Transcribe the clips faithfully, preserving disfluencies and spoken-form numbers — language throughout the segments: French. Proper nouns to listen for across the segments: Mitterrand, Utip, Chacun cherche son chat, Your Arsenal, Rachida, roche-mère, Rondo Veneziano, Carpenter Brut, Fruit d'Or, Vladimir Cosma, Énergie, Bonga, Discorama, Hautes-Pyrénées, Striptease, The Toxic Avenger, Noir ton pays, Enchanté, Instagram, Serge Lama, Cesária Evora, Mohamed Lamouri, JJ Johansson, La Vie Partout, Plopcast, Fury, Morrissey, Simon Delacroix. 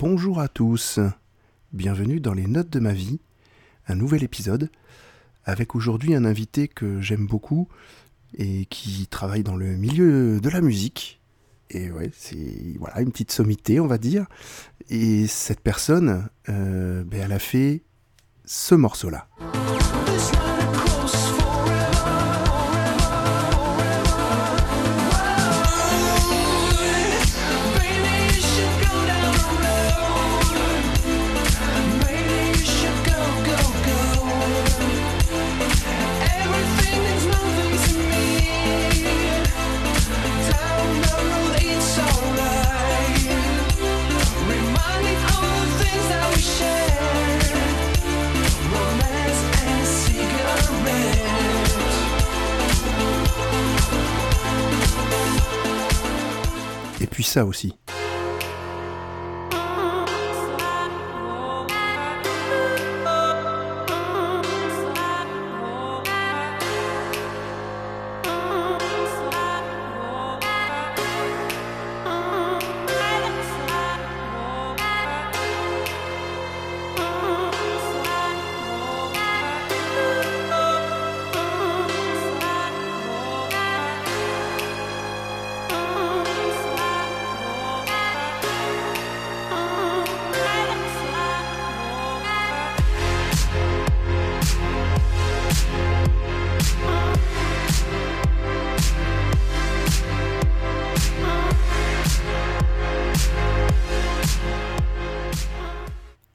Bonjour à tous, bienvenue dans les notes de ma vie, un nouvel épisode, avec aujourd'hui un invité que j'aime beaucoup et qui travaille dans le milieu de la musique, et ouais, c'est voilà, une petite sommité on va dire, et cette personne, euh, ben elle a fait ce morceau-là. Et puis ça aussi.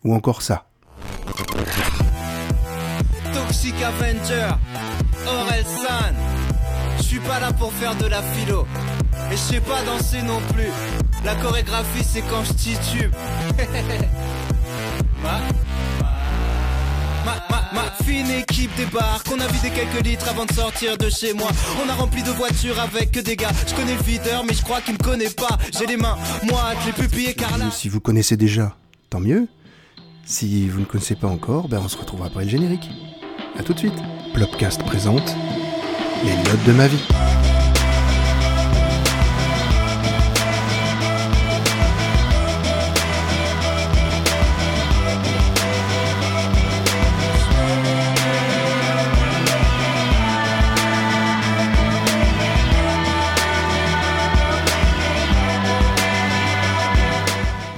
Ou encore ça. Toxic Avenger, Orelsan. Je suis pas là pour faire de la philo. Et je sais pas danser non plus. La chorégraphie, c'est quand je titube. ma, ma, ma, ma fine équipe débarque. On a vidé quelques litres avant de sortir de chez moi. On a rempli de voitures avec que des gars. Je connais le videur, mais je crois qu'il me connaît pas. J'ai les mains moites, les pupilles écarlates. Si vous connaissez déjà, tant mieux. Si vous ne connaissez pas encore, ben on se retrouve après le générique. A tout de suite. Plopcast présente les notes de ma vie.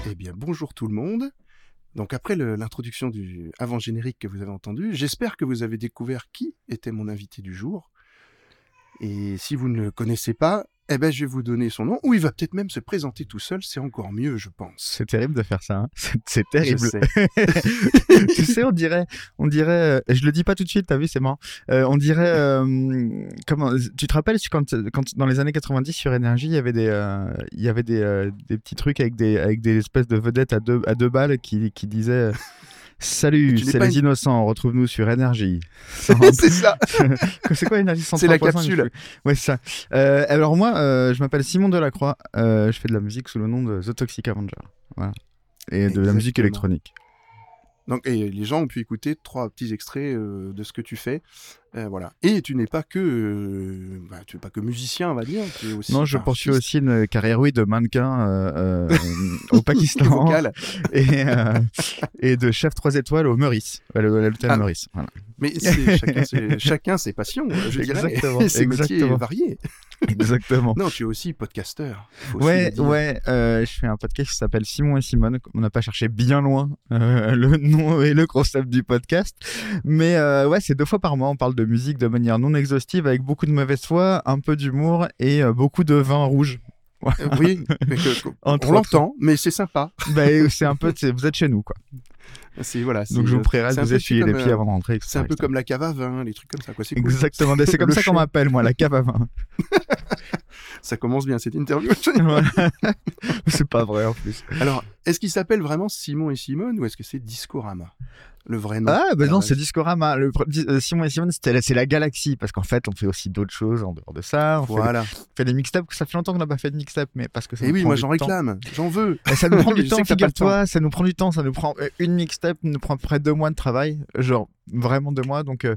Eh bien, bonjour tout le monde. Donc après le, l'introduction du avant-générique que vous avez entendu, j'espère que vous avez découvert qui était mon invité du jour. Et si vous ne le connaissez pas, eh ben je vais vous donner son nom, ou il va peut-être même se présenter tout seul, c'est encore mieux je pense. C'est terrible de faire ça, hein. c'est, c'est terrible. Je sais. tu sais, on dirait, on dirait, je le dis pas tout de suite, t'as vu, c'est marrant. Euh, on dirait, euh, comment, tu te rappelles quand, quand dans les années quatre-vingt-dix sur Énergie, il y avait des, euh, il y avait des, euh, des petits trucs avec des, avec des espèces de vedettes à deux, à deux balles qui, qui disaient. Euh, Salut, c'est les une... innocents, retrouve-nous sur Énergie. C'est ça. C'est quoi Énergie cent trois? C'est la capsule. Ouais, c'est ça. Euh, alors moi, euh, je m'appelle Simon Delacroix, euh, je fais de la musique sous le nom de The Toxic Avenger. Voilà. Et exactement. De la musique électronique. Donc, et les gens ont pu écouter trois petits extraits euh, de ce que tu fais. Euh, voilà. Et tu n'es pas que, euh, bah, tu n'es pas que musicien, on va dire. Tu es aussi non, je artiste. Poursuis aussi une carrière oui, de mannequin euh, euh, au Pakistan et, euh, et de chef trois étoiles au Meurice, à l'hôtel ah, Meurice. Voilà. Mais c'est, chacun, c'est, chacun ses passions, je exactement, dirais. Ses métiers variés. Exactement. Non, tu es aussi podcasteur. Ouais, ouais. Euh, je fais un podcast qui s'appelle Simon et Simone. On n'a pas cherché bien loin euh, le nom et le concept du podcast, mais euh, ouais, c'est deux fois par mois. On parle de musique de manière non exhaustive, avec beaucoup de mauvaise foi, un peu d'humour et euh, beaucoup de vin rouge. Oui, mais que, on l'entend, mais c'est sympa. Bah, c'est un peu, c'est, vous êtes chez nous, quoi. C'est, voilà, c'est, donc je vous prierai de vous essuyer les pieds euh, avant d'entrer. C'est un peu comme la cave à vin, les trucs comme ça. Quoi. C'est cool. Exactement, c'est comme ça qu'on m'appelle, moi, la cave à vin. Ça commence bien cette interview. C'est pas vrai en plus. Alors, est-ce qu'il s'appelle vraiment Simon et Simone ou est-ce que c'est Discorama? Le vrai nom. Ah, ben bah non, c'est Discorama. Le, euh, Simon et Simone, c'était la, c'est la galaxie. Parce qu'en fait, on fait aussi d'autres choses en dehors de ça. On voilà. Fait, on fait des mixtapes. Ça fait longtemps qu'on n'a pas fait de mixtapes, mais parce que ça. Et oui, moi j'en réclame. Temps. J'en veux. Et ça nous prend du temps, figure-toi. Ça nous prend du temps. Ça nous prend une mixtape, nous prend près de deux mois de travail. Genre, vraiment deux mois. Donc. Euh...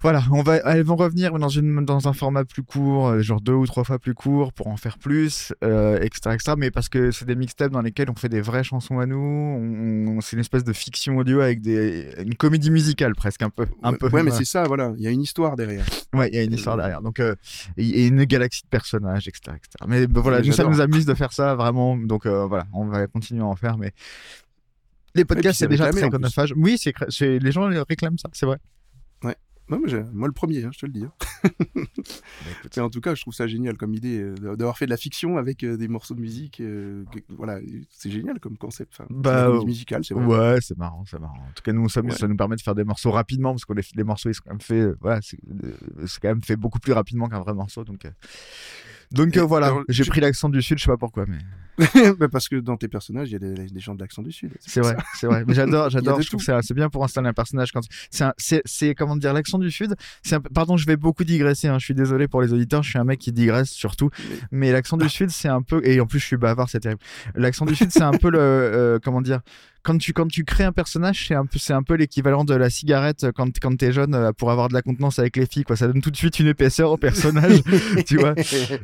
Voilà, on va, elles vont revenir dans, une, dans un format plus court, genre deux ou trois fois plus court pour en faire plus, euh, et cetera, et cetera. Mais parce que c'est des mixtapes dans lesquels on fait des vraies chansons à nous, on, on, c'est une espèce de fiction audio avec des, une comédie musicale presque, un peu. Un ouais, peu ouais, mais c'est ça, voilà, il y a une histoire derrière. Ouais, il y a une histoire derrière. Donc, euh, et, et une galaxie de personnages, et cetera, et cetera. Mais bah, voilà, nous, ça nous amuse de faire ça vraiment. Donc euh, voilà, on va continuer à en faire. Mais les podcasts, c'est, c'est déjà très chronophage. Oui, c'est, c'est, les gens réclament ça, c'est vrai. Ouais. Non, mais j'ai... moi le premier, hein, je te le dis. Hein. Mais en tout cas, je trouve ça génial comme idée euh, d'avoir fait de la fiction avec euh, des morceaux de musique. Euh, que, voilà, c'est génial comme concept. Enfin, bah, c'est musical, c'est vrai. Ouais, c'est marrant, c'est marrant. En tout cas, nous, ça, ouais. ça nous permet de faire des morceaux rapidement parce que les, les morceaux, ils sont quand même faits. Euh, voilà, c'est, euh, c'est quand même fait beaucoup plus rapidement qu'un vrai morceau, donc. Euh... Donc euh, voilà, alors, j'ai je... pris l'accent du Sud, je sais pas pourquoi, mais bah parce que dans tes personnages, il y a des, des gens de l'accent du Sud. C'est, c'est vrai, ça. c'est vrai. Mais j'adore, j'adore. Je trouve que c'est, c'est bien pour installer un personnage. Quand c'est, un, c'est, c'est comment dire, l'accent du Sud. C'est un... Pardon, je vais beaucoup digresser. Hein. Je suis désolé pour les auditeurs. Je suis un mec qui digresse surtout. Mais l'accent du Sud, c'est un peu. Et en plus, je suis bavard, c'est terrible. L'accent du Sud, c'est un peu le euh, comment dire. Quand tu, quand tu crées un personnage, c'est un peu, c'est un peu l'équivalent de la cigarette quand, quand t'es jeune pour avoir de la contenance avec les filles, quoi. Ça donne tout de suite une épaisseur au personnage, tu vois.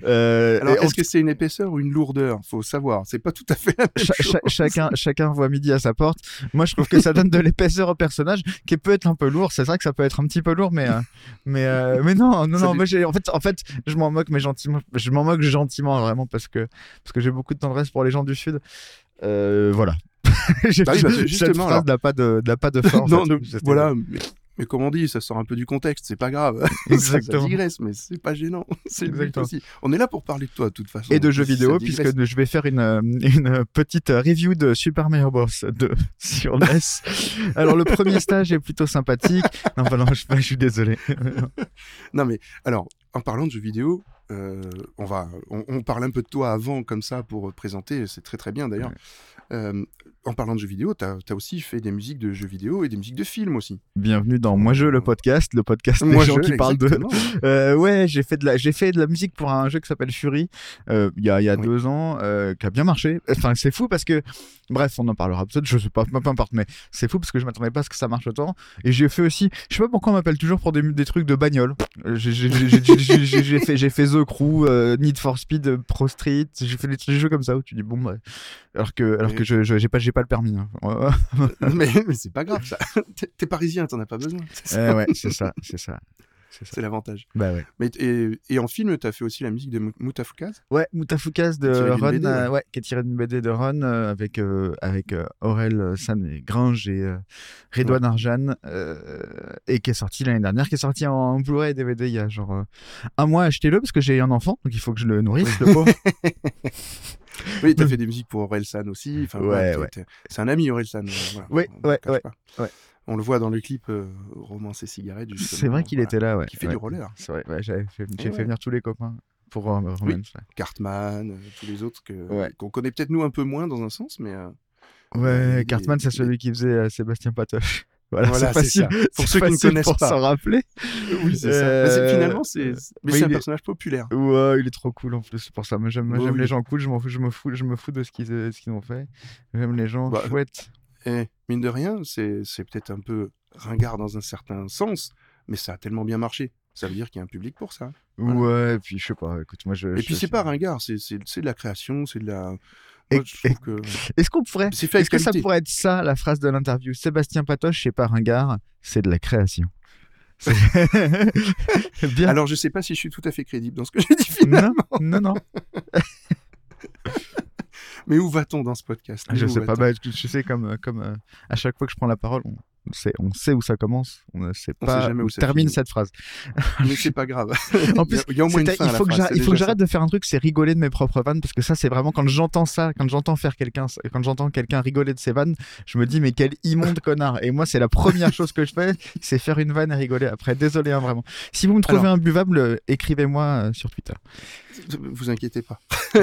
Euh, Alors, est-ce on... que c'est une épaisseur ou une lourdeur ? Faut savoir. C'est pas tout à fait la même cha- chose. Cha- chacun, chacun voit midi à sa porte. Moi, je trouve que ça donne de l'épaisseur au personnage, qui peut être un peu lourd. C'est vrai que ça peut être un petit peu lourd, mais, euh, mais, euh, mais non, non, non. Moi, j'ai, en fait, en fait, je m'en moque, mais gentiment. Je m'en moque gentiment, vraiment, parce que, parce que j'ai beaucoup de tendresse pour les gens du Sud. Euh, voilà. J'ai bah oui, bah, cette phrase n'a pas de, n'a pas de fin. Non, en fait. Voilà. Mais, mais comme on dit, ça sort un peu du contexte, c'est pas grave. Exactement. Ça digresse, mais c'est pas gênant. C'est exactement. Aussi. On est là pour parler de toi, de toute façon. Et de jeux vidéo, puisque je vais faire une, une petite review de Super Mario Bros. deux sur N E S. Alors, le premier stage est plutôt sympathique. Non, bah non, je, je suis désolé. Non, mais alors, en parlant de jeux vidéo. Euh, on va, on, on parle un peu de toi avant comme ça pour présenter, c'est très très bien d'ailleurs. Ouais. Euh, en parlant de jeux vidéo, t'as, t'as aussi fait des musiques de jeux vidéo et des musiques de films aussi. Bienvenue dans Moi Jeux, le podcast, le podcast des Moi gens jeu, qui parlent de. Euh, ouais, j'ai fait de la, j'ai fait de la musique pour un jeu qui s'appelle Fury il euh, y a, y a oui. deux ans, euh, qui a bien marché. Enfin, c'est fou parce que, bref, on en parlera peut-être. Je sais pas, peu importe, mais c'est fou parce que je m'attendais pas à ce que ça marche autant. Et j'ai fait aussi, je sais pas pourquoi on m'appelle toujours pour des, des trucs de bagnole. Euh, j'ai, j'ai, j'ai, j'ai, j'ai, j'ai, j'ai fait, j'ai fait The Crew, euh, Need for Speed, euh, Pro Street, j'ai fait des, des jeux comme ça où tu dis bon bah, alors que alors mais... que je, je j'ai pas j'ai pas le permis. Hein. mais, mais c'est pas grave ça. T'es, t'es parisien, t'en as pas besoin. C'est euh, ouais, c'est ça, c'est ça. C'est, ça. C'est l'avantage. Bah ouais. Mais et, et en film, t'as fait aussi la musique de Moutafoukaz. Ouais, Moutafoukaz de Ron, B D, euh, ouais. ouais, qui est tiré d'une B D de Ron euh, avec euh, avec euh, Orelsan et Gringe et euh, Redouane ouais. Arjan euh, et qui est sorti l'année dernière, qui est sorti en, en Blu-ray et D V D il y a genre euh, un mois. Achetez-le parce que j'ai un enfant, donc il faut que je le nourrisse, le pauvre. Oui, t'as fait des musiques pour Orelsan aussi. Enfin, ouais, ouais, ouais. C'est un ami Orelsan. Voilà, oui, ouais, ouais, ouais. On le voit dans le clip euh, Romance et cigarettes. C'est vrai qu'il voilà, était là, ouais. Qui fait ouais. du roller. C'est vrai, ouais, j'avais fait, j'ai ouais. fait venir tous les copains pour euh, Romance. Oui. Ouais. Cartman, euh, tous les autres que, ouais. qu'on connaît peut-être nous un peu moins dans un sens, mais. Euh, ouais, Cartman, c'est celui qui faisait euh, Sébastien Patoche. Voilà, voilà, c'est facile c'est pour c'est ceux qui ne connaissent pour pas. S'en rappeler. Oui, c'est euh... ça. Mais c'est, finalement, c'est, mais mais c'est un est... personnage populaire. Ouais, il est trop cool en plus. C'est pour ça. Moi, j'aime, oh, j'aime oui. les gens cool. Je m'en fous, je me fous, je me fous de ce qu'ils, ce qu'ils ont fait. J'aime les gens bah, chouettes. Et mine de rien, c'est, c'est peut-être un peu ringard dans un certain sens, mais ça a tellement bien marché. Ça veut dire qu'il y a un public pour ça. Voilà. Ouais, et puis je sais pas. Écoute, moi, je. Et je, puis c'est je... pas ringard. C'est, c'est, c'est de la création. C'est de la. Moi, et, que... Est-ce qu'on pourrait, est-ce que qualité. Ça pourrait être ça la phrase de l'interview ? Sébastien Patoche, c'est pas ringard, c'est de la création. C'est... Bien. Alors je sais pas si je suis tout à fait crédible dans ce que j'ai dit finalement. Non, non, non. Mais où va-t-on dans ce podcast ? Mais je sais pas. Bah, je sais comme comme euh, à chaque fois que je prends la parole, on, on sait on sait où ça commence, on ne sait pas on sait jamais où, où ça termine finit. Cette phrase. Mais c'est pas grave. En plus, il y a au moins une fin. Il faut que, phrase, il faut que j'arrête ça. De faire un truc, c'est rigoler de mes propres vannes parce que ça, c'est vraiment quand j'entends ça, quand j'entends faire quelqu'un, quand j'entends quelqu'un rigoler de ses vannes, je me dis mais quel immonde connard. Et moi, c'est la première chose que je fais, c'est faire une vanne et rigoler après. Désolé, hein, vraiment. Si vous me trouvez Alors, imbuvable, écrivez-moi sur Twitter. Vous inquiétez pas.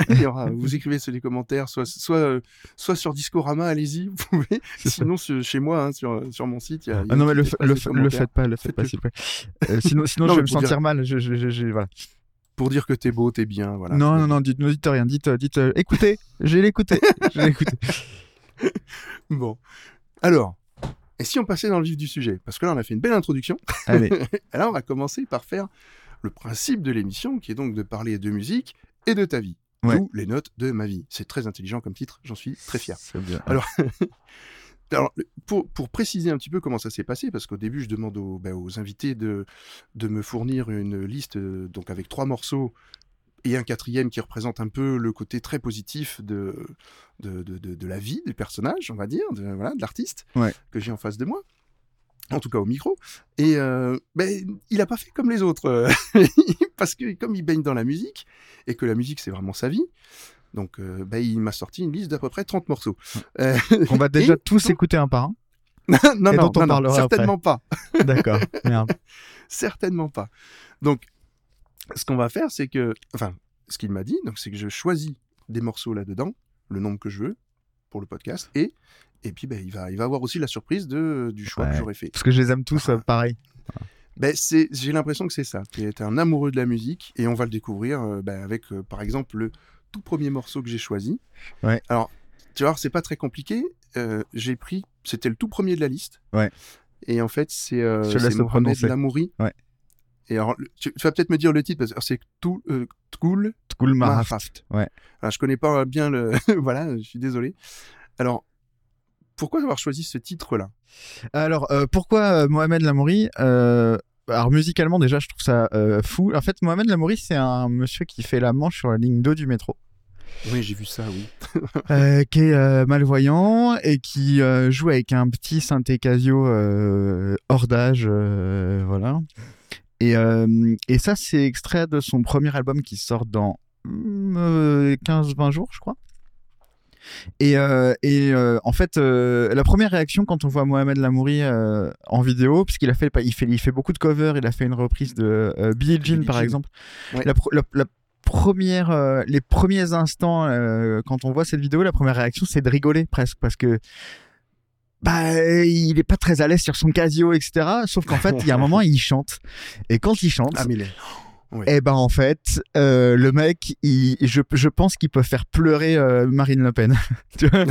Il y aura, vous écrivez sur les commentaires, soit soit euh, soit sur Discorama, allez-y, vous pouvez. C'est sinon sur, chez moi, hein, sur sur mon site. Y a, y a ah non mais le fa- le, fa- le faites pas, le faites, faites pas s'il vous plaît. Sinon sinon non, je vais me sentir dire... mal. Je, je, je, je, voilà. Pour dire que t'es beau, t'es bien, voilà. Non non non, dites, ne dites rien, dites dites. Euh, écoutez, je l'ai écouté, je l'ai écouté. Bon, alors. Et si on passait dans le vif du sujet? Parce que là, on a fait une belle introduction. Allez. Alors, on va commencer par faire le principe de l'émission, qui est donc de parler de musique et de ta vie. Ouais. D'où les notes de ma vie. C'est très intelligent comme titre, j'en suis très fier. C'est bien. Alors... Alors, pour, pour préciser un petit peu comment ça s'est passé, parce qu'au début, je demande aux, bah, aux invités de, de me fournir une liste euh, donc avec trois morceaux et un quatrième qui représente un peu le côté très positif de, de, de, de, de la vie du personnage, on va dire, de, voilà, de l'artiste ouais. que j'ai en face de moi, en tout cas au micro. Et euh, bah, il n'a pas fait comme les autres, euh, parce que comme il baigne dans la musique, et que la musique, c'est vraiment sa vie, donc, euh, bah, il m'a sorti une liste d'à peu près trente morceaux. Euh, on va déjà tous donc... écouter un par un. non, non, non, non, non, non, certainement après. Pas. D'accord, merde. Certainement pas. Donc, ce qu'on va faire, c'est que... Enfin, ce qu'il m'a dit, donc, c'est que je choisis des morceaux là-dedans, le nombre que je veux, pour le podcast, et, et puis bah, il va il va avoir aussi la surprise de, du choix ouais, que j'aurais fait. Parce que je les aime tous, ah. euh, pareil. Ah. Ben, c'est, j'ai l'impression que c'est ça. Tu es un amoureux de la musique, et on va le découvrir euh, ben, avec, euh, par exemple, le... tout premier morceau que j'ai choisi. Ouais. Alors, tu vois, c'est pas très compliqué. Euh, j'ai pris, c'était le tout premier de la liste. Ouais. Et en fait, c'est, euh, c'est Mohamed Lamouri. Ouais. Et alors, tu, tu vas peut-être me dire le titre, parce que c'est tout, euh, Tkoul Tkoul Maraft. Ouais. Alors, je connais pas bien le. Voilà, je suis désolé. Alors, pourquoi avoir choisi ce titre-là ? Alors, euh, pourquoi euh, Mohamed Lamouri euh... Alors musicalement déjà je trouve ça euh, fou. En fait Mohamed Lamouri c'est un monsieur qui fait la manche sur la ligne deux du métro. Oui j'ai vu ça oui. euh, qui est euh, malvoyant et qui euh, joue avec un petit synthé Casio euh, hors d'âge euh, voilà. Et, euh, et ça c'est extrait de son premier album qui sort dans euh, quinze vingt jours je crois. Et, euh, et euh, en fait, euh, la première réaction quand on voit Mohamed Lamouri euh, en vidéo, puisqu'il a fait, il fait, il fait beaucoup de covers, il a fait une reprise de euh, Billie Jean Billie par Jean. exemple. Ouais. La, la, la première, euh, les premiers instants euh, quand on voit cette vidéo, la première réaction c'est de rigoler presque parce que bah il est pas très à l'aise sur son Casio, et cetera. Sauf qu'en fait, il y a un moment il chante et quand il chante. Ah, mais il est... Oui. Et eh ben en fait, euh, le mec, il, je, je pense qu'il peut faire pleurer euh, Marine Le Pen. tu vois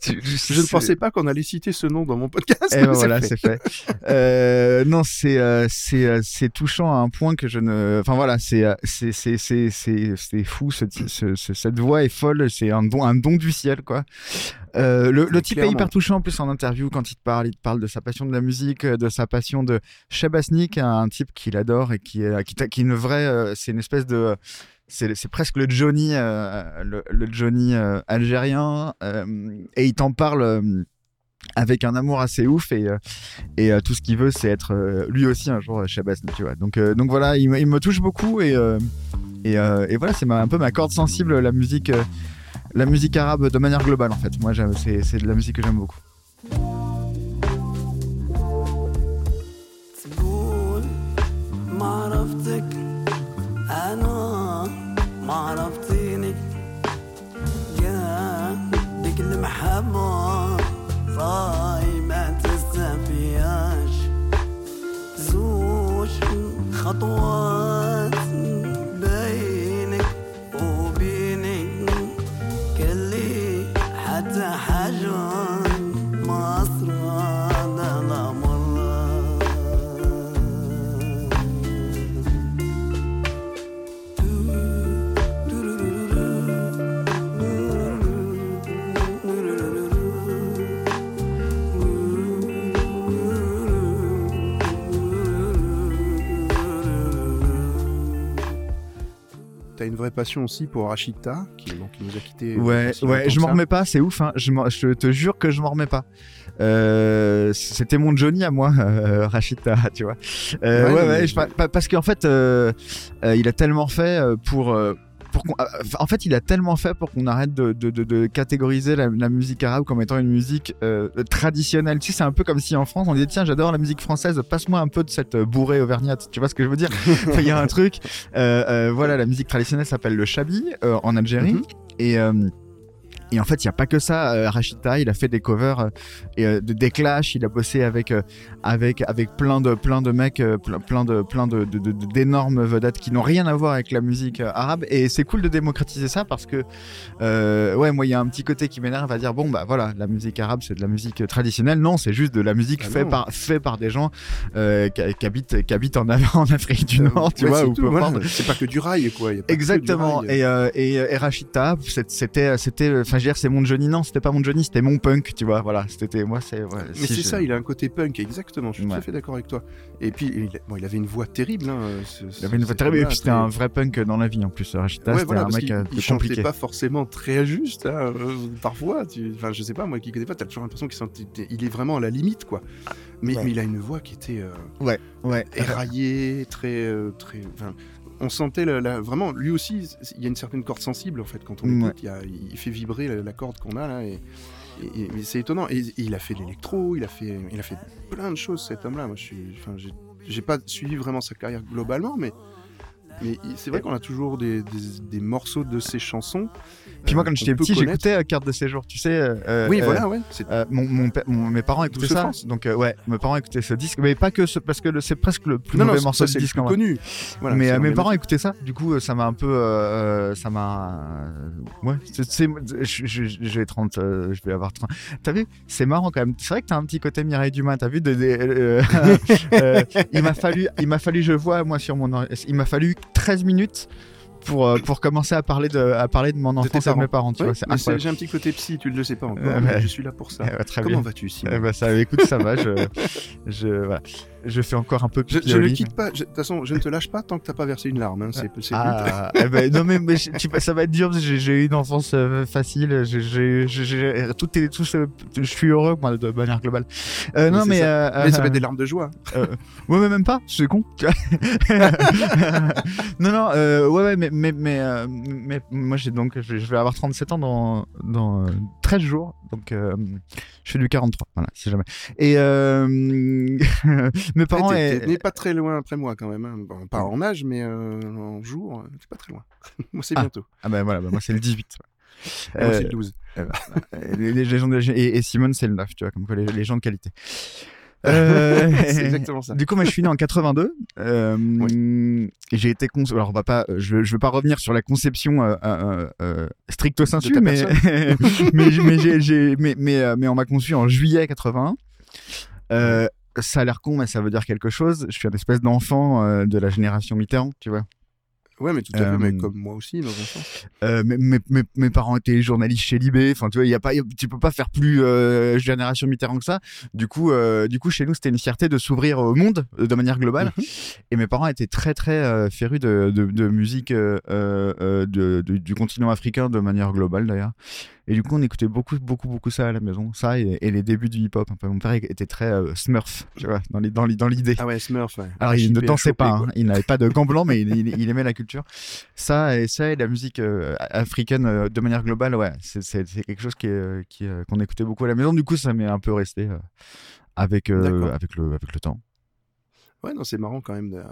tu, je, je ne pensais pas qu'on allait citer ce nom dans mon podcast. Et eh ben voilà, fait. c'est fait. euh, non, c'est, euh, c'est, euh, c'est touchant à un point que je ne. Enfin voilà, c'est, c'est, c'est, c'est, c'est, c'est fou. Ce, ce, ce, cette voix est folle. C'est un don, un don du ciel, quoi. Euh, le le type clairement. Est hyper touchant en plus en interview quand il te parle, il te parle de sa passion de la musique, de sa passion de Cheb Hasni, un type qu'il adore et qui est, qui, qui est une vraie, euh, c'est une espèce de, c'est, c'est presque le Johnny, euh, le, le Johnny euh, algérien euh, et il t'en parle euh, avec un amour assez ouf et, euh, et euh, tout ce qu'il veut c'est être euh, lui aussi un jour Cheb Hasni, tu vois. Donc, euh, donc voilà, il, il me touche beaucoup et, euh, et, euh, et voilà, c'est ma, un peu ma corde sensible, la musique. Euh, La musique arabe de manière globale en fait, moi j'aime, c'est, c'est de la musique que j'aime beaucoup. T'as une vraie passion aussi pour Rachida, qui, donc, qui nous a quittés. Ouais, ouais, je m'en remets pas, c'est ouf. Hein. Je, je te jure que je m'en remets pas. Euh, c'était mon Johnny à moi, euh, Rachida, tu vois. Euh, ouais, ouais, ouais je... je... parce qu'en fait, euh, euh, il a tellement fait pour. Euh, pour qu'on... En fait, il a tellement fait pour qu'on arrête de, de, de, de catégoriser la, la musique arabe comme étant une musique euh, traditionnelle. Tu sais, c'est un peu comme si en France, on disait tiens, j'adore la musique française, passe-moi un peu de cette bourrée auvergnate. Tu vois ce que je veux dire ? Il y a un truc. Euh, euh, voilà, la musique traditionnelle s'appelle le chabi euh, en Algérie. Mm-hmm. Et. Euh, Et en fait, il n'y a pas que ça. Euh, Rachida, il a fait des covers, euh, et, euh, des clashs. Il a bossé avec, euh, avec, avec plein, de, plein de mecs, euh, plein, de, plein de, de, de, d'énormes vedettes qui n'ont rien à voir avec la musique euh, arabe. Et c'est cool de démocratiser ça parce que, euh, ouais, moi, il y a un petit côté qui m'énerve à dire bon, bah voilà, la musique arabe, c'est de la musique traditionnelle. Non, c'est juste de la musique ah faite par, fait par des gens euh, qui, qui, habitent, qui habitent en, en Afrique du Nord, euh, tu ouais, vois. C'est, tout, voilà. C'est pas que du rail, quoi. Y a pas exactement. Que du rail. Et, euh, et, et Rachida, c'était. c'était c'est mon Johnny, non, c'était pas mon Johnny, c'était mon punk, tu vois, voilà, c'était moi, c'est. Ouais, mais si c'est je... ça, il a un côté punk, exactement, je suis ouais. tout à fait d'accord avec toi. Et puis, il, bon, il avait une voix terrible, hein, ce, ce, il avait une voix terrible, et puis c'était un vrai punk dans la vie en plus, Rachida, ouais, c'était voilà, un mec compliqué. Il chantait pas forcément très juste, hein, euh, parfois, tu... enfin, je sais pas, moi qui connais pas, t'as toujours l'impression qu'il est vraiment à la limite, quoi. Mais, ouais. mais il a une voix qui était euh, ouais, ouais. éraillée, très. Euh, très on sentait la, la, vraiment lui aussi il y a une certaine corde sensible en fait quand on l'écoute ouais. il, il fait vibrer la, la corde qu'on a là et, et, et c'est étonnant et, et il a fait de l'électro, il a fait, il a fait plein de choses cet homme là. Moi je suis, enfin, j'ai, j'ai pas suivi vraiment sa carrière globalement mais, mais c'est vrai qu'on a toujours des, des, des morceaux de ses chansons. Puis moi, quand euh, j'étais petit, connaître. j'écoutais euh, Carte de séjour, tu sais. Euh, oui, euh, voilà, ouais. C'est... Euh, mon, mon, mon, mes parents écoutaient ça. France. Donc, euh, ouais, mes parents écoutaient ce disque. Mais pas que ce, parce que le, c'est presque le plus non, mauvais non, morceau de disque en vrai. Connu. Voilà, mais euh, mes parents écoutaient ça. Du coup, ça m'a un peu. Euh, ça m'a. Ouais. C'est, c'est, je, je, j'ai trente. Euh, je vais avoir trente. T'as vu, c'est marrant quand même. C'est vrai que t'as un petit côté Mireille Dumas. T'as vu. De, de, euh, euh, il, m'a fallu, il m'a fallu, je vois, moi, sur mon. Il m'a fallu treize minutes. Pour, pour commencer à parler de, à parler de mon enfance et de mes parents. Tu ouais, vois, c'est c'est, j'ai un petit côté psy, tu ne le sais pas encore, euh, mais bah, je suis là pour ça. Euh, bah, Comment bien. vas-tu, Simon euh, bah, ça, écoute, ça va, je, je, voilà. je fais encore un peu pipi Je ne le quitte pas, de toute façon, je ne te lâche pas tant que tu n'as pas versé une larme. Hein, c'est, c'est ah, eh ben, non, mais, mais tu, ça va être dur, parce que j'ai, j'ai eu une enfance euh, facile, j'ai, j'ai, j'ai, tout est, tout, je suis heureux moi, de manière globale. Euh, mais non, mais, ça. Euh, mais ça va être des larmes de joie. Euh, ouais, mais même pas, c'est con. non, non, euh, ouais, ouais, mais Mais, mais, euh, mais moi, j'ai donc, je vais avoir trente-sept ans dans, dans euh, treize jours. Donc, euh, je fais du quarante-trois. Voilà, si jamais. Et euh, mes parents. Ouais, t'es, t'es, et... n'est pas très loin après moi, quand même. Hein. Bon, pas en âge, mais euh, en jour, c'est pas très loin. Moi, c'est ah. bientôt. Ah, ben bah, voilà, bah, moi, c'est le dix-huit. Euh, moi, c'est le douze. Euh, bah, les, les gens de, et, et Simone, c'est le neuf, tu vois, comme quoi les, les gens de qualité. euh, c'est exactement ça. Du coup, moi, je suis né en quatre-vingt-deux. Euh, oui. Et j'ai été con. Alors, on va pas. Je, je veux pas revenir sur la conception euh, euh, euh, stricto sensu, mais mais mais, j'ai, j'ai, mais mais mais on m'a conçu en juillet quatre-vingt-un. Euh, ça a l'air con, mais ça veut dire quelque chose. Je suis un espèce d'enfant euh, de la génération Mitterrand, tu vois. Ouais, mais tout à fait, euh, mais comme moi aussi, dans un sens. Euh, mais, mais, mais, mes parents étaient journalistes chez Libé. Enfin, tu vois, y a pas, y a, tu peux pas faire plus euh, génération Mitterrand que ça. Du coup, euh, du coup, chez nous, c'était une fierté de s'ouvrir au monde de manière globale. Mm-hmm. Et mes parents étaient très, très euh, férus de, de, de musique euh, euh, de, de, du continent africain de manière globale, d'ailleurs. Et du coup, on écoutait beaucoup, beaucoup, beaucoup ça à la maison. Ça et, et les débuts du hip-hop. Mon père était très euh, Smurf, tu vois, dans, les, dans, les, dans l'idée. Ah ouais, Smurf, ouais. Alors, il ne dansait pas. Hein. Il n'avait pas de gants blancs, mais il, il, il aimait la culture. Ça et, ça et la musique euh, africaine, euh, de manière globale, ouais, c'est, c'est, c'est quelque chose qui est, qui, euh, qu'on écoutait beaucoup à la maison. Du coup, ça m'est un peu resté euh, avec, euh, avec, le, avec le temps. Ouais, non, c'est marrant quand même de...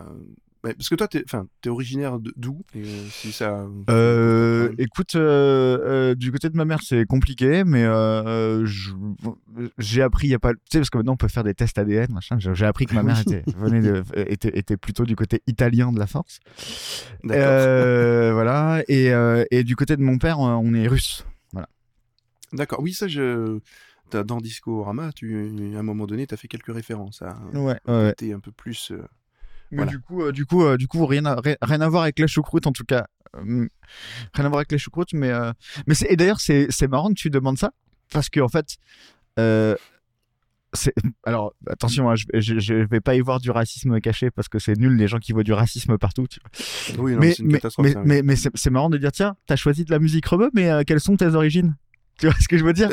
Parce que toi, t'es, t'es originaire d'où et, euh, si ça... euh, Écoute, euh, euh, du côté de ma mère, c'est compliqué, mais euh, je, j'ai appris il y a pas, tu sais, parce que maintenant on peut faire des tests A D N, machin. J'ai, j'ai appris que ma mère était, venait de, était, était plutôt du côté italien de la force. Euh, voilà. Et, euh, et du côté de mon père, on est russe. Voilà. D'accord. Oui, ça, je. T'as, dans Discorama, tu, à un moment donné, t'as fait quelques références à. Ouais. Euh, t'es ouais. un peu plus. Euh... Mais voilà. du coup, euh, du coup, euh, du coup, rien à, rien à voir avec la choucroute en tout cas, euh, rien à voir avec la choucroute, mais euh, mais c'est, et d'ailleurs c'est c'est marrant que tu demandes ça parce que en fait, euh, c'est, alors attention, hein, je, je je vais pas y voir du racisme caché parce que c'est nul les gens qui voient du racisme partout. Tu vois. Oui, non, mais, c'est une mais, catastrophe, mais, ça, oui. mais mais mais c'est, c'est marrant de dire tiens, t'as choisi de la musique rebeu, mais euh, quelles sont tes origines? Tu vois ce que je veux dire?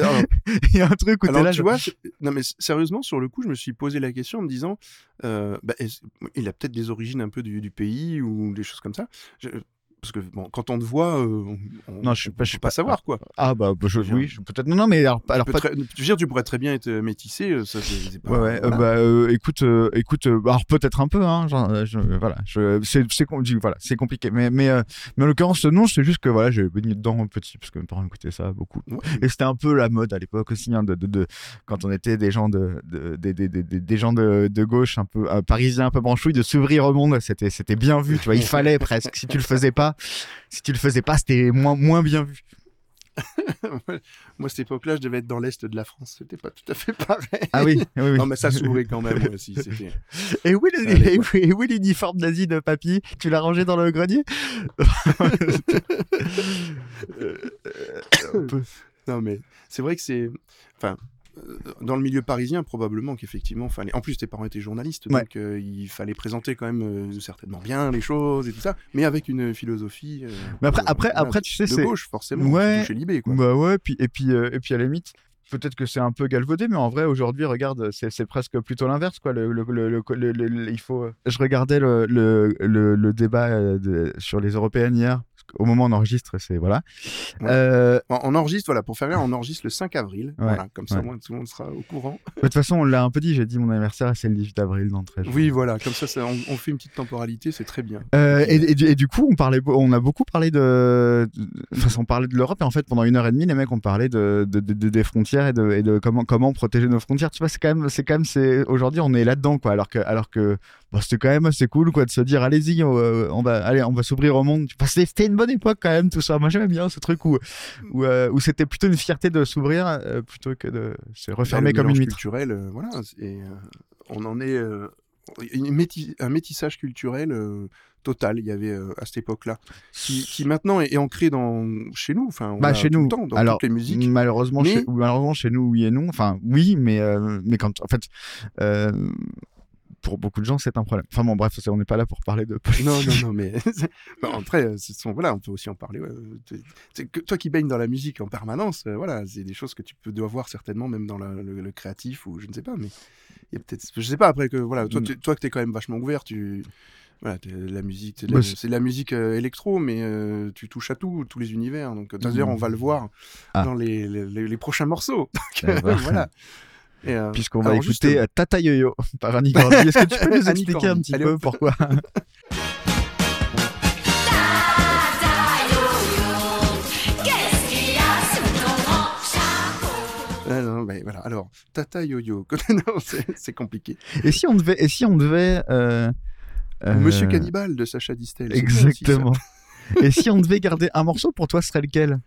Il y a un truc où Alors, t'es là... Tu je... vois, non, mais sérieusement, sur le coup, je me suis posé la question en me disant euh, bah, il a peut-être des origines un peu du, du pays ou des choses comme ça. Je... parce que bon, quand on te voit, euh, on, non, je suis pas, je suis pas, pas savoir quoi. Ah bah, bah je, oui, je, peut-être. Non, non, mais alors, alors pas. Très, tu veux dire, tu pourrais très bien être métissé. Ça, c'est, c'est pas, ouais, ouais. Voilà. Euh, bah, euh, écoute, euh, écoute, euh, alors peut-être un peu, hein. Genre, je, voilà, je, c'est, c'est, c'est, voilà, c'est compliqué. Mais, mais, euh, mais en l'occurrence, non, c'est juste que voilà, j'ai baigné dedans un petit, parce que mes parents écoutaient ça beaucoup. Ouais. Et c'était un peu la mode à l'époque aussi, hein, de, de, de, quand on était des gens de, de, de, de, de, de des gens de, de gauche, un peu euh, parisiens, un peu branchouilles, de s'ouvrir au monde. C'était, c'était bien vu, tu vois. Il fallait presque. Si tu le faisais pas. Si tu le faisais pas, c'était moins, moins bien vu. Moi, à cette époque-là, je devais être dans l'Est de la France. C'était pas tout à fait pareil. Ah oui, oui, oui. Non, mais ça s'ouvrait quand même aussi. C'était... Et où est oui, l'uniforme nazi de papy? Tu l'as rangé dans le grenier? Non, mais c'est vrai que c'est... Enfin... Dans le milieu parisien, probablement qu'effectivement, enfin, en plus tes parents étaient journalistes, donc ouais. euh, il fallait présenter quand même euh, certainement bien les choses et tout ça, mais avec une philosophie. Euh, mais après, euh, après, bien, après, tu sais, de c'est gauche forcément. Ouais. Chez Libé, quoi. Bah ouais. Puis et puis euh, et puis à la limite. Peut-être que c'est un peu galvaudé, mais en vrai, aujourd'hui, regarde, c'est, c'est presque plutôt l'inverse, quoi. Le, le, le, le, le, le, il faut... Je regardais le, le, le, le débat de, sur les européennes hier. Au moment où on enregistre, c'est... Voilà. Ouais. Euh... On enregistre, voilà, pour faire rien, on enregistre le cinq avril. Ouais. Voilà, comme ça, ouais. Moins, tout le monde sera au courant. De toute façon, on l'a un peu dit, j'ai dit mon anniversaire, c'est le dix-huit avril d'entrée. Oui, voilà, comme ça, ça on, on fait une petite temporalité, c'est très bien. Euh, et, et, et du coup, on, parlait, on a beaucoup parlé de... Enfin, on parlait de l'Europe, et en fait, pendant une heure et demie, les mecs, on parlait de, de, de, de, des frontières. Et de, et de comment, comment protéger nos frontières, tu vois, c'est quand même, c'est quand même, c'est, aujourd'hui on est là-dedans, quoi, alors que, alors que bon, c'était quand même assez cool, quoi, de se dire allez-y, on, on va, allez, on va s'ouvrir au monde. Enfin, c'était une bonne époque quand même, tout ça. Moi j'aimais bien ce truc où, où, euh, où c'était plutôt une fierté de s'ouvrir euh, plutôt que de se refermer bah, comme une vitre. Culturel, euh, voilà, et euh, on en est euh, une métis- un métissage culturel. Euh... Total, il y avait euh, à cette époque-là, qui, qui maintenant est, est ancré dans chez nous, enfin, bah, chez tout nous, le temps, dans alors, toutes les musiques. Malheureusement, mais... chez, malheureusement, chez nous, oui et non. Enfin, oui, mais euh, mais quand, en fait, euh, pour beaucoup de gens, c'est un problème. Enfin bon, bref, on n'est pas là pour parler de politique. Non, non, non, mais bah, après, ce sont, voilà, on peut aussi en parler. Ouais. C'est, c'est que toi qui baignes dans la musique en permanence, euh, voilà, c'est des choses que tu peux dois voir certainement, même dans la, le, le créatif ou je ne sais pas, mais il y a peut-être, je sais pas après que voilà, toi, tu, toi que t'es quand même vachement ouvert, tu voilà, la musique, c'est de la, bah, c'est... C'est de la musique euh, électro, mais euh, tu touches à tout, tous les univers. Donc, d'ailleurs, mmh. on va le voir ah. dans les, les, les, les prochains morceaux. Donc, euh, voilà. Et, euh, puisqu'on va écouter justement... Tata Yoyo par Annie Cordy. Est-ce que tu peux nous expliquer un petit Allez, peu pourquoi? Non, mais voilà. Alors, Tata Yoyo, non, c'est, c'est compliqué. Et si on devait... Et si on devait euh... Monsieur euh... Cannibal de Sacha Distel. Exactement. Et si on devait garder un morceau, pour toi, ce serait lequel?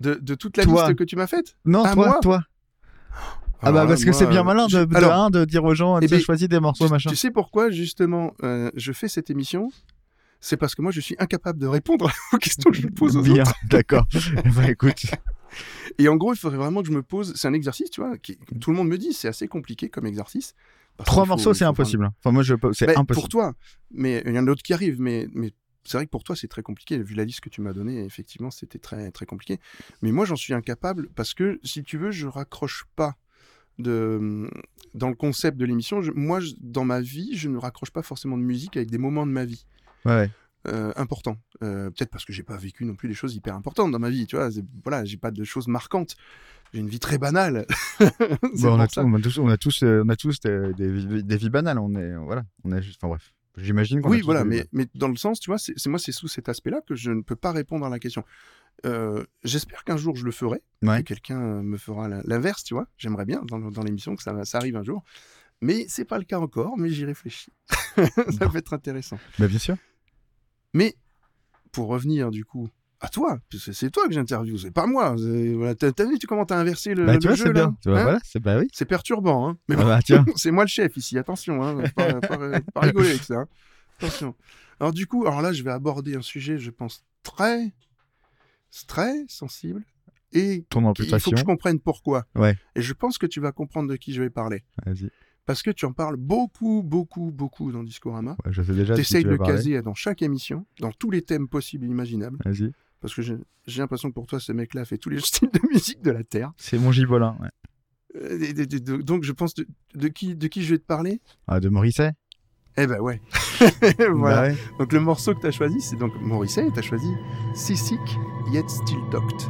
De, de toute la toi. liste que tu m'as faite? Non, ah, toi, moi toi. Ah, ah bah, parce moi, que c'est bien malin de, je... de, Alors, un, de dire aux gens, eh tu as choisi des morceaux, tu, machin. Tu sais pourquoi, justement, euh, je fais cette émission? C'est parce que moi, je suis incapable de répondre aux questions que je me pose aux bien, autres. D'accord. Bah, écoute... Et en gros, il faudrait vraiment que je me pose... C'est un exercice, tu vois, qui... tout le monde me dit, c'est assez compliqué comme exercice. Trois morceaux, faut, c'est impossible. Faire... Enfin, moi, je... c'est bah, impossible. Pour toi, mais il y en a d'autres qui arrivent, mais... mais c'est vrai que pour toi, c'est très compliqué. Vu la liste que tu m'as donnée, effectivement, c'était très, très compliqué. Mais moi, j'en suis incapable, parce que, si tu veux, je raccroche pas de... dans le concept de l'émission. Je... Moi, je... dans ma vie, je ne raccroche pas forcément de musique avec des moments de ma vie. Ouais. Euh, important euh, peut-être parce que j'ai pas vécu non plus des choses hyper importantes dans ma vie, tu vois, c'est, voilà, j'ai pas de choses marquantes, j'ai une vie très banale. Bon, on, a tout, on a tous on a tous, euh, on a tous des, des, vies, des vies banales, on est voilà on est juste, enfin bref, j'imagine qu'on oui voilà mais, mais dans le sens, tu vois, c'est, c'est moi c'est sous cet aspect là que je ne peux pas répondre à la question. Euh, j'espère qu'un jour je le ferai, ouais. que quelqu'un me fera l'inverse, tu vois, j'aimerais bien dans, dans l'émission que ça, ça arrive un jour, mais c'est pas le cas encore, mais j'y réfléchis. Ça peut être intéressant. Bah, bien sûr. Mais pour revenir du coup à toi, parce que c'est toi que j'interviewe, c'est pas moi. C'est, voilà, t'as, t'as vu tu comment t'as inversé le, bah, le vois, jeu c'est là, bien. Tu vois, hein, voilà, c'est bah, oui. C'est perturbant, hein. Mais bah, bah, tiens. C'est moi le chef ici, attention, hein, pas, pas, pas rigoler avec ça. Hein. Attention. Alors du coup, alors là, je vais aborder un sujet, je pense très, très sensible. Et ton amputation. Il faut que je comprenne pourquoi. Ouais. Et je pense que tu vas comprendre de qui je vais parler. Vas-y. Parce que tu en parles beaucoup, beaucoup, beaucoup dans Discorama. Ouais, je sais déjà. T'essayes si tu de le parler. Caser dans chaque émission, dans tous les thèmes possibles et imaginables. Vas-y. Parce que j'ai, j'ai l'impression que pour toi, ce mec-là fait tous les styles de musique de la Terre. C'est mon gibolin, ouais. Euh, de, de, de, donc, je pense de, de, qui, de qui je vais te parler? Ah, de Morrissey. Eh ben ouais. Voilà. Bah ouais. Donc le morceau que tu as choisi, c'est donc Morrissey, tu as choisi Si Sick Yet Still Docked.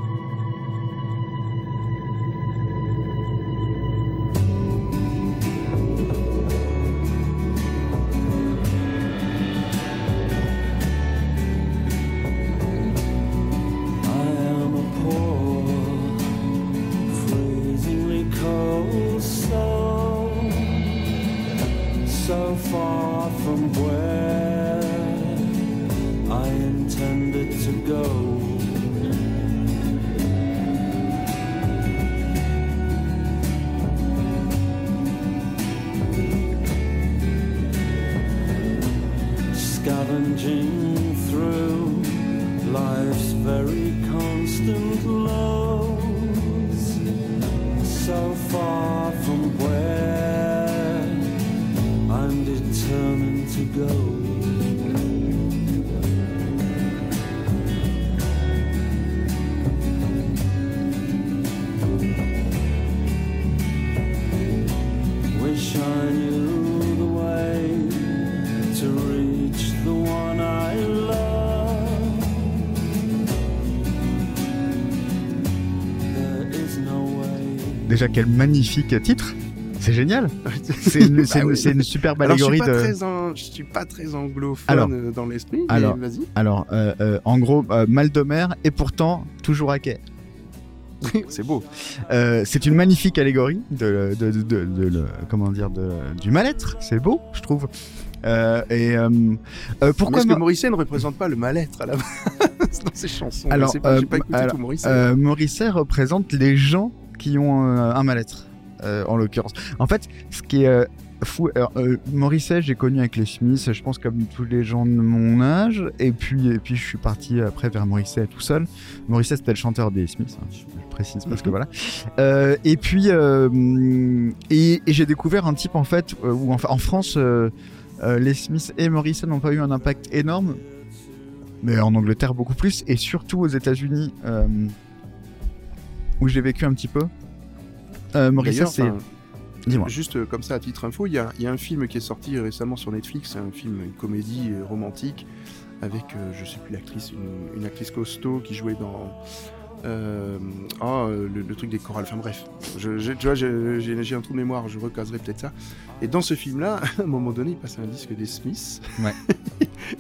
Déjà, quel magnifique titre! C'est génial! C'est une, bah c'est une, oui. c'est une superbe allégorie alors, je suis pas de. Très en, je suis pas très anglophone alors, dans l'esprit, mais alors, vas-y. Alors, euh, euh, en gros, euh, mal de mer et pourtant toujours à quai. C'est beau. Euh, c'est une magnifique allégorie de, de, de, de, de, de comment dire, de, du mal-être. C'est beau, je trouve. Euh, et euh, euh, pourquoi est-ce ma... que Morrissey ne représente pas le mal-être à la base dans ses chansons? Alors, pas, euh, j'ai pas écouté alors, tout Morrissey. Euh, Morrissey représente les gens qui ont euh, un mal-être, euh, en l'occurrence. En fait, ce qui est euh, fou, alors, euh, Morrissey, j'ai connu avec les Smiths, je pense comme tous les gens de mon âge, et puis, et puis je suis parti après vers Morrissey tout seul. Morrissey, c'était le chanteur des Smiths, hein, je précise parce que voilà. Euh, et puis, euh, et, et j'ai découvert un type en fait, où en, en France, euh, euh, les Smiths et Morrissey n'ont pas eu un impact énorme, mais en Angleterre beaucoup plus, et surtout aux États-Unis. Euh, où j'ai vécu un petit peu. Euh, Morrissey, c'est... Enfin, dis-moi. Juste euh, comme ça, à titre info, il y, y a un film qui est sorti récemment sur Netflix, un film, une comédie euh, romantique, avec, euh, je sais plus, l'actrice, une, une actrice costaud qui jouait dans... Euh, oh, le, le truc des chorales, enfin bref. Je, je, tu vois, je, j'ai, j'ai un trou de mémoire, je recaserai peut-être ça. Et dans ce film-là, à un moment donné, il passait un disque des Smiths. Ouais.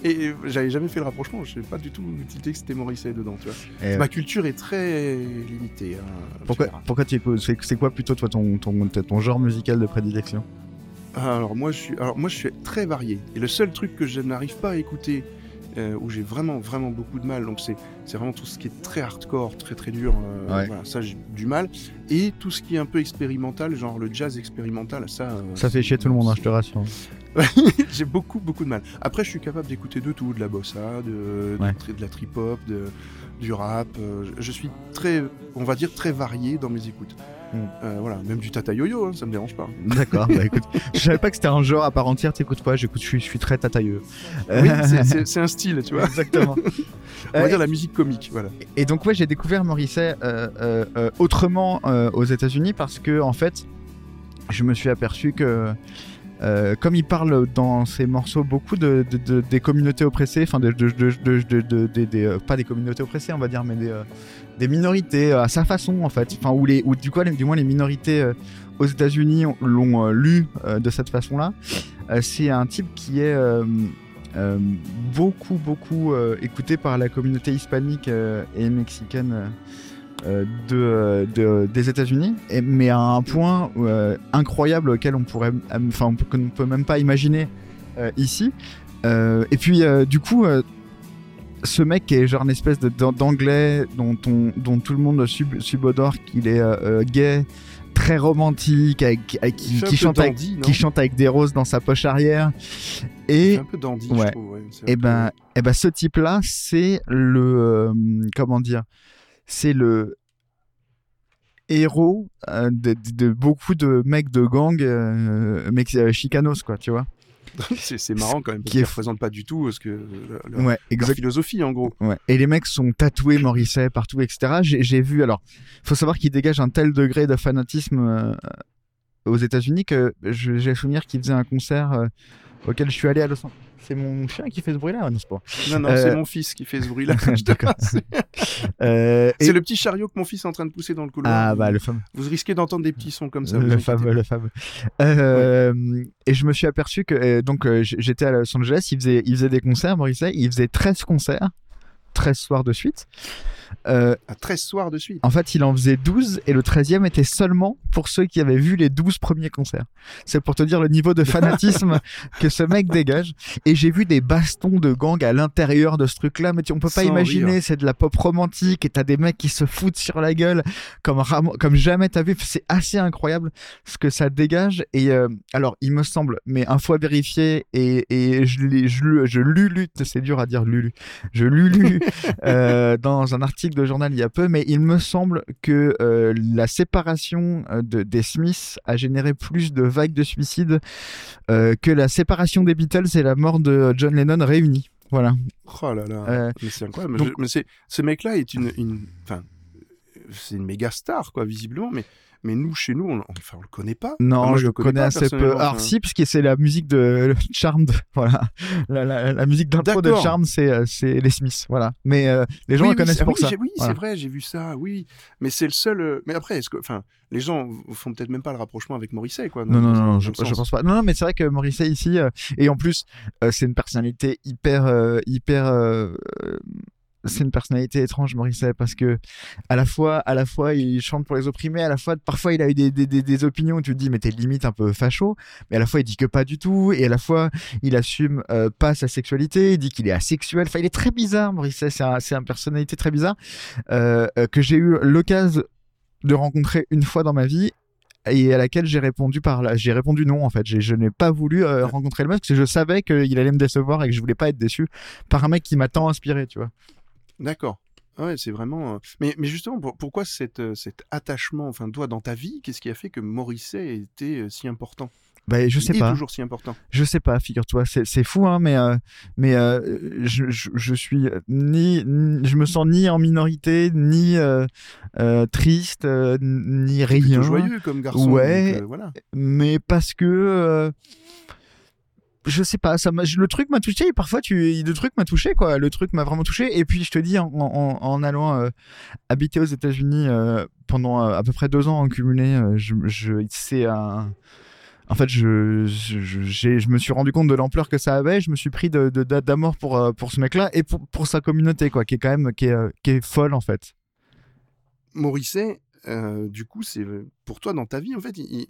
Et j'avais jamais fait le rapprochement, je n'ai pas du tout tilté que c'était Morrissey dedans, tu vois. Et ma euh... culture est très limitée. Hein, pourquoi, pourquoi tu écoutes, c'est, c'est quoi plutôt toi ton, ton, ton genre musical de prédilection? Alors moi, je suis, alors moi je suis très varié. Et le seul truc que je n'arrive pas à écouter, euh, où j'ai vraiment vraiment beaucoup de mal, donc c'est, c'est vraiment tout ce qui est très hardcore, très très dur, euh, ouais. Voilà, ça j'ai du mal. Et tout ce qui est un peu expérimental, genre le jazz expérimental, ça... Euh, ça fait chier tout le monde, hein, je te rassure. J'ai beaucoup beaucoup de mal. Après je suis capable d'écouter de tout, de la bossa, de, de, ouais. de, de la trip-hop, de, du rap. Euh, je suis très, on va dire très varié dans mes écoutes. Mm. Euh, voilà, même du Tata Yoyo, hein, ça me dérange pas. D'accord, bah écoute, je savais pas que c'était un genre à part entière, t'écoutes quoi? J'écoute, je suis, je suis très Tata Yoyo. Oui, c'est, c'est, c'est un style, tu vois. Exactement. On va euh, dire la musique comique, voilà. Et donc ouais, j'ai découvert Morrissey euh, euh, euh, autrement euh, aux États-Unis parce que en fait, je me suis aperçu que Euh, comme il parle dans ses morceaux beaucoup de, de, de des communautés oppressées, enfin de, de, de, de, de, de, de, de, euh, pas des communautés oppressées on va dire, mais des, euh, des minorités euh, à sa façon en fait, enfin ou les ou du coup les, du moins les minorités euh, aux États-Unis l'ont euh, lu euh, de cette façon-là. Euh, c'est un type qui est euh, euh, beaucoup beaucoup euh, écouté par la communauté hispanique euh, et mexicaine. Euh, De, de, des États-Unis, et, mais à un point euh, incroyable auquel on pourrait, enfin, on peut, qu'on ne peut même pas imaginer euh, ici. Euh, et puis, euh, du coup, euh, ce mec qui est genre une espèce de, d'anglais dont, on, dont tout le monde sub, subodore qu'il est euh, gay, très romantique, avec, avec, qui, qui, chante dandy, avec, qui chante avec des roses dans sa poche arrière. Et, c'est un peu dandy, ouais, je trouve. Ouais, et ben, bah, bah, ce type-là, c'est le. Euh, comment dire? C'est le héros euh, de, de, de beaucoup de mecs de gang euh, mecs, euh, chicanos, quoi, tu vois. c'est, c'est marrant quand même, parce qu'ils ne représentent pas du tout ce que, leur, ouais, leur philosophie, en gros. Ouais. Et les mecs sont tatoués, Morrissey, partout, et cetera. J'ai, j'ai vu, alors, il faut savoir qu'ils dégagent un tel degré de fanatisme euh, aux États-Unis que je, j'ai souvenir qu'ils faisaient un concert... Euh, auquel je suis allé à Los Angeles. C'est mon chien qui fait ce bruit-là, non, c'est pas. Non, non, euh... c'est mon fils qui fait ce bruit-là. D'accord. euh, c'est et... le petit chariot que mon fils est en train de pousser dans le couloir. Ah bah le fameux. Vous risquez d'entendre des petits sons comme ça. Le fameux, le fameux. Euh, ouais. Et je me suis aperçu que donc j'étais à Los Angeles, il faisait, il faisait des concerts, Morrissey, il faisait treize concerts. treize soirs de suite. Euh, ah, treize soirs de suite. En fait, il en faisait douze et le treizième était seulement pour ceux qui avaient vu les douze premiers concerts. C'est pour te dire le niveau de fanatisme que ce mec dégage. Et j'ai vu des bastons de gang à l'intérieur de ce truc-là, mais tu, on peut pas Sans imaginer, rire. C'est de la pop romantique et t'as des mecs qui se foutent sur la gueule comme, ram- comme jamais t'as vu. C'est assez incroyable ce que ça dégage. Et euh, alors, il me semble, mais une fois vérifié, et, et je, je, je, je lulu, c'est dur à dire lulu, je lulu euh, dans un article de journal il y a peu, mais il me semble que euh, la séparation de, des Smiths a généré plus de vagues de suicides euh, que la séparation des Beatles et la mort de John Lennon réunis. Voilà. Oh là là, euh, mais c'est incroyable. Donc, mais c'est, ce mec-là est une, une, enfin, c'est une méga star, quoi, visiblement, mais. Mais nous, chez nous, on ne enfin, le connaît pas. Non, enfin, moi, je le connais, connais assez peu. Alors, si, parce que c'est la musique de Charmed. Voilà. La, la, la musique d'intro D'accord. de Charmed, c'est, c'est les Smiths. Voilà. Mais euh, les gens oui, le oui, connaissent c'est... pour oui, ça. J'ai... Oui, voilà. C'est vrai, j'ai vu ça. Oui. Mais c'est le seul. Mais après, est-ce que. Enfin, les gens ne font peut-être même pas le rapprochement avec Morrissey, quoi. Non, non, non, non je ne pense pas. Non, non, mais c'est vrai que Morrissey, ici. Euh... Et en plus, euh, c'est une personnalité hyper. Euh, hyper euh... C'est une personnalité étrange, Morrissey, parce que à la fois, à la fois, il chante pour les opprimés, à la fois, parfois, il a eu des, des, des, des opinions où tu te dis, mais t'es limite un peu facho, mais à la fois, il dit que pas du tout, et à la fois, il assume euh, pas sa sexualité, il dit qu'il est asexuel. Enfin, il est très bizarre, Morrissey, c'est un, c'est une personnalité très bizarre euh, que j'ai eu l'occasion de rencontrer une fois dans ma vie. Et à laquelle j'ai répondu par là, j'ai répondu non en fait. J'ai, je n'ai pas voulu euh, rencontrer le mec parce que je savais qu'il allait me décevoir et que je voulais pas être déçu par un mec qui m'a tant inspiré, tu vois. D'accord. Ouais, c'est vraiment. Mais, mais justement, pour, pourquoi cette, cet attachement, enfin, toi, dans ta vie, qu'est-ce qui a fait que Morrissey était si important ? Ben, je sais il pas. Est toujours si important. Je sais pas, figure-toi, c'est, c'est fou, hein, mais euh, mais euh, je, je je suis ni, ni je me sens ni en minorité, ni euh, euh, triste, euh, ni rien. Plutôt joyeux comme garçon. Ouais. Donc, euh, voilà. Mais parce que. Euh... Je sais pas, ça m'a, le truc m'a touché. Et parfois, tu, le truc m'a touché, quoi. Le truc m'a vraiment touché. Et puis, je te dis, en, en, en allant euh, habiter aux États-Unis euh, pendant euh, à peu près deux ans en cumulé, euh, je, je, c'est un. En fait, je, je, je, je me suis rendu compte de l'ampleur que ça avait. Je me suis pris de, de, de, d'amour pour, pour ce mec-là et pour, pour sa communauté, quoi, qui est quand même qui est, qui est folle, en fait. Morrissey, euh, du coup, c'est pour toi dans ta vie, en fait, il.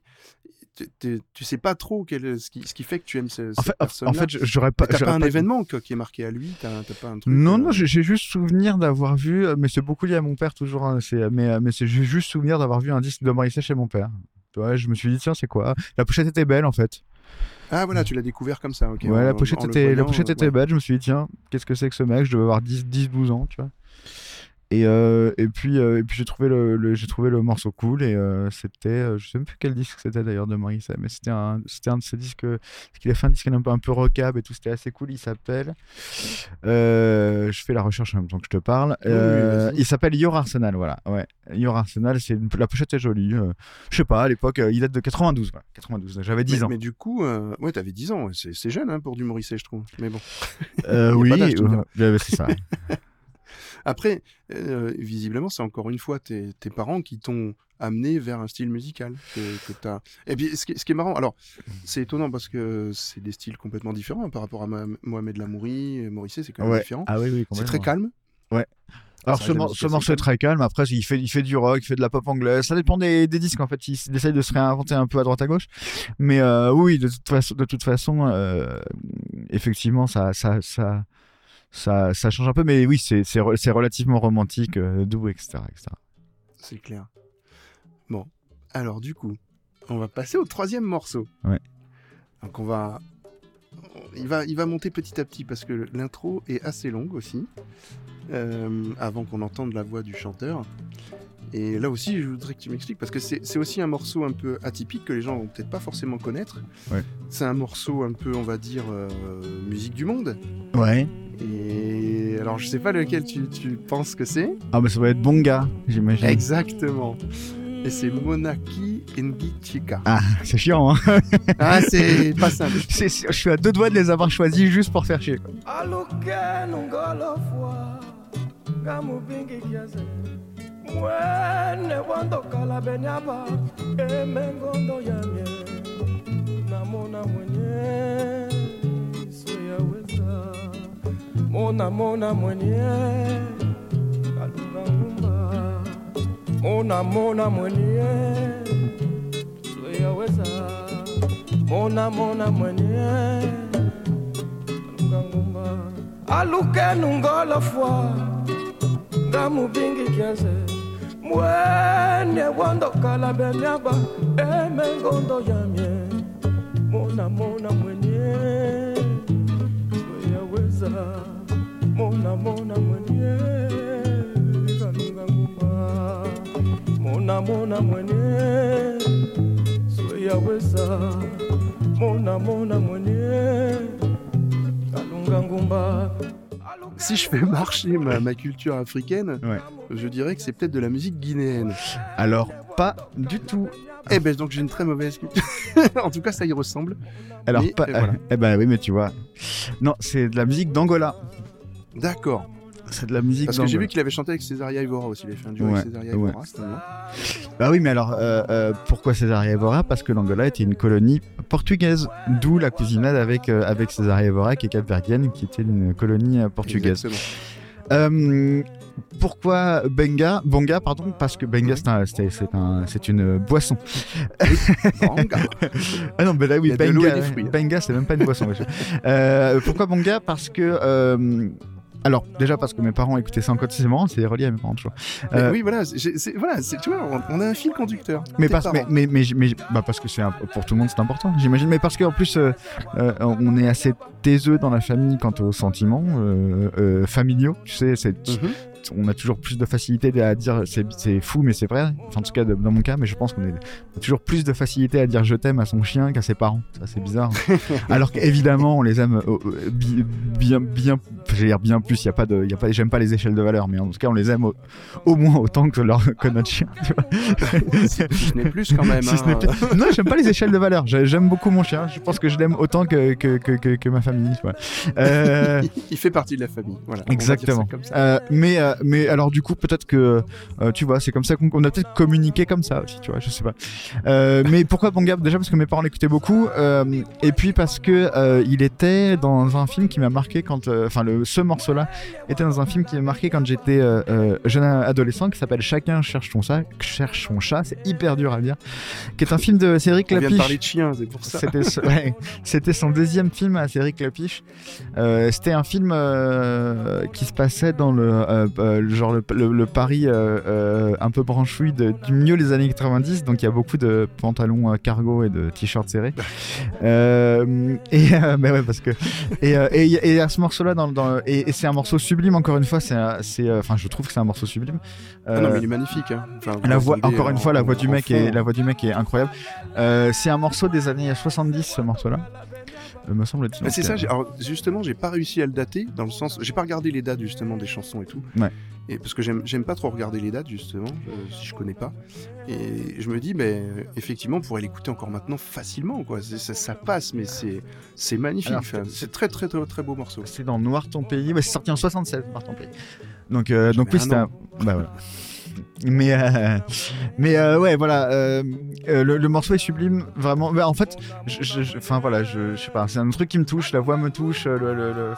Tu, tu sais pas trop quel, ce, qui, ce qui fait que tu aimes ce, cette en fait, personne-là. En fait, j'aurais pas. T'as j'aurais pas un pas... événement que, qui est marqué à lui. T'as, t'as pas un truc. Non, euh... non, j'ai juste souvenir d'avoir vu, mais c'est beaucoup lié à mon père toujours. Hein, c'est, mais, mais c'est juste souvenir d'avoir vu un disque de Morrissey chez mon père. Ouais, je me suis dit tiens c'est quoi ? La pochette était belle en fait. Ah voilà, tu l'as découvert comme ça. Ok. Ouais, en, la pochette était, voyant, la pochette euh, était ouais. belle. Je me suis dit tiens qu'est-ce que c'est que ce mec ? Je devais avoir dix, douze ans, tu vois. Et, euh, et puis, euh, et puis j'ai, trouvé le, le, j'ai trouvé le morceau cool et euh, c'était, euh, je sais même plus quel disque c'était d'ailleurs de Morrissey, mais c'était un, c'était un de ces disques, parce qu'il a fait un disque un peu, un peu rockab et tout, c'était assez cool, il s'appelle, euh, je fais la recherche en même temps que je te parle, euh, oui, il s'appelle Your Arsenal, voilà, ouais, Your Arsenal, c'est une, la pochette est jolie, euh, je sais pas, à l'époque, euh, il date de quatre-vingt-douze, quoi, quatre-vingt-douze, j'avais dix mais, ans. Mais du coup, euh, ouais, t'avais dix ans, c'est, c'est jeune hein, pour du Morrissey, je trouve, mais bon. Euh, oui, euh, euh, c'est ça. Après, euh, visiblement, c'est encore une fois tes, tes parents qui t'ont amené vers un style musical que, que t'as. Et puis, ce qui, ce qui est marrant, alors, c'est étonnant parce que c'est des styles complètement différents hein, par rapport à Ma- Mohamed Lamouri, Morrissey, c'est quand même ouais. différent. Ah oui, oui, c'est très calme. Ouais. Alors, ce, mor- ce morceau est très calme. Après, il fait, il fait du rock, il fait de la pop anglaise. Ça dépend des, des disques, en fait. Il, il essaye de se réinventer un peu à droite à gauche. Mais euh, oui, de toute façon, de toute façon euh, effectivement, ça. ça, ça... Ça, ça change un peu, mais oui, c'est, c'est, c'est relativement romantique, euh, doux, et cetera, et cetera. C'est clair. Bon, alors du coup, on va passer au troisième morceau. Ouais. Donc on va... Il va, il va monter petit à petit, parce que l'intro est assez longue aussi, euh, avant qu'on entende la voix du chanteur. Et là aussi, je voudrais que tu m'expliques, parce que c'est, c'est aussi un morceau un peu atypique que les gens vont peut-être pas forcément connaître. Ouais. C'est un morceau un peu, on va dire, euh, musique du monde. Ouais. Et alors, je sais pas lequel tu, tu penses que c'est. Ah, bah ça doit être Bonga, j'imagine. Exactement. et c'est Monaki Ndichika. Ah, c'est chiant, hein. Ah, c'est pas simple. C'est, je suis à deux doigts de les avoir choisis juste pour faire chier, quoi. Mona mona mwenye kaluga ngumba mona mona mwenye soyaweza mona mona mwenye kaluga ngumba aluke nungolo fwa ngamu bingi kiaze mwenye wando kala benyaba emengondo yamye mona mona mwenye soyaweza Mona mona mwenye kalunga ngumba Mona mona mwenye soya weza Mona mona mwenye kalunga ngumba. Si je fais marcher ma, ma culture africaine, ouais, je dirais que c'est peut-être de la musique guinéenne. Alors, pas du tout. Eh ben, donc j'ai une très mauvaise culture. En tout cas, ça y ressemble. Alors, mais, pas, euh, voilà. Eh ben oui, mais tu vois. Non, c'est de la musique d'Angola. D'accord. C'est de la musique. Parce que j'ai vu qu'il avait chanté avec Cesária Evora aussi. Il a fait un duo ouais, avec Cesária Evora. Ouais. C'était bien. Bah oui, mais alors, euh, euh, pourquoi Cesária Evora ? Parce que l'Angola était une colonie portugaise. D'où la cousinade avec, euh, avec Cesária Evora, qui est capverdienne, qui était une colonie portugaise. Euh, pourquoi Benga, Bonga, pardon, parce que Benga, c'est, un, c'est, c'est, un, c'est une boisson. Bonga. Ah non, mais là, oui, Benga, Benga, c'est même pas une boisson. euh, pourquoi Bonga ? Parce que... Euh, alors, déjà parce que mes parents écoutaient ça en code, c'est marrant, c'est relié à mes parents, tu vois. Euh, oui, voilà, c'est, c'est, voilà c'est, tu vois, on, on a un fil conducteur. Mais parce, mais, mais, mais, mais, bah parce que c'est un, pour tout le monde, c'est important, j'imagine. Mais parce qu'en plus, euh, euh, on est assez taiseux dans la famille quant aux sentiments euh, euh, familiaux, tu sais, c'est... Mm-hmm. On a toujours plus de facilité à dire c'est, c'est fou mais c'est vrai, enfin, en tout cas de, dans mon cas, mais je pense qu'on est, a toujours plus de facilité à dire je t'aime à son chien qu'à ses parents. Ça c'est bizarre, hein. Alors qu'évidemment on les aime euh, bi, bien bien je veux dire bien plus, il y a pas de il y a pas j'aime pas les échelles de valeur, mais en tout cas on les aime au, au moins autant que, leur, que notre chien, tu vois. Si ce n'est plus quand même, hein. Si ce n'est plus... Non, j'aime pas les échelles de valeur, j'aime beaucoup mon chien, je pense que je l'aime autant que que que que, que ma famille, tu vois. Euh... il fait partie de la famille, voilà. Exactement. Euh, mais euh, mais alors du coup peut-être que euh, tu vois c'est comme ça qu'on on a peut-être communiqué comme ça aussi, tu vois, je sais pas. Euh, mais pourquoi Bonga ? Déjà parce que mes parents l'écoutaient beaucoup, euh, et puis parce que euh, il était dans un film qui m'a marqué quand enfin euh, ce morceau là était dans un film qui m'a marqué quand j'étais euh, euh, jeune adolescent, qui s'appelle Chacun cherche son chat, cherche son chat, c'est hyper dur à dire, qui est un film de Cédric Lapiche. On vient de parler de chien, c'est pour ça. C'était, ce, ouais, c'était son deuxième film à Cédric Lapiche. Euh, c'était un film euh, qui se passait dans le euh, Euh, genre le, le, le Paris euh, euh, un peu branchouille de, du milieu des années quatre-vingt-dix, donc il y a beaucoup de pantalons euh, cargo et de t-shirts serrés euh, et euh, bah ouais, parce que et, euh, et, et, et à ce morceau là dans, dans, et, et c'est un morceau sublime, encore une fois, c'est c'est enfin euh, je trouve que c'est un morceau sublime, euh, ah non mais il est magnifique, hein. Enfin, la voix, encore une fois, en, la voix du mec est, la voix du mec est incroyable, euh, c'est un morceau des années soixante-dix, ce morceau là me semble-t-il. Mais c'est ça, j'ai, alors, justement j'ai pas réussi à le dater, dans le sens j'ai pas regardé les dates justement des chansons et tout, ouais. Et parce que j'aime, j'aime pas trop regarder les dates justement, euh, si je connais pas, et je me dis ben effectivement on pourrait l'écouter encore maintenant facilement, quoi. Ça, ça passe, mais c'est, c'est magnifique. Alors, enfin, c'est très, très très très beau morceau. C'est dans Noir ton pays, mais c'est sorti en soixante-sept, Noir ton pays, donc euh, donc oui, c'était un... bah voilà. Mais euh, mais euh, ouais voilà, euh, le, le morceau est sublime vraiment. Bah, en fait, enfin voilà, je, je sais pas, c'est un truc qui me touche, la voix me touche, le, le, le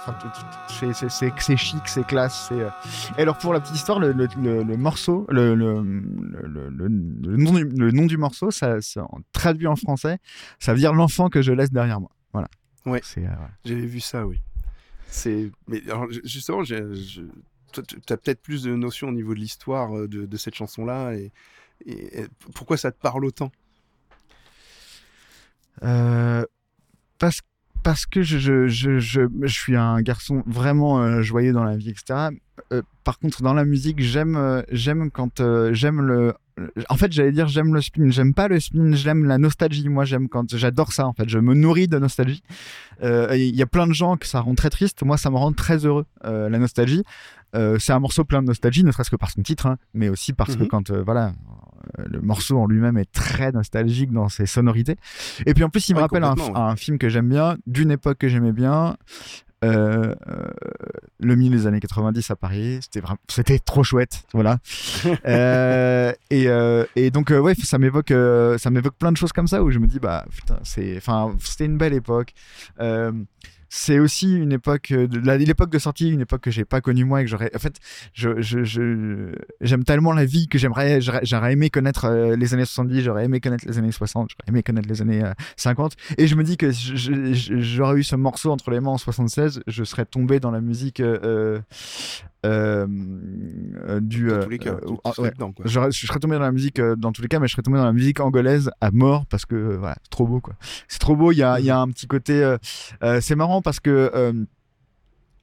c'est, c'est, c'est, c'est chic, c'est classe. C'est, euh... Et alors pour la petite histoire, le, le, le, le morceau, le, le, le, le, le, nom du, le nom du morceau, ça, ça traduit en français, ça veut dire l'enfant que je laisse derrière moi. Voilà. Ouais. C'est, euh, ouais. J'avais vu ça, oui. C'est mais alors, justement je... je... tu as peut-être plus de notions au niveau de l'histoire de, de cette chanson-là, et, et, et pourquoi ça te parle autant ? euh, parce, parce que je, je, je, je, je suis un garçon vraiment joyeux dans la vie, et cetera. euh, par contre dans la musique j'aime j'aime quand euh, j'aime le en fait j'allais dire j'aime le spleen j'aime pas le spleen j'aime la nostalgie. Moi j'aime quand j'adore ça en fait, je me nourris de nostalgie. Il euh, y a plein de gens que ça rend très triste, moi ça me rend très heureux euh, la nostalgie. Euh, c'est un morceau plein de nostalgie, ne serait-ce que par son titre, hein, mais aussi parce mmh. que quand euh, voilà, euh, le morceau en lui-même est très nostalgique dans ses sonorités. Et puis en plus, il me ouais, rappelle un, ouais. un film que j'aime bien, d'une époque que j'aimais bien, euh, euh, le milieu des années quatre-vingt-dix à Paris. C'était vraiment, c'était trop chouette, voilà. euh, et, euh, et donc euh, ouais, ça m'évoque, euh, ça m'évoque plein de choses comme ça où je me dis bah putain, c'est, enfin, c'était une belle époque. Euh, C'est aussi une époque, de, la, l'époque de sortie, une époque que j'ai pas connue moi et que j'aurais. En fait, je, je, je, j'aime tellement la vie que j'aimerais, j'aurais, j'aurais aimé connaître euh, les années soixante-dix, j'aurais aimé connaître les années soixante, j'aurais aimé connaître les années euh, cinquante. Et je me dis que je, je, je, j'aurais eu ce morceau entre les mains en soixante-seize, je serais tombé dans la musique euh, euh, euh, du. Dans tous les cas, euh, tout, tout ouais, dedans, quoi. Je, je serais tombé dans la musique euh, dans tous les cas, mais je serais tombé dans la musique angolaise à mort parce que euh, voilà, c'est trop beau quoi. C'est trop beau. Il y a, il y a un petit côté. Euh, euh, c'est marrant. Parce que euh,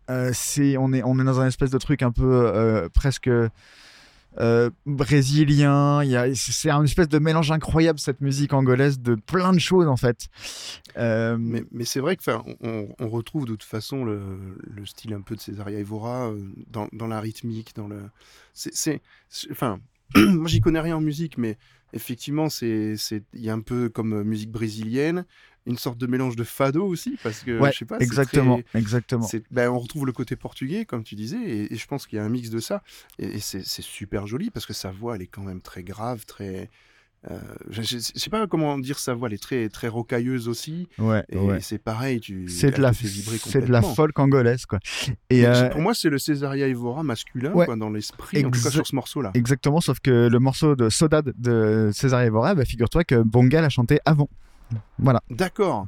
euh, c'est, on, est, on est dans un espèce de truc un peu euh, presque euh, brésilien. Y a, c'est un espèce de mélange incroyable, cette musique angolaise, de plein de choses en fait. Euh, mais, mais c'est vrai qu'on on, on retrouve de toute façon le, le style un peu de Cesária Evora dans, dans la rythmique. Dans le... c'est, c'est, c'est, enfin, moi, j'y connais rien en musique, mais effectivement, c'est, c'est, y a un peu comme musique brésilienne. Une sorte de mélange de fado aussi, parce que ouais, je sais pas, exactement, c'est très, exactement. C'est, ben, on retrouve le côté portugais, comme tu disais, et, et je pense qu'il y a un mix de ça. Et, et c'est, c'est super joli, parce que sa voix, elle est quand même très grave, très. Euh, je, je, je sais pas comment dire, sa voix, elle est très, très rocailleuse aussi. Ouais, et ouais. c'est pareil, tu. C'est de la, c'est de la folk angolaise, quoi. Et euh... pour moi, c'est le Cesária Evora masculin, ouais. quoi, dans l'esprit, Ex- en tout cas sur ce morceau-là. Exactement, sauf que le morceau de Saudade de Cesária Evora, bah, figure-toi que Bonga l'a chanté avant. Voilà. D'accord.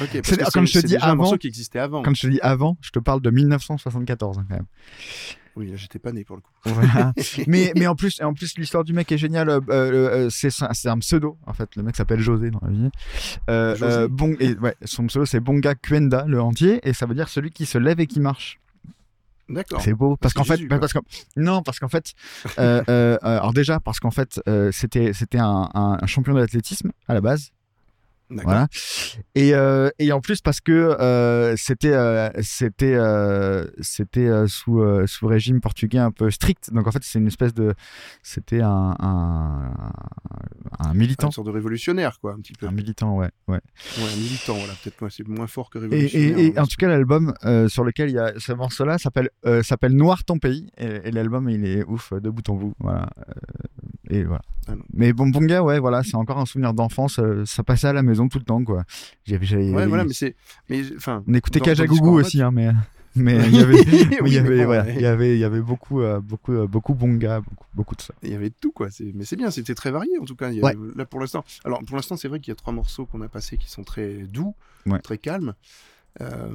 Okay, parce c'est, que quand c'est, je te dis avant, qui existait avant. Quand je te dis avant, je te parle de dix-neuf cent soixante-quatorze hein, quand même. Oui, j'étais pas né pour le coup. Voilà. mais mais en plus en plus l'histoire du mec est géniale. Euh, euh, c'est c'est un pseudo en fait. Le mec s'appelle José dans la vie. Euh, José. Euh, bon et ouais, son pseudo c'est Bonga Kuenda le entier et ça veut dire celui qui se lève et qui marche. D'accord. C'est beau parce, parce qu'en Jésus, fait quoi. parce qu'en... non parce qu'en fait euh, euh, alors déjà parce qu'en fait euh, c'était c'était un, un, un champion d'athlétisme à la base. D'accord. Voilà. Et, euh, et en plus parce que euh, c'était euh, c'était euh, c'était euh, sous euh, sous régime portugais un peu strict, donc en fait c'est une espèce de c'était un un, un militant, une sorte de révolutionnaire quoi, un petit peu un militant ouais ouais, ouais un militant voilà peut-être moi c'est moins fort que révolutionnaire. Et, et, et en tout cas l'album euh, sur lequel il y a ce morceau là s'appelle euh, s'appelle Noir ton pays et, et l'album il est ouf de bout en bout voilà et voilà. Ah mais bon Bonga ouais voilà c'est encore un souvenir d'enfance, euh, ça passait à la maison tout le temps quoi. J'avais, j'avais, ouais, voilà, mais c'est, mais enfin, on écoutait Kajagougou aussi hein, mais mais il y avait, il oui, y avait, voilà, il ouais. y avait, il y avait beaucoup, euh, beaucoup, euh, beaucoup Bonga, beaucoup, beaucoup de ça. Il y avait tout quoi. C'est, mais c'est bien, c'était très varié en tout cas. Y avait, ouais. Là pour l'instant, alors pour l'instant c'est vrai qu'il y a trois morceaux qu'on a passés qui sont très doux, ouais. très calmes. Euh,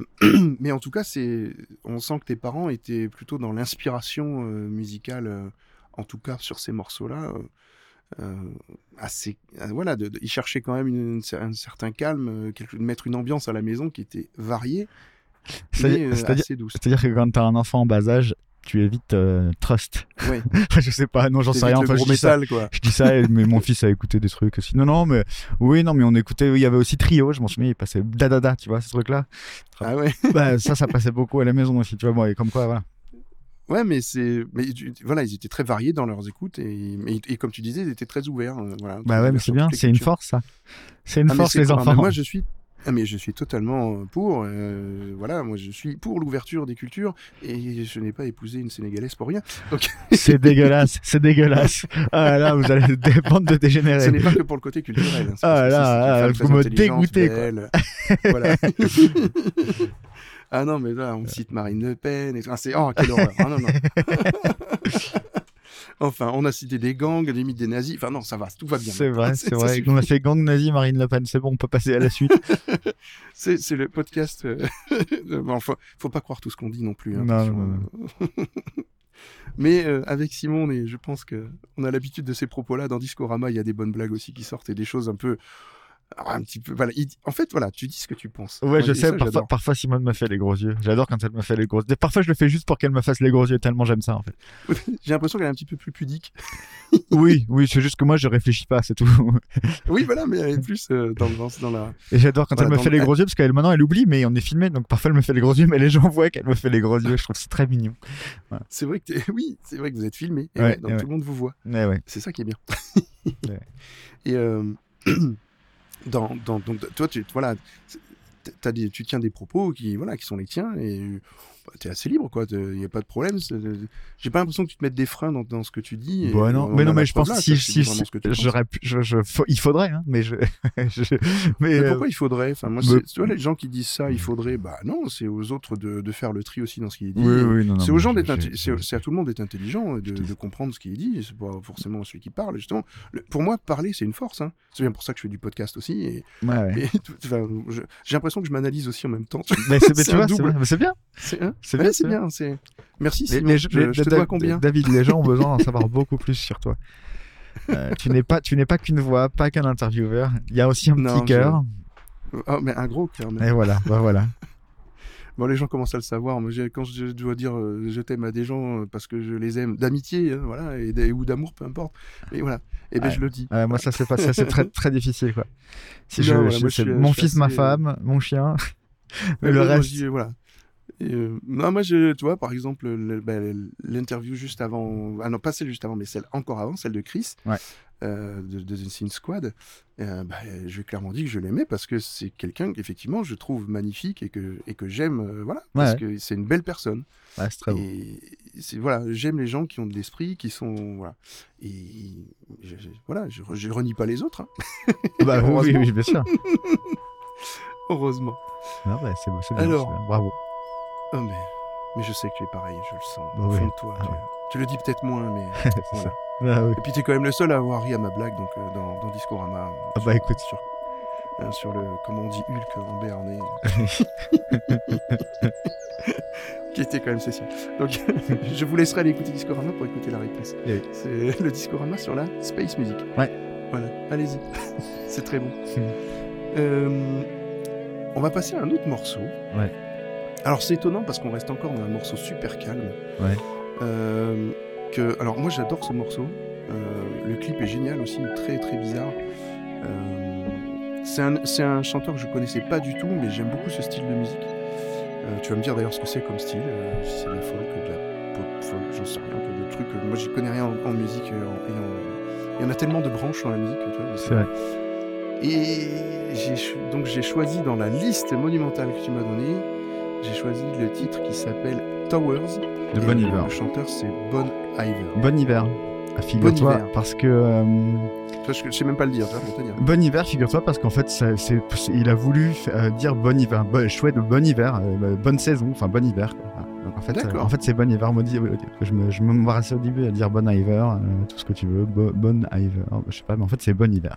mais en tout cas c'est, on sent que tes parents étaient plutôt dans l'inspiration euh, musicale, euh, en tout cas sur ces morceaux là. Euh, Euh, assez euh, voilà de, de, ils cherchaient quand même une, une, un certain calme, euh, quelque, mettre une ambiance à la maison qui était variée c'est mais, à, euh, c'est assez à, douce. C'est-à-dire que quand t'as un enfant en bas âge tu évites euh, Trust. Oui. je sais pas, non, j'en sais rien. Enfin, je, dis métal, ça, je dis ça, mais mon fils a écouté des trucs aussi. Non, non, mais oui, non, mais on écoutait. Il y avait aussi Trio, je m'en souviens, il passait Dadada, tu vois, ce truc-là. Ah ouais. bah, ça, ça passait beaucoup à la maison aussi, tu vois, moi, bon, comme quoi, voilà. Ouais, mais c'est, mais voilà, ils étaient très variés dans leurs écoutes et, et, et comme tu disais, ils étaient très ouverts. Voilà. Bah ouais, mais c'est bien, c'est une force, ça. C'est une ah, force, c'est les enfants. Moi, je suis, ah, mais je suis totalement pour. Euh, voilà, moi, je suis pour l'ouverture des cultures et je n'ai pas épousé une Sénégalaise pour rien. Donc... C'est dégueulasse, c'est dégueulasse. Ah là, vous allez dépendre de dégénérer. Ce n'est pas que pour le côté culturel. Hein, ah là, vous me dégoûtez. Voilà. Ah non, mais là, on cite Marine Le Pen. Et... Ah, c'est... Oh, quelle horreur. Ah, non, non. Enfin, on a cité des gangs, limite des nazis. Enfin non, ça va, tout va bien. C'est vrai, c'est, c'est vrai. On a fait gang nazi, Marine Le Pen. C'est bon, on peut passer à la suite. c'est, c'est le podcast. Euh... bon, faut, faut pas croire tout ce qu'on dit non plus. Hein, non, non, non. Mais euh, avec Simon, et je pense qu'on a l'habitude de ces propos-là. Dans Discorama, il y a des bonnes blagues aussi qui sortent et des choses un peu... un petit peu. Voilà. Il, en fait, voilà, tu dis ce que tu penses. Ouais, Moi, je sais. Ça, parfois, parfois, Simone me fait les gros yeux. J'adore quand elle me fait les gros yeux. Parfois, je le fais juste pour qu'elle me fasse les gros yeux. Tellement j'aime ça, en fait. J'ai l'impression qu'elle est un petit peu plus pudique. Oui, oui, c'est juste que moi je réfléchis pas, c'est tout. Oui, voilà, mais elle est plus euh, dans, dans, dans la. Et j'adore quand voilà, elle me fait le... les gros yeux parce qu'elle maintenant elle oublie, mais on est filmé, donc parfois elle me fait les gros yeux, mais les gens voient qu'elle me fait les gros yeux. Je trouve que c'est très mignon. Voilà. C'est vrai que t'es... oui, c'est vrai que vous êtes filmé, et ouais, ouais, donc ouais. Tout le monde vous voit. Ouais, ouais. C'est ça qui est bien. Ouais. Et euh... dans, dans, donc toi tu voilà, t'as des, tu tiens des propos qui voilà qui sont les tiens et. Bah, t'es assez libre, quoi. Il n'y a pas de problème. C'est... J'ai pas l'impression que tu te mettes des freins dans, dans ce que tu dis. Bon, non. Mais non, mais je pense que si, si, si j'aurais, je, je, faut, il faudrait, hein. Mais je, je... Mais, mais pourquoi euh... il faudrait? Enfin, moi, mais... tu vois, les gens qui disent ça, il faudrait. Bah non, c'est aux autres de, de faire le tri aussi dans ce qui est dit. Oui, oui, non, non, c'est aux gens d'être, inté... c'est, c'est à tout le monde d'être intelligent, et de, de comprendre ce qui est dit. C'est pas forcément celui qui parle. Justement, le... pour moi, parler, c'est une force. Hein. C'est bien pour ça que je fais du podcast aussi. Et... Ouais, ouais. Et tout... enfin, je... j'ai l'impression que je m'analyse aussi en même temps. Mais c'est, mais c'est, tu vois, double... c'est bien. C'est bien. C'est, ouais, bien, c'est, c'est bien, bien. C'est... Merci. Simon. Mais je, je, je te da- dois combien, David? Les gens ont besoin d'en savoir beaucoup plus sur toi. Euh, tu n'es pas, tu n'es pas qu'une voix, pas qu'un intervieweur. Il y a aussi un non, petit cœur. Je... Oh, mais un gros cœur. Mais... Et voilà, bah voilà. Bon, les gens commencent à le savoir. Moi, j'ai, quand je dois dire euh, je t'aime à des gens euh, parce que je les aime d'amitié, hein, voilà, et d- ou d'amour, peu importe. Et voilà. Et ben ouais. Je le dis. Euh, moi, ça c'est pas, ça c'est très très difficile, quoi. Si non, je, voilà, je, moi, je suis, mon je fils, assez... ma femme, mon chien, mais le reste. Moi, je, voilà. Et euh, non, moi, je, tu vois, par exemple, le, ben, l'interview juste avant, ah non, pas celle juste avant, mais celle encore avant, celle de Chris, ouais. euh, de, de The Sin Squad, euh, ben, je lui ai clairement dit que je l'aimais parce que c'est quelqu'un qu'effectivement je trouve magnifique et que, et que j'aime, euh, voilà, ouais, parce ouais. que c'est une belle personne. Ouais, c'est très beau. Et c'est, voilà, j'aime les gens qui ont de l'esprit, qui sont, voilà, et je, je, voilà, je, je renie pas les autres. Hein. Bah oui, oui, bien sûr. Heureusement. Non, bah, c'est beau, c'est bien, alors, c'est bien. Bravo. Oh mais, mais je sais que tu es pareil, je le sens. Bah au fond oui. de toi, ah tu, ouais. tu le dis peut-être moins, mais voilà. Ah oui. Et puis tu es quand même le seul à avoir ri à ma blague, donc euh, dans, dans Discorama. Ah sur, bah écoute, sur, euh, sur le comment on dit Hulk en béarnais, qui était quand même Cécile. Donc je vous laisserai aller écouter Discorama pour écouter la réponse. Oui. C'est le Discorama sur la space music. Ouais. Voilà, allez-y, c'est très bon. Mmh. Euh, on va passer à un autre morceau. Ouais. Alors c'est étonnant parce qu'on reste encore dans un morceau super calme. Ouais. Euh, que, alors moi j'adore ce morceau. Euh, le clip est génial aussi, très très bizarre. Euh, c'est, un, c'est un chanteur que je connaissais pas du tout, mais j'aime beaucoup ce style de musique. Euh, tu vas me dire d'ailleurs ce que c'est comme style. Euh, c'est de la folk, de la pop folk, j'en sais rien, de trucs. Moi j'y connais rien en, en musique. Il y en a tellement de branches dans la musique. Tu vois, c'est vrai. Et j'ai, donc j'ai choisi dans la liste monumentale que tu m'as donnée. J'ai choisi le titre qui s'appelle Towers de Bon Iver. Le chanteur c'est Bon Iver. Bon Iver. Ah, figure-toi bon parce que euh... parce que je sais même pas le dire. Te dire. Bon Iver, figure-toi parce qu'en fait ça, c'est, il a voulu euh, dire Bon Iver, bon, chouette Bon Iver, euh, bonne saison, enfin Bon Iver. Quoi. Donc en fait, euh, en fait c'est Bon Iver. Maudit, je me je m'embarrassais au début à dire Bon Iver, euh, tout ce que tu veux, Bo, Bon Iver, je sais pas, mais en fait c'est Bon Iver.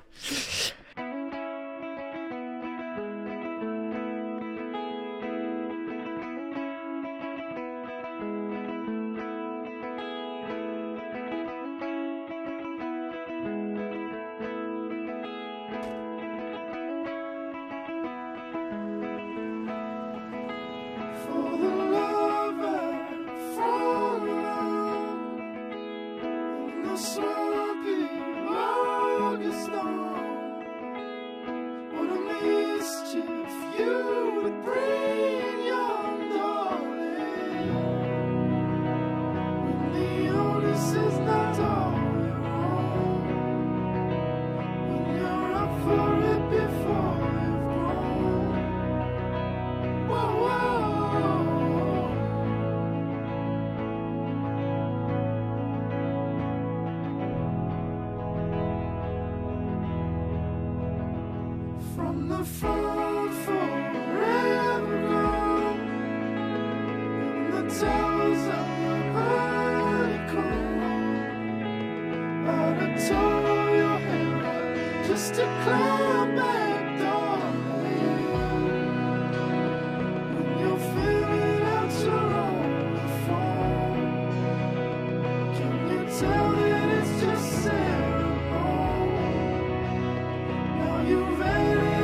You're ready.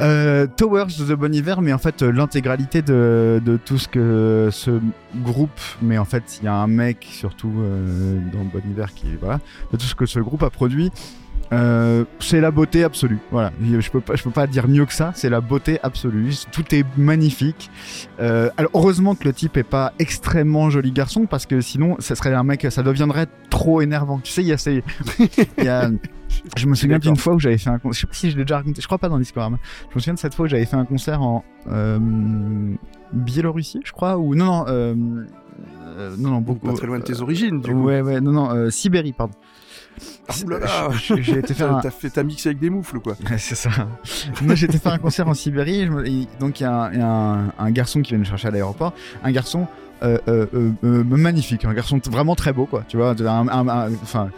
Euh, Towers de Bon Iver, mais en fait l'intégralité de, de tout ce que ce groupe, mais en fait il y a un mec surtout euh, dans Bon Iver qui voilà, de tout ce que ce groupe a produit, euh, c'est la beauté absolue. Voilà, je peux pas, je peux pas dire mieux que ça. C'est la beauté absolue. Tout est magnifique. Euh, alors heureusement que le type est pas extrêmement joli garçon, parce que sinon ça serait un mec, ça deviendrait trop énervant. Tu sais, il y a ces, il y a Je me souviens d'une fois où j'avais fait un concert, je sais pas si je l'ai déjà raconté, je crois pas dans Discorama. Je me souviens de cette fois où j'avais fait un concert en euh, Biélorussie, je crois, ou non, non, euh, euh, non, non, beaucoup. Pas très loin de tes origines, du coup. Ouais, ouais, non, non, euh, Sibérie, pardon. Ah, oulala, j'ai, j'ai été faire un... t'as, fait, t'as mixé avec des moufles, quoi. Ouais, c'est ça. Moi, j'ai été faire un concert en Sibérie, me... et donc il y a, un, y a un, un garçon qui vient me chercher à l'aéroport, un garçon. Euh, euh, euh, magnifique, un garçon t- vraiment très beau, quoi, tu vois, enfin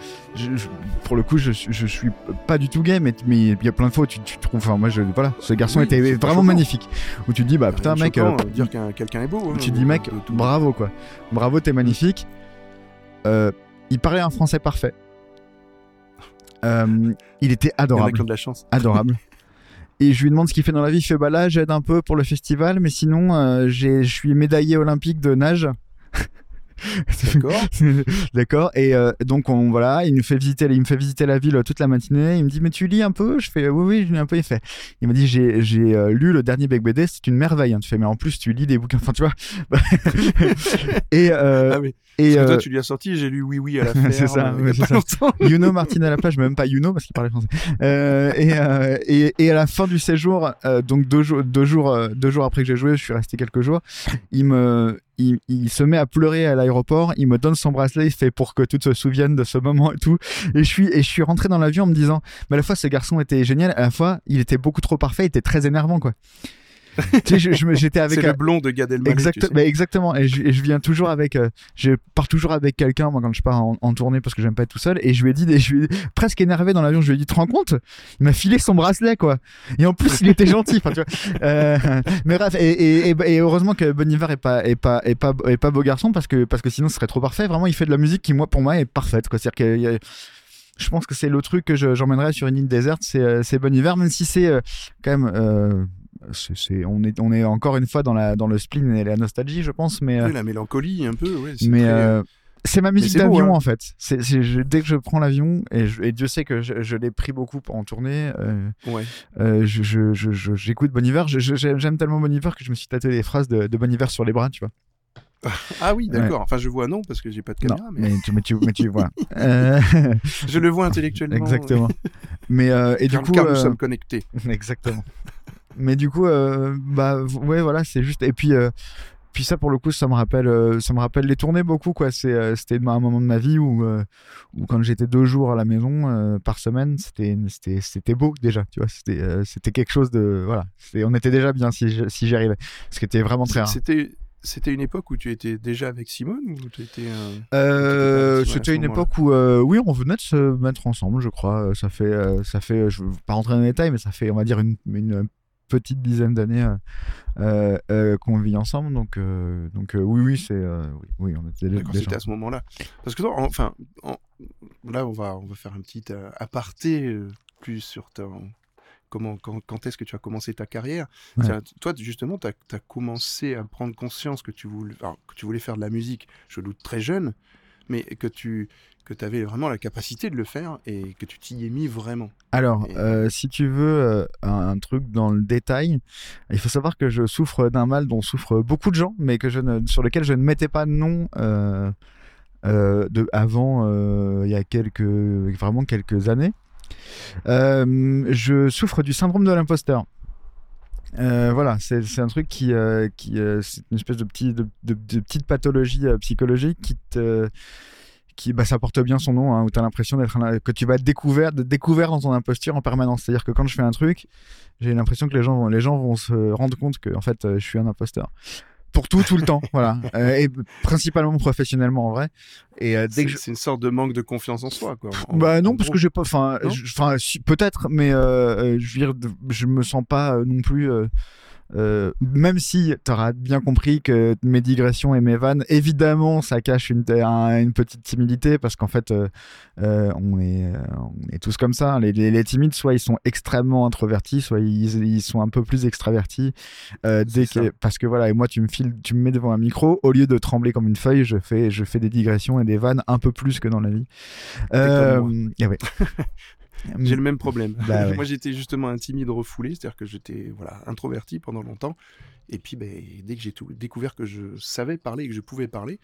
pour le coup je, je, je suis pas du tout gay, mais il y a plein de fois où tu, tu trouves, enfin moi je, voilà, ce garçon oui, était vraiment choquant. Magnifique, où tu te dis bah putain mec, choquant, euh, dire qu'un, quelqu'un est beau, hein, tu te dis mec bravo quoi, bravo t'es magnifique, euh, il parlait un français parfait, euh, il était adorable, il y en a de la chance. adorable Et je lui demande ce qu'il fait dans la vie. Il fait bah là, j'aide un peu pour le festival, mais sinon, euh, j'ai, je suis médaillé olympique de nage. D'accord. D'accord. Et euh, donc on voilà, il me fait visiter, il me fait visiter la ville toute la matinée. Il me dit mais tu lis un peu? Je fais oui oui, je lis un peu. Il fait. Il m'a dit j'ai j'ai euh, lu le dernier Bec B D, c'est une merveille. Hein. Tu fais mais en plus tu lis des bouquins. Enfin tu vois. et euh, ah, mais, et euh, toi tu lui as sorti j'ai lu oui oui à la ferme. C'est ça. Ouais, c'est ça. Youno Martin à la plage, mais même pas Youno parce qu'il parlait français. Euh, et, euh, et et à la fin du séjour, euh, donc deux jours deux jours euh, deux jours après que j'ai joué, je suis resté quelques jours. Il me Il, il se met à pleurer à l'aéroport, il me donne son bracelet, il fait pour que tout se souvienne de ce moment et tout. Et je suis, et je suis rentré dans l'avion en me disant, mais à la fois ce garçon était génial, à la fois il était beaucoup trop parfait, il était très énervant quoi. Tu sais, je, je, j'étais avec c'est un... le blond de Gad Elmaleh. Exact, tu sais. Bah exactement. Et je, et je viens toujours avec, euh, je pars toujours avec quelqu'un moi quand je pars en, en tournée parce que j'aime pas être tout seul. Et je lui ai dit, des, je lui ai dit, presque énervé dans l'avion, je lui ai dit, te rends compte ? Il m'a filé son bracelet quoi. Et en plus il était gentil. Enfin tu vois. Euh, mais bref. Et, et, et, et heureusement que Bon Iver est pas, est pas, est pas, est pas beau garçon parce que parce que sinon ce serait trop parfait. Vraiment, il fait de la musique qui moi pour moi est parfaite quoi. C'est-à-dire qu'il y a, je pense que c'est le truc que je, j'emmènerais sur une île déserte, c'est c'est Bon Iver, même si c'est euh, quand même. Euh, C'est, c'est, on, est, on est encore une fois dans, la, dans le spleen et la nostalgie, je pense. Mais, oui, euh, la mélancolie, un peu. Ouais, c'est mais très, euh, c'est ma musique c'est d'avion, beau, hein. En fait. C'est, c'est, je, dès que je prends l'avion, et, je, et Dieu sait que je, je l'ai pris beaucoup en tournée, euh, ouais. euh, je, je, je, je, j'écoute Bon Iver. Je, je, j'aime tellement Bon Iver que je me suis tatoué des phrases de, de Bon Iver sur les bras, tu vois. Ah oui, d'accord. Ouais. Enfin, je vois non parce que j'ai pas de caméra. Non, mais... mais tu, mais tu, mais tu vois. Euh... Je le vois intellectuellement. Exactement. Mais euh, et car, du coup, car nous euh... sommes connectés. Exactement. Mais du coup, euh, bah ouais, voilà, c'est juste. Et puis, euh, puis ça pour le coup, ça me rappelle, euh, ça me rappelle les tournées beaucoup quoi. C'est, euh, c'était un moment de ma vie où, euh, où quand j'étais deux jours à la maison euh, par semaine, c'était, c'était, c'était beau déjà. Tu vois, c'était, euh, c'était quelque chose de, voilà. C'était, on était déjà bien si, je, si j'y arrivais. Ce qui était vraiment très rare. C'était. C'était une époque où tu étais déjà avec Simone ou tu étais euh, euh, c'était une époque où euh, oui, on venait de se mettre ensemble, je crois. Ça fait euh, ça fait je veux pas rentrer dans les détails, mais ça fait on va dire une, une petite dizaine d'années euh, euh, euh, qu'on vit ensemble. Donc euh, donc euh, oui oui c'est euh, oui, oui on était d'accord, déjà. C'était à ce moment-là. Parce que toi, enfin en, là on va on va faire un petit euh, aparté euh, plus sur ton Comment, quand, quand est-ce que tu as commencé ta carrière ? Ouais. Tiens, toi, justement, tu as commencé à prendre conscience que tu, voulais, alors, que tu voulais faire de la musique, je doute, très jeune, mais que tu que avais vraiment la capacité de le faire et que tu t'y es mis vraiment. Alors, et... euh, si tu veux euh, un, un truc dans le détail, il faut savoir que je souffre d'un mal dont souffrent beaucoup de gens, mais que je ne, sur lequel je ne mettais pas de nom... Euh, euh, de, avant, euh, il y a quelques, vraiment quelques années. Euh, je souffre du syndrome de l'imposteur. Euh, voilà, c'est, c'est un truc qui, euh, qui euh, c'est une espèce de, petit, de, de, de petite pathologie euh, psychologique qui te, qui, bah, ça porte bien son nom, hein, où t'as l'impression d'être un, que tu vas être découvert, découvert dans ton imposture en permanence. C'est-à-dire que quand je fais un truc, j'ai l'impression que les gens vont, les gens vont se rendre compte que en fait, euh, je suis un imposteur. Pour tout, tout le temps, voilà. Euh, et principalement professionnellement, en vrai. Et euh, dès c'est, que je... c'est une sorte de manque de confiance en soi, quoi. En, bah non, parce gros. que j'ai pas, enfin, enfin, si, peut-être, mais euh, je veux dire, je me sens pas non plus. Euh... Euh, même si t'auras bien compris que mes digressions et mes vannes, évidemment, ça cache une, un, une petite timidité, parce qu'en fait, euh, euh, on, est, euh, on est tous comme ça. Les, les, les timides, soit ils sont extrêmement introvertis, soit ils, ils sont un peu plus extravertis. Euh, dès que, parce que voilà, et moi, tu me files, tu me mets devant un micro, au lieu de trembler comme une feuille, je fais, je fais des digressions et des vannes un peu plus que dans la vie. Euh, et ouais. J'ai le même problème. Bah, ouais. Moi, j'étais justement un timide refoulé, c'est-à-dire que j'étais voilà, introverti pendant longtemps. Et puis, ben, dès que j'ai tout découvert que je savais parler et que je pouvais parler,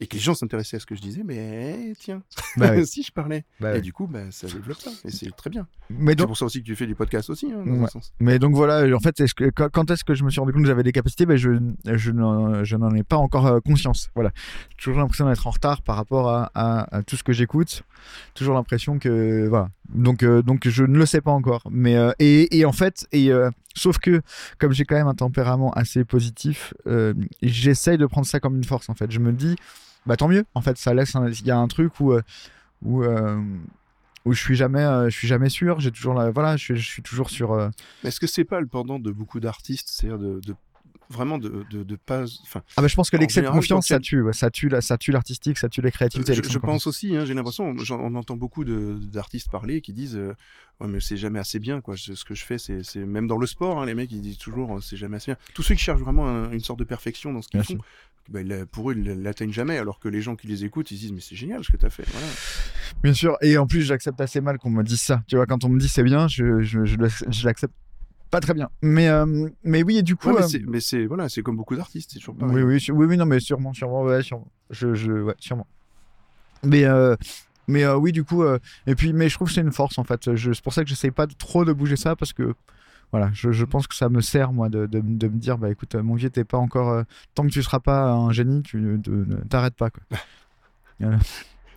et que les gens s'intéressaient à ce que je disais, mais tiens, bah, oui. si je parlais. Bah, et oui. du coup, bah, ça développe ça, et c'est très bien. Mais donc... C'est pour ça aussi que tu fais du podcast aussi, hein, dans ouais. un sens. Mais donc voilà, en fait, est-ce que, quand est-ce que je me suis rendu compte que j'avais des capacités, ben, je, je, n'en, je n'en ai pas encore conscience. Voilà. J'ai toujours l'impression d'être en retard par rapport à, à, à tout ce que j'écoute. Toujours l'impression que... Voilà. Donc, euh, donc je ne le sais pas encore. Mais, euh, et, et en fait... Et, euh, sauf que, comme j'ai quand même un tempérament assez positif, euh, j'essaye de prendre ça comme une force, en fait. Je me dis, bah tant mieux, en fait, ça laisse... Il y a un truc où, où, euh, où je suis jamais, euh, je suis jamais sûr, j'ai toujours la... Voilà, je, je suis toujours sur... Euh... Est-ce que c'est pas le pendant de beaucoup d'artistes, c'est-à-dire de... de... vraiment de, de, de pas... Enfin, ah bah je pense que l'excès de confiance, ça tue, ça tue, la, ça tue l'artistique, ça tue la créativité. Je, je pense aussi, hein, j'ai l'impression, on, on entend beaucoup de, d'artistes parler qui disent euh, « ouais mais c'est jamais assez bien, quoi. Je, ce que je fais, c'est, c'est... » Même dans le sport, hein, les mecs, ils disent toujours « c'est jamais assez bien ». Tous ceux qui cherchent vraiment un, une sorte de perfection dans ce qu'ils bien font, bah, pour eux, ils ne l'atteignent jamais, alors que les gens qui les écoutent, ils disent « mais c'est génial ce que tu as fait, voilà ». Bien sûr, et en plus, j'accepte assez mal qu'on me dise ça. Tu vois, quand on me dit « c'est bien », je, je, je, je l'accepte pas très bien, mais euh, mais oui, et du coup ouais, mais, euh... c'est, mais c'est voilà, c'est comme beaucoup d'artistes, c'est toujours pareil. Oui oui, su- oui oui non mais sûrement sûrement ouais sûrement je je ouais sûrement mais euh, mais euh, oui du coup euh, et puis mais je trouve que c'est une force en fait, je, c'est pour ça que j'essaye pas de, trop de bouger ça, parce que voilà, je, je pense que ça me sert moi de, de, de me dire bah écoute mon vieux, t'es pas encore euh, tant que tu seras pas un génie, tu de, de, t'arrêtes pas quoi. Voilà.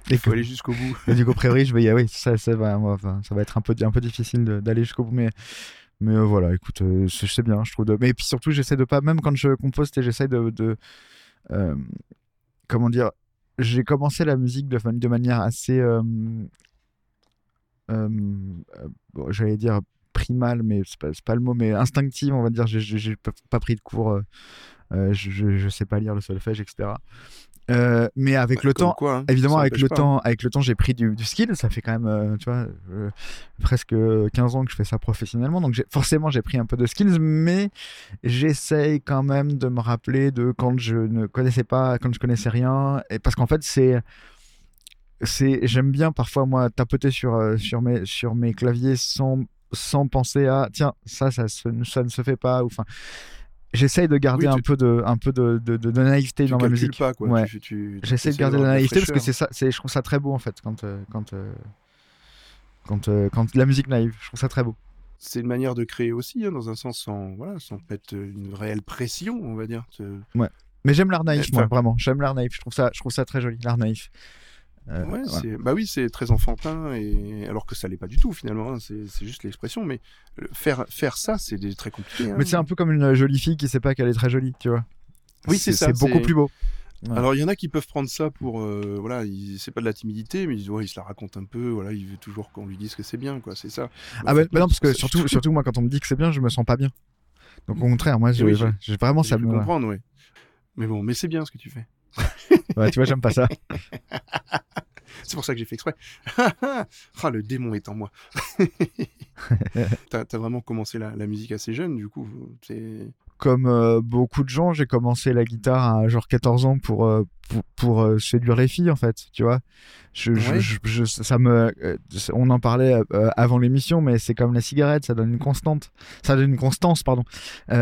Il faut que... aller jusqu'au bout. Et du coup, priori, je vais y aller. Oui, ça ça va moi, enfin, ça va être un peu un peu difficile de, d'aller jusqu'au bout, mais Mais euh, voilà, écoute, euh, c'est, c'est bien, je trouve. De... Mais puis surtout, j'essaie de pas, même quand je compose, j'essaie de, de euh, comment dire, j'ai commencé la musique de, de manière assez, euh, euh, bon, j'allais dire primale, mais c'est pas, c'est pas le mot, mais instinctive, on va dire. J'ai, j'ai, j'ai pas pris de cours, euh, je, je sais pas lire le solfège, et cetera. Euh, mais avec ouais, le temps, quoi, hein, évidemment, avec le pas. temps, avec le temps, j'ai pris du, du skill. Ça fait quand même, euh, tu vois, euh, presque quinze ans que je fais ça professionnellement. Donc, j'ai, forcément, j'ai pris un peu de skills, mais j'essaye quand même de me rappeler de quand je ne connaissais pas, quand je connaissais rien. Et parce qu'en fait, c'est, c'est, j'aime bien parfois moi tapoter sur sur mes sur mes claviers sans sans penser à tiens ça ça ça, ça ne se fait pas ou enfin. J'essaye de garder oui, tu... un peu de un peu de de, de naïveté tu dans ma musique. Pas, quoi. Ouais. Tu, tu, tu J'essaie de garder de la naïveté parce que c'est ça, c'est je trouve ça très beau en fait quand quand quand quand, quand la musique naïve, je trouve ça très beau. C'est une manière de créer aussi hein, dans un sens sans voilà sans mettre une réelle pression on va dire. Te... Ouais. Mais j'aime l'art naïf enfin... moi vraiment. J'aime l'art naïf. Je trouve ça je trouve ça très joli l'art naïf. Euh, ouais, ouais. C'est... Bah oui, c'est très enfantin, et... alors que ça l'est pas du tout finalement, hein. c'est... c'est juste l'expression, mais faire, faire ça, c'est des... très compliqué. Hein. Mais c'est un peu comme une jolie fille qui sait pas qu'elle est très jolie, tu vois. Oui, c'est, c'est ça. C'est beaucoup c'est... plus beau. Ouais. Alors il y en a qui peuvent prendre ça pour, euh, voilà, il... c'est pas de la timidité, mais ils, ouais, ils se la racontent un peu, voilà, il veut toujours qu'on lui dise que c'est bien, quoi, c'est ça. Ah bah, bah, bah non, parce que surtout, surtout moi, quand on me dit que c'est bien, je me sens pas bien. Donc au contraire, moi, j'ai, oui, j'ai... j'ai vraiment j'ai ça. Je peux comprendre, oui. Mais bon, mais c'est bien ce que tu fais. Ouais, tu vois, j'aime pas ça. C'est pour ça que j'ai fait exprès. Ah, le démon est en moi. t'as, t'as vraiment commencé la, la musique assez jeune, du coup. C'est... Comme euh, beaucoup de gens, j'ai commencé la guitare à genre quatorze ans pour, euh, pour, pour euh, séduire les filles, en fait. Tu vois je, ouais. je, je, je, ça me, euh, on en parlait euh, avant l'émission, mais c'est comme la cigarette, ça donne une constante. Ça donne une constance, pardon. Euh,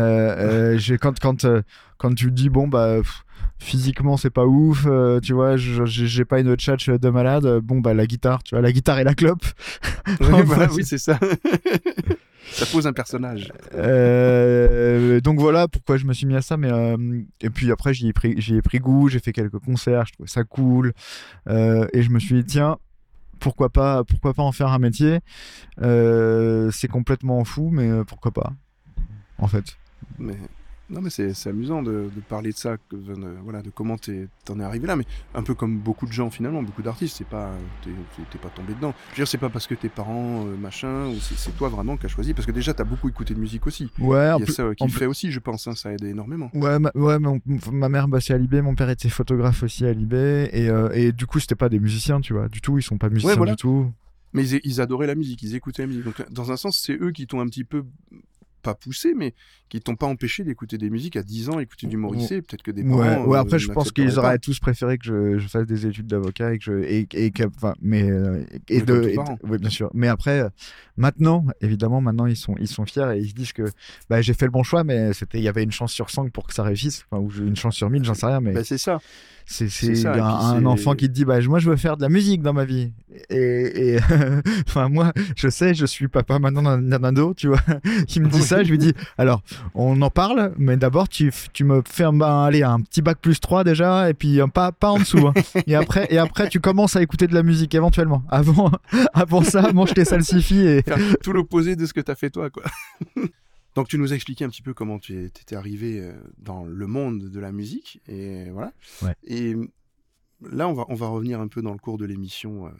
euh, j'ai, quand, quand, euh, quand tu dis, bon, bah... Pff, physiquement c'est pas ouf euh, tu vois je, j'ai, j'ai pas une tchatche de malade euh, bon bah la guitare tu vois la guitare et la clope oui, voilà, oui c'est ça ça pose un personnage euh, donc voilà pourquoi je me suis mis à ça mais euh, et puis après j'y ai pris, j'y ai pris goût, j'ai fait quelques concerts, je trouvais ça cool euh, et je me suis dit tiens pourquoi pas, pourquoi pas en faire un métier euh, c'est complètement fou mais pourquoi pas en fait mais Non, mais c'est, c'est amusant de, de parler de ça, de, de, voilà, de comment t'es, t'en es arrivé là, mais un peu comme beaucoup de gens finalement, beaucoup d'artistes, c'est pas, t'es, t'es pas tombé dedans. Je veux dire, c'est pas parce que tes parents, euh, machin, ou c'est, c'est toi vraiment qui as choisi, parce que déjà t'as beaucoup écouté de musique aussi. Ouais, il y a ça qui fait aussi, je pense, hein, ça aide énormément. Ouais, ma, ouais, mon, ma mère bossait à Libé, mon père était photographe aussi à Libé, et, euh, et du coup c'était pas des musiciens, tu vois, du tout, ils sont pas musiciens ouais, voilà. du tout. Mais ils, ils adoraient la musique, ils écoutaient la musique. Donc dans un sens, c'est eux qui t'ont un petit peu. Pas poussé, mais qui t'ont pas empêché d'écouter des musiques à dix ans, écouter du Morrissey, peut-être que des parents... Ouais, ouais après, euh, je pense qu'ils auraient tous préféré que je, je fasse des études d'avocat et que... Je, et, et que enfin, mais... Et, et de... Et, oui, bien sûr. Mais après, maintenant, évidemment, maintenant, ils sont, ils sont fiers et ils se disent que bah, j'ai fait le bon choix, mais il y avait une chance sur cent pour que ça réussisse, enfin, ou une chance sur mille, j'en sais rien, mais... Bah, c'est ça. C'est, c'est, c'est ça, un, un c'est... enfant qui te dit bah, moi je veux faire de la musique dans ma vie et, et enfin moi je sais je suis papa maintenant d'un, d'un ado tu vois qui me dit ça je lui dis alors on en parle mais d'abord tu, tu me fais un, bah, allez, un petit bac plus trois déjà et puis un pas, pas en dessous hein. et, après, et après tu commences à écouter de la musique éventuellement avant, avant ça mange tes salsifis et... Faire tout l'opposé de ce que t'as fait toi quoi. Donc tu nous as expliqué un petit peu comment tu étais arrivé dans le monde de la musique et voilà. Ouais. Et là on va on va revenir un peu dans le cours de l'émission,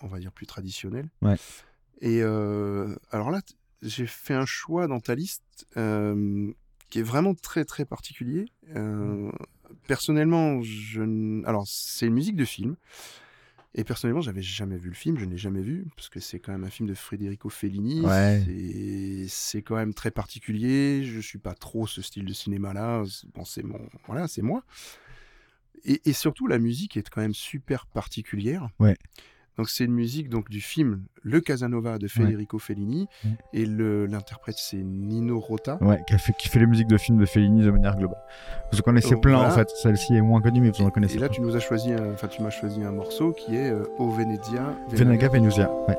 on va dire plus traditionnelle. Ouais. Et euh, alors là t- j'ai fait un choix dans ta liste euh, qui est vraiment très très particulier. Euh, personnellement, je n- alors c'est une musique de film. Et personnellement, j'avais jamais vu le film, je ne l'ai jamais vu, parce que c'est quand même un film de Federico Fellini, ouais. c'est... c'est quand même très particulier, je ne suis pas trop ce style de cinéma-là, bon, c'est mon... voilà, c'est moi. Et, et surtout, la musique est quand même super particulière. Ouais. Donc c'est une musique donc, du film Le Casanova de Federico ouais. Fellini, ouais. et le, l'interprète c'est Nino Rota. Ouais, qui, a fait, qui fait les musiques de films de Fellini de manière globale. Vous en connaissez oh, plein voilà. en fait, celle-ci est moins connue mais vous en connaissez. Et là plein. Tu nous as choisi, enfin tu m'as choisi un morceau qui est euh, O Venezia Venaga Venusia, ouais.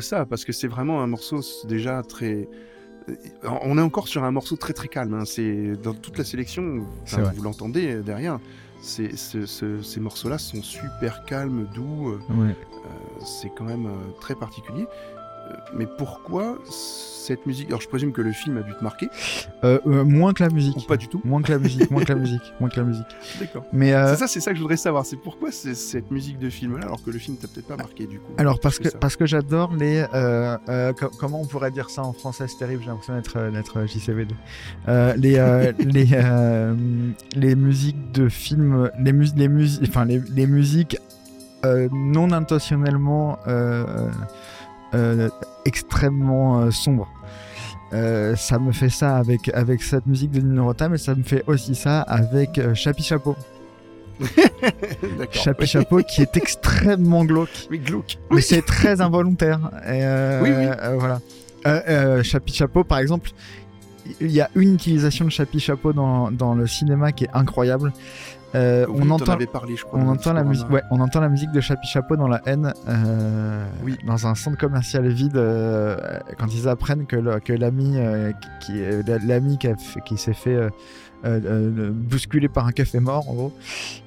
Ça parce que c'est vraiment un morceau déjà très on est encore sur un morceau très très calme hein. C'est dans toute la sélection enfin, vous l'entendez derrière c'est, c'est, c'est, ces morceaux là sont super calmes doux ouais. euh, c'est quand même euh, très particulier euh, mais pourquoi cette musique alors je présume que le film a dû te marquer euh, euh, moins que la musique ou pas du tout moins que la musique moins que la musique moins que la musique d'accord mais euh... c'est ça c'est ça que je voudrais savoir c'est pourquoi c'est cette musique de film là alors que le film t'a peut-être pas marqué du coup alors parce que, que parce que j'adore les euh, euh, co- comment on pourrait dire ça en français c'est terrible j'ai l'impression d'être euh, d'être J C V D euh, les euh, les euh, les musiques de film les musiques les musiques enfin les les musiques euh, non intentionnellement euh, euh, extrêmement euh, sombre. Euh, ça me fait ça avec, avec cette musique de Nino Rota, mais ça me fait aussi ça avec euh, Chapi Chapo. Chapi Chapo qui est extrêmement glauque. Oui, glauque. Mais oui. C'est très involontaire. Et, euh, oui, oui. Euh, voilà. Euh, euh, Chapi Chapo, par exemple, il y a une utilisation de Chapi Chapo dans, dans le cinéma qui est incroyable. Euh, oui, on entend, parlé, je crois, on entend la musique, ouais, on entend la musique de Chapi Chapo dans La Haine, euh, oui. dans un centre commercial vide, euh, quand ils apprennent que, le, que l'ami, euh, qui, l'ami qui, a, qui s'est fait euh, euh, bousculer par un café mort, en gros,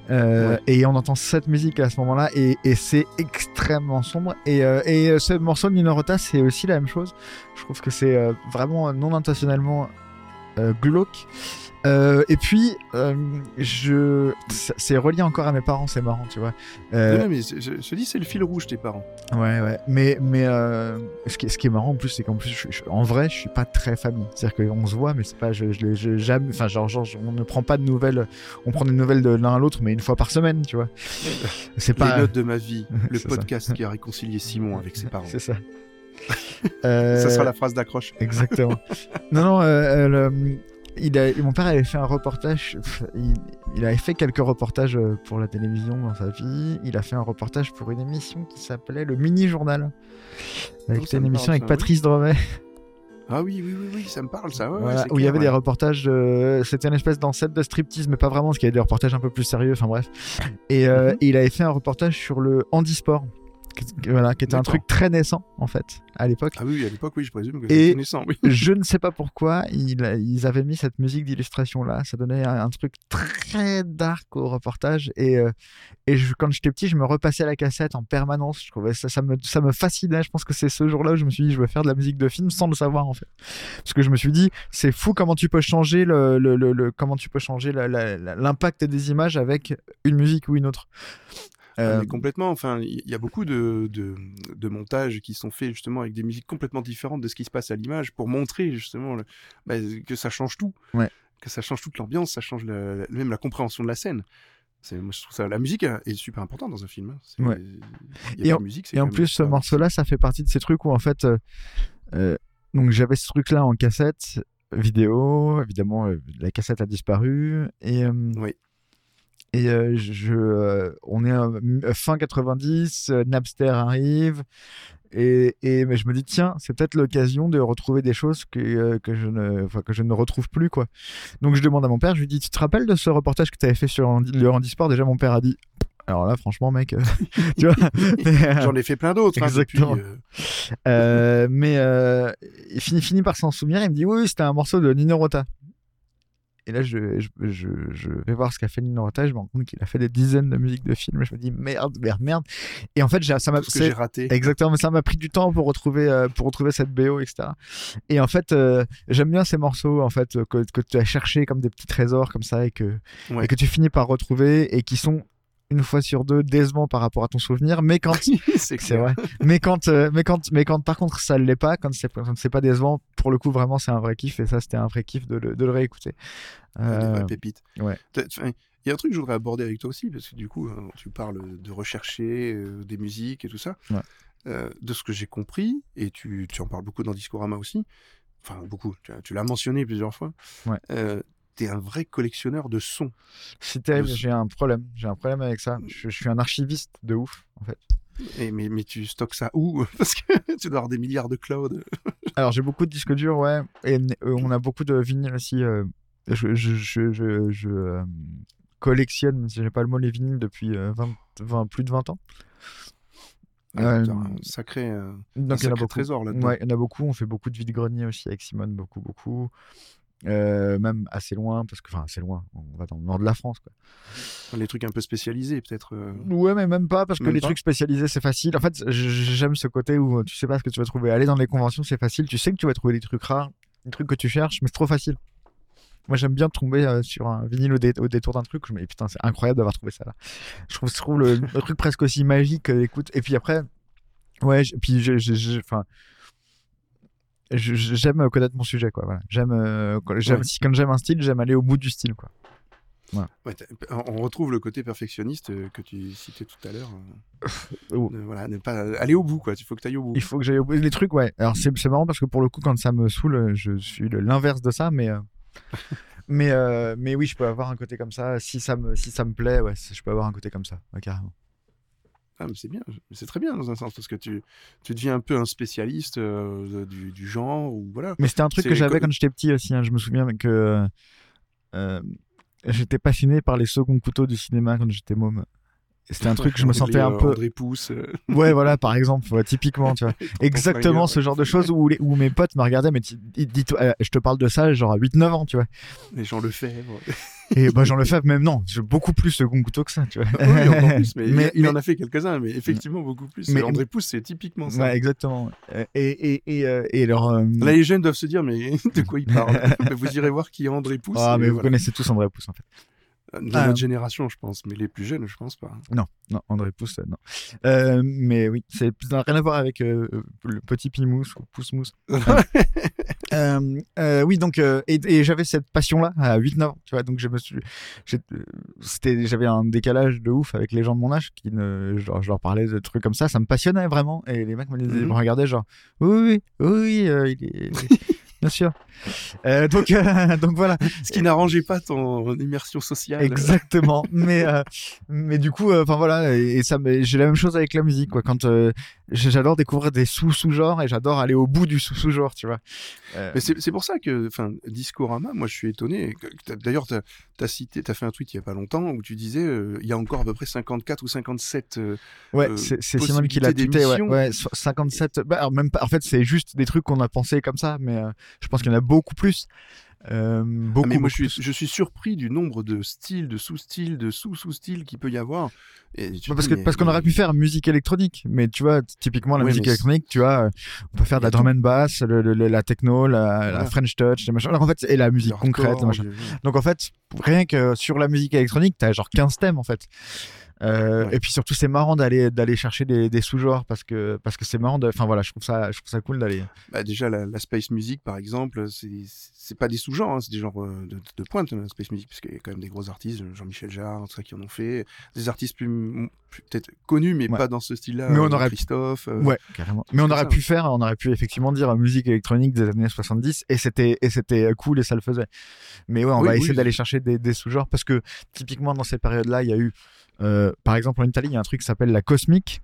euh, ouais. et on entend cette musique à ce moment-là, et, et c'est extrêmement sombre. Et, euh, et ce morceau de Nino Rota, c'est aussi la même chose. Je trouve que c'est euh, vraiment non intentionnellement euh, glauque. Euh, et puis, euh, je... c'est relié encore à mes parents, c'est marrant, tu vois. Euh... Non, mais je te dis, c'est le fil rouge, tes parents. Ouais, ouais. Mais, mais euh, ce, qui, ce qui est marrant en plus, c'est qu'en plus, je, je, en vrai, je suis pas très famille. C'est-à-dire qu'on se voit, mais c'est pas, je, je, je jamais. Enfin, genre, genre, on ne prend pas de nouvelles. On prend des nouvelles de l'un à l'autre, mais une fois par semaine, tu vois. C'est pas. Les notes de ma vie, le podcast ça. Qui a réconcilié Simon avec ses parents. C'est ça. euh... Ça sera la phrase d'accroche. Exactement. Non, non, euh, le... il a... mon père avait fait un reportage, il... il avait fait quelques reportages pour la télévision dans sa vie, il a fait un reportage pour une émission qui s'appelait Le Mini-Journal. C'était une émission avec Patrice Dromet. Ah oui, oui, oui, oui, ça me parle, ça. Ouais, voilà, où il y avait ouais. des reportages, de... c'était une espèce d'ancêtre de striptease, mais pas vraiment, parce qu'il y avait des reportages un peu plus sérieux, enfin bref. Et, euh, mm-hmm. et il avait fait un reportage sur le handisport, qui, voilà, qui était D'accord. un truc très naissant, en fait, à l'époque. Ah oui, à l'époque, oui, je présume que c'était naissant, oui. Je ne sais pas pourquoi, il, ils avaient mis cette musique d'illustration-là, ça donnait un, un truc très dark au reportage, et, euh, et je, quand j'étais petit, je me repassais la cassette en permanence, je trouvais ça, ça, me, ça me fascinait, je pense que c'est ce jour-là où je me suis dit, je veux faire de la musique de film sans le savoir, en fait. Parce que je me suis dit, c'est fou comment tu peux changer, le, le, le, le, comment tu peux changer la, la, la, l'impact des images avec une musique ou une autre. Euh... Mais complètement, enfin, il y a beaucoup de, de, de montages qui sont faits justement avec des musiques complètement différentes de ce qui se passe à l'image pour montrer justement le, bah, que ça change tout, ouais. que ça change toute l'ambiance, ça change la, même la compréhension de la scène. C'est, moi, je trouve ça, la musique est super importante dans un film. Hein. C'est, ouais. y a et en, musique, c'est et en plus, ce morceau-là, ça fait partie de ces trucs où en fait, euh, euh, donc j'avais ce truc-là en cassette, vidéo, évidemment, euh, la cassette a disparu et. Euh, oui. Et euh, je, euh, on est euh, fin quatre-vingt-dix, euh, Napster arrive, et, et mais je me dis tiens, c'est peut-être l'occasion de retrouver des choses que euh, que je ne, enfin que je ne retrouve plus quoi. Donc je demande à mon père, je lui dis tu te rappelles de ce reportage que tu avais fait sur handi- le handisport ? Déjà mon père a dit alors là franchement mec, euh, tu vois, mais, euh, j'en ai fait plein d'autres. Hein, exactement. Depuis, euh... Euh, mais euh, il finit, finit par s'en souvenir, il me dit oui, oui c'était un morceau de Nino Rota. Et là, je, je, je, je vais voir ce qu'a fait Nino Rota. Je me rends compte qu'il a fait des dizaines de musiques de films. Je me dis merde, merde, merde. Et en fait, j'ai, ça m'a Tout ce que j'ai raté. Exactement, mais ça m'a pris du temps pour retrouver, euh, pour retrouver cette B O, et cetera. Et en fait, euh, j'aime bien ces morceaux en fait que, que tu as cherché comme des petits trésors comme ça et que, ouais. et que tu finis par retrouver et qui sont une fois sur deux décevant par rapport à ton souvenir mais quand c'est, c'est vrai mais quand euh, mais quand mais quand par contre ça l'est pas quand c'est quand c'est pas décevant pour le coup vraiment c'est un vrai kiff et ça c'était un vrai kiff de le, de le réécouter euh... pépite ouais il y a un truc que je voudrais aborder avec toi aussi parce que du coup tu parles de rechercher euh, des musiques et tout ça ouais. euh, de ce que j'ai compris et tu tu en parles beaucoup dans Discorama aussi enfin beaucoup tu, tu l'as mentionné plusieurs fois ouais euh, t'es un vrai collectionneur de sons. C'est terrible, de... j'ai un problème. J'ai un problème avec ça. Je, je suis un archiviste de ouf, en fait. Et mais, mais tu stockes ça où ? Parce que tu dois avoir des milliards de clouds. Alors, j'ai beaucoup de disques durs, ouais. Et euh, on a beaucoup de vinyles aussi. Euh, je je, je, je, je euh, collectionne, même si j'ai pas le mot, les vinyles depuis euh, vingt, vingt, plus de vingt ans. Euh, un sacré, euh, donc un sacré il y en a beaucoup. Trésor, là-dedans. Ouais, il y en a beaucoup. On fait beaucoup de vide-grenier aussi avec Simone, beaucoup, beaucoup. Euh, même assez loin parce que enfin assez loin on va dans le nord de la France quoi. Les trucs un peu spécialisés peut-être euh... ouais mais même pas parce même que les pas. Trucs spécialisés c'est facile en fait j'aime ce côté où tu sais pas ce que tu vas trouver aller dans les conventions c'est facile tu sais que tu vas trouver des trucs rares des trucs que tu cherches mais c'est trop facile moi j'aime bien tomber euh, sur un vinyle au, dé- au détour d'un truc je me dis putain c'est incroyable d'avoir trouvé ça là je trouve, je trouve le, le truc presque aussi magique euh, écoute et puis après ouais j- puis j'ai enfin Je, j'aime connaître mon sujet quoi voilà j'aime, euh, quand, j'aime ouais. si quand j'aime un style j'aime aller au bout du style quoi voilà. ouais, on retrouve le côté perfectionniste que tu citais tout à l'heure oh. de, voilà ne pas aller au bout quoi il faut que tu ailles au bout il faut que j'aille au bout les trucs ouais alors c'est c'est marrant parce que pour le coup quand ça me saoule je suis l'inverse de ça mais euh... mais euh, mais oui je peux avoir un côté comme ça si ça me si ça me plaît ouais je peux avoir un côté comme ça ouais, carrément. Ah, mais c'est bien, c'est très bien dans un sens parce que tu, tu deviens un peu un spécialiste euh, du, du genre ou voilà. Mais c'était un truc c'est que j'avais co- quand j'étais petit aussi. Hein. Je me souviens que euh, j'étais passionné par les seconds couteaux du cinéma quand j'étais môme. C'était un truc que je me sentais un peu. André Pousse. Ouais, voilà, par exemple, ouais, typiquement, tu vois. Exactement ce genre de choses où, les, où mes potes me regardaient, mais t- dites, euh, je te parle de ça, genre à huit neuf ans, tu vois. Et Jean Lefebvre. Et bah, Jean Lefebvre, même non, j'ai beaucoup plus second couteau que ça, tu vois. Oui, encore plus, mais, mais il mais... en a fait quelques-uns, mais effectivement, beaucoup plus. Mais André Pousse, c'est typiquement ça. Ouais, exactement. Et, et, et, euh, et leur. Euh... Là, les jeunes doivent se dire, mais de quoi ils parlent ? Vous irez voir qui est André Pousse. Ah, mais vous voilà. connaissez tous André Pousse, en fait. De ah, notre génération, je pense, mais les plus jeunes, je pense pas. Non, non, André Pousse, non. Euh, mais oui, c'est, ça n'a rien à voir avec euh, le petit Pimousse ou Pousse-Mousse. Euh, Euh, euh, oui, donc euh, et, et j'avais cette passion-là à huit neuf, tu vois. Donc je me suis, j'ai, c'était, j'avais un décalage de ouf avec les gens de mon âge qui ne, genre, je leur parlais de trucs comme ça, ça me passionnait vraiment. Et les mecs me disaient, mm-hmm. me regardaient genre, oui, oui, oui, euh, il est, bien sûr. Euh, donc, euh, donc voilà. Ce qui n'arrangeait pas ton immersion sociale. Exactement. mais, euh, mais du coup, enfin euh, voilà, et, et ça, mais j'ai la même chose avec la musique, quoi. Quand euh, j'adore découvrir des sous-sous-genres et j'adore aller au bout du sous-sous-genre, tu vois. Euh... Mais c'est, c'est pour ça que, enfin, Discorama, moi je suis étonné. T'as, d'ailleurs, t'as, t'as cité, t'as fait un tweet il y a pas longtemps où tu disais, euh, il y a encore à peu près cinquante-quatre ou cinquante-sept. Euh, ouais, c'est, c'est Simon qui l'a tweeté. Ouais, ouais, cinquante-sept. Bah, alors, même pas, en fait, c'est juste des trucs qu'on a pensé comme ça, mais euh, je pense qu'il y en a beaucoup plus. Euh, beaucoup, ah mais moi, je suis, je suis surpris du nombre de styles, de sous-styles, de sous-sous-styles qu'il peut y avoir. Et tu parce dis, que, parce mais... qu'on aurait pu faire musique électronique, mais tu vois, typiquement la oui, musique électronique, tu vois, on peut faire de la drum and bass, le, le, la techno, la, voilà. la French touch, les machins. Alors, en fait, et la musique concrète. Corps, Donc en fait, rien que sur la musique électronique, t'as genre quinze thèmes en fait. Euh, ouais. Et puis surtout, c'est marrant d'aller d'aller chercher des, des sous-genres parce que parce que c'est marrant. Enfin voilà, je trouve ça je trouve ça cool d'aller. Bah déjà la, la space music par exemple, c'est c'est pas des sous-genres, hein, c'est des genres de, de, de pointe la space music parce qu'il y a quand même des gros artistes, Jean-Michel Jarre, tout ça qui en ont fait, des artistes plus, plus peut-être connus mais ouais. pas dans ce style-là. Mais on aurait Christophe. Pu... Euh... Ouais, carrément. Mais on aurait ça, pu ouais. faire, on aurait pu effectivement dire musique électronique des années soixante-dix et c'était et c'était cool et ça le faisait. Mais ouais, on oui, va oui, essayer oui. d'aller chercher des, des sous-genres parce que typiquement dans ces périodes-là, il y a eu Euh, par exemple en Italie il y a un truc qui s'appelle la cosmique,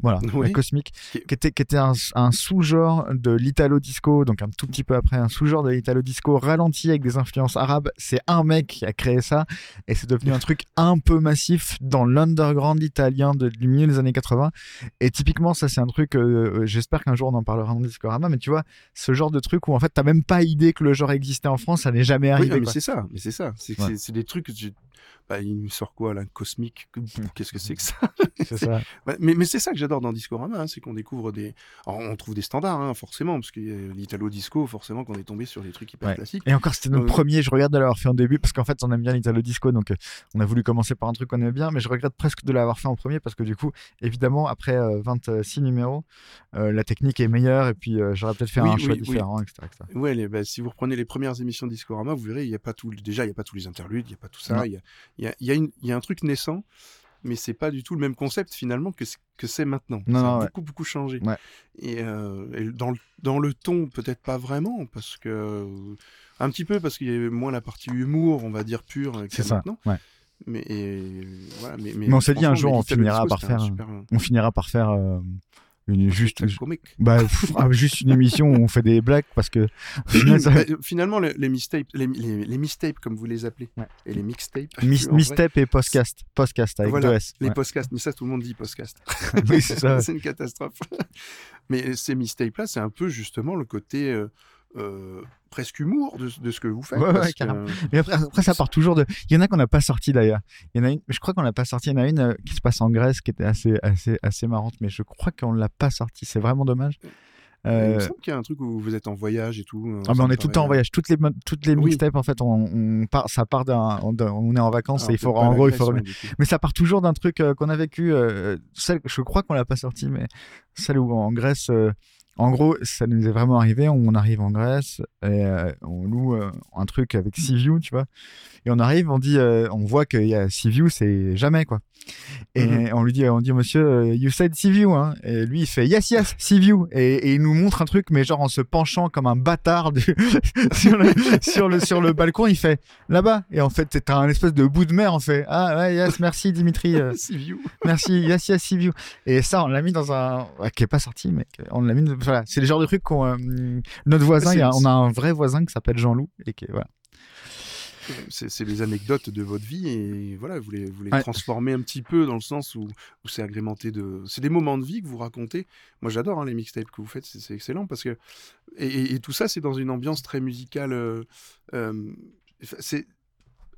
voilà, oui. la cosmique qui était, qui était un, un sous-genre de l'italo disco, donc un tout petit peu après un sous-genre de l'italo disco ralenti avec des influences arabes. C'est un mec qui a créé ça et c'est devenu un truc un peu massif dans l'underground italien de, du milieu des années quatre-vingts. Et typiquement ça c'est un truc, euh, j'espère qu'un jour on en parlera dans Discorama, mais tu vois ce genre de truc où en fait t'as même pas idée que le genre existait en France, ça n'est jamais arrivé. Oui, mais c'est ça, mais c'est ça, c'est, ouais. c'est, c'est des trucs que tu... Bah, il nous sort quoi là, cosmique, qu'est-ce que c'est que ça, c'est ça. mais mais c'est ça que j'adore dans Discorama, hein, c'est qu'on découvre des, alors, on trouve des standards, hein, forcément, parce que euh, l'italo disco, forcément qu'on est tombé sur des trucs hyper ouais. classiques. Et encore c'était notre euh... premier, je regrette de l'avoir fait en début parce qu'en fait on aime bien l'italo disco, donc euh, on a voulu commencer par un truc qu'on aimait bien, mais je regrette presque de l'avoir fait en premier parce que du coup évidemment après euh, vingt-six numéros euh, la technique est meilleure et puis euh, j'aurais peut-être fait oui, un oui, choix oui. différent, et cetera, et cetera. Ouais, les, bah, si vous reprenez les premières émissions de Discorama, vous verrez il y a pas tout, déjà il y a pas tous les interludes, il y a pas tout ça, il y a... Il y a, y, a y a un truc naissant, mais c'est pas du tout le même concept finalement que, que c'est maintenant. Non, ça a ouais. beaucoup, beaucoup changé. Ouais. Et, euh, et dans, le, dans le ton, peut-être pas vraiment, parce que, un petit peu, parce qu'il y avait moins la partie humour, on va dire, pure. C'est ça, maintenant. Ouais. Mais, et, voilà, mais, mais, mais on s'est dit un jour, on finira, disco, par faire, super... on finira par faire... Euh... Une, juste, bah, pff, juste une émission où on fait des blagues parce que finalement, ça... bah, finalement les, les mixtapes les, les, les mixtapes comme vous les appelez ouais. et les mixtapes mixtape et podcast podcast avec voilà, deux S les ouais. podcasts, mais ça tout le monde dit podcast. Oui, c'est ça. C'est une catastrophe. Mais ces mixtapes là c'est un peu justement le côté euh, euh, presque humour de, de ce que vous faites. Ouais, ouais, carrément. Que... Mais après, après, ça part toujours de. Il y en a qu'on n'a pas sorti d'ailleurs. Il y en a une. Je crois qu'on l'a pas sorti. Il y en a une euh, qui se passe en Grèce, qui était assez, assez, assez marrante. Mais je crois qu'on l'a pas sorti. C'est vraiment dommage. Euh... Il me semble qu'il y a un truc où vous êtes en voyage et tout. Ah, mais on est tout le temps en voyage. Toutes les toutes les oui. mixtapes en fait, on, on part, ça part d'un, on, on est en vacances ah, et il faut en gros il faut. Mais ça part toujours d'un truc euh, qu'on a vécu. Euh, celle, je crois qu'on l'a pas sorti, mais celle où en Grèce. Euh, En gros, ça nous est vraiment arrivé. On arrive en Grèce et euh, on loue euh, un truc avec six views, tu vois. Et on arrive, on dit, euh, on voit qu'il y a six views, c'est jamais quoi. Et mm-hmm. on lui dit, on dit monsieur, you said six views, hein. Et lui il fait yes yes six views. Et, et il nous montre un truc, mais genre en se penchant comme un bâtard du... sur, le, sur le sur le balcon, il fait là-bas. Et en fait, t'as un espèce de bout de mer. On fait ah ouais yes merci Dimitri. Euh, six views. Merci yes yes six views. Et ça, on l'a mis dans un ouais, qui est pas sorti, mais on l'a mis. Dans... Voilà, c'est le genre de truc qu'on euh, notre voisin, il y a, on a un vrai voisin qui s'appelle Jean-Loup et qui voilà. C'est, c'est les anecdotes de votre vie et voilà, vous les vous les ouais. transformez un petit peu dans le sens où, où c'est agrémenté de, c'est des moments de vie que vous racontez. Moi j'adore hein, les mixtapes que vous faites, c'est, c'est excellent parce que et, et, et tout ça c'est dans une ambiance très musicale. Euh, euh, c'est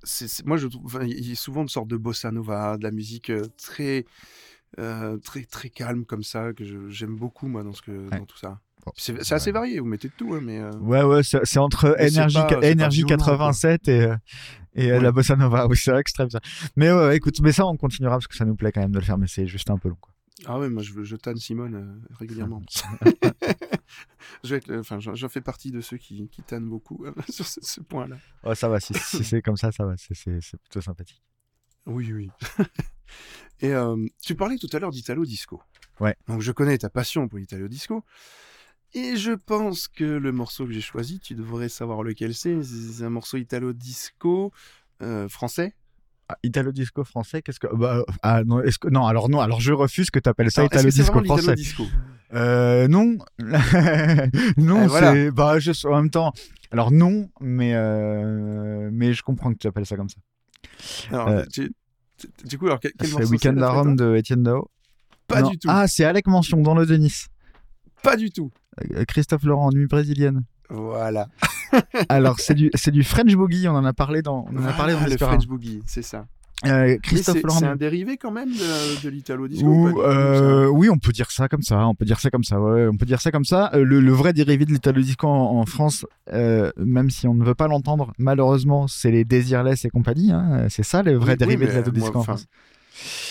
c'est, c'est moi je trouve il y a souvent une sorte de bossa nova, de la musique très Euh, très très calme comme ça que je, j'aime beaucoup moi dans ce que ouais. dans tout ça. Bon, c'est, c'est, c'est assez vrai. Varié, vous mettez de tout hein, mais euh... ouais ouais c'est, c'est entre énergie énergie quatre-vingt-sept et euh, et ouais. la bossa nova. Oui c'est vrai que c'est très bizarre. Mais ouais, écoute, mais ça on continuera parce que ça nous plaît quand même de le faire, mais c'est juste un peu long quoi. Ah ouais, moi je, je tanne Simone euh, régulièrement. je, vais être, euh, je, je fais partie de ceux qui, qui tannent beaucoup euh, sur ce, ce point-là. Oh, ça va, si, si c'est comme ça, ça va, c'est, c'est, c'est plutôt sympathique. Oui, oui. Et euh, tu parlais tout à l'heure d'Italo Disco. Ouais. Donc je connais ta passion pour l'Italo Disco. Et je pense que le morceau que j'ai choisi, tu devrais savoir lequel c'est. C'est un morceau Italo Disco euh, français. Ah, Italo Disco français, qu'est-ce que... Bah, ah, non, est-ce que... non, alors non, alors je refuse que tu appelles ça Italo Disco français. Disco euh, non, non, eh, voilà. C'est... Bah, je... En même temps, alors non, mais, euh... mais je comprends que tu appelles ça comme ça. Alors, euh... tu... du coup, alors, quel c'est morceau Weekend c'est à Rome de Étienne Dao. Pas non. Du tout. Ah, c'est Alec Mention dans le Denis. Pas du tout. Christophe Laurent, Nuit brésilienne. Voilà. Alors, c'est du, c'est du French Boogie, on en a parlé dans on en a parlé ah, dans le French Boogie, c'est ça. Euh, Christophe c'est, Laurent. C'est un dérivé quand même de, de l'Italo Disco. Ou, euh, oui, on peut dire ça comme ça. On peut dire ça comme ça. Ouais, on peut dire ça comme ça. Euh, le, le vrai dérivé de l'Italo Disco en, en France, euh, même si on ne veut pas l'entendre, malheureusement, c'est les Désirless et compagnie. Hein. C'est ça le vrai oui, dérivé oui, de l'Italo Disco en France.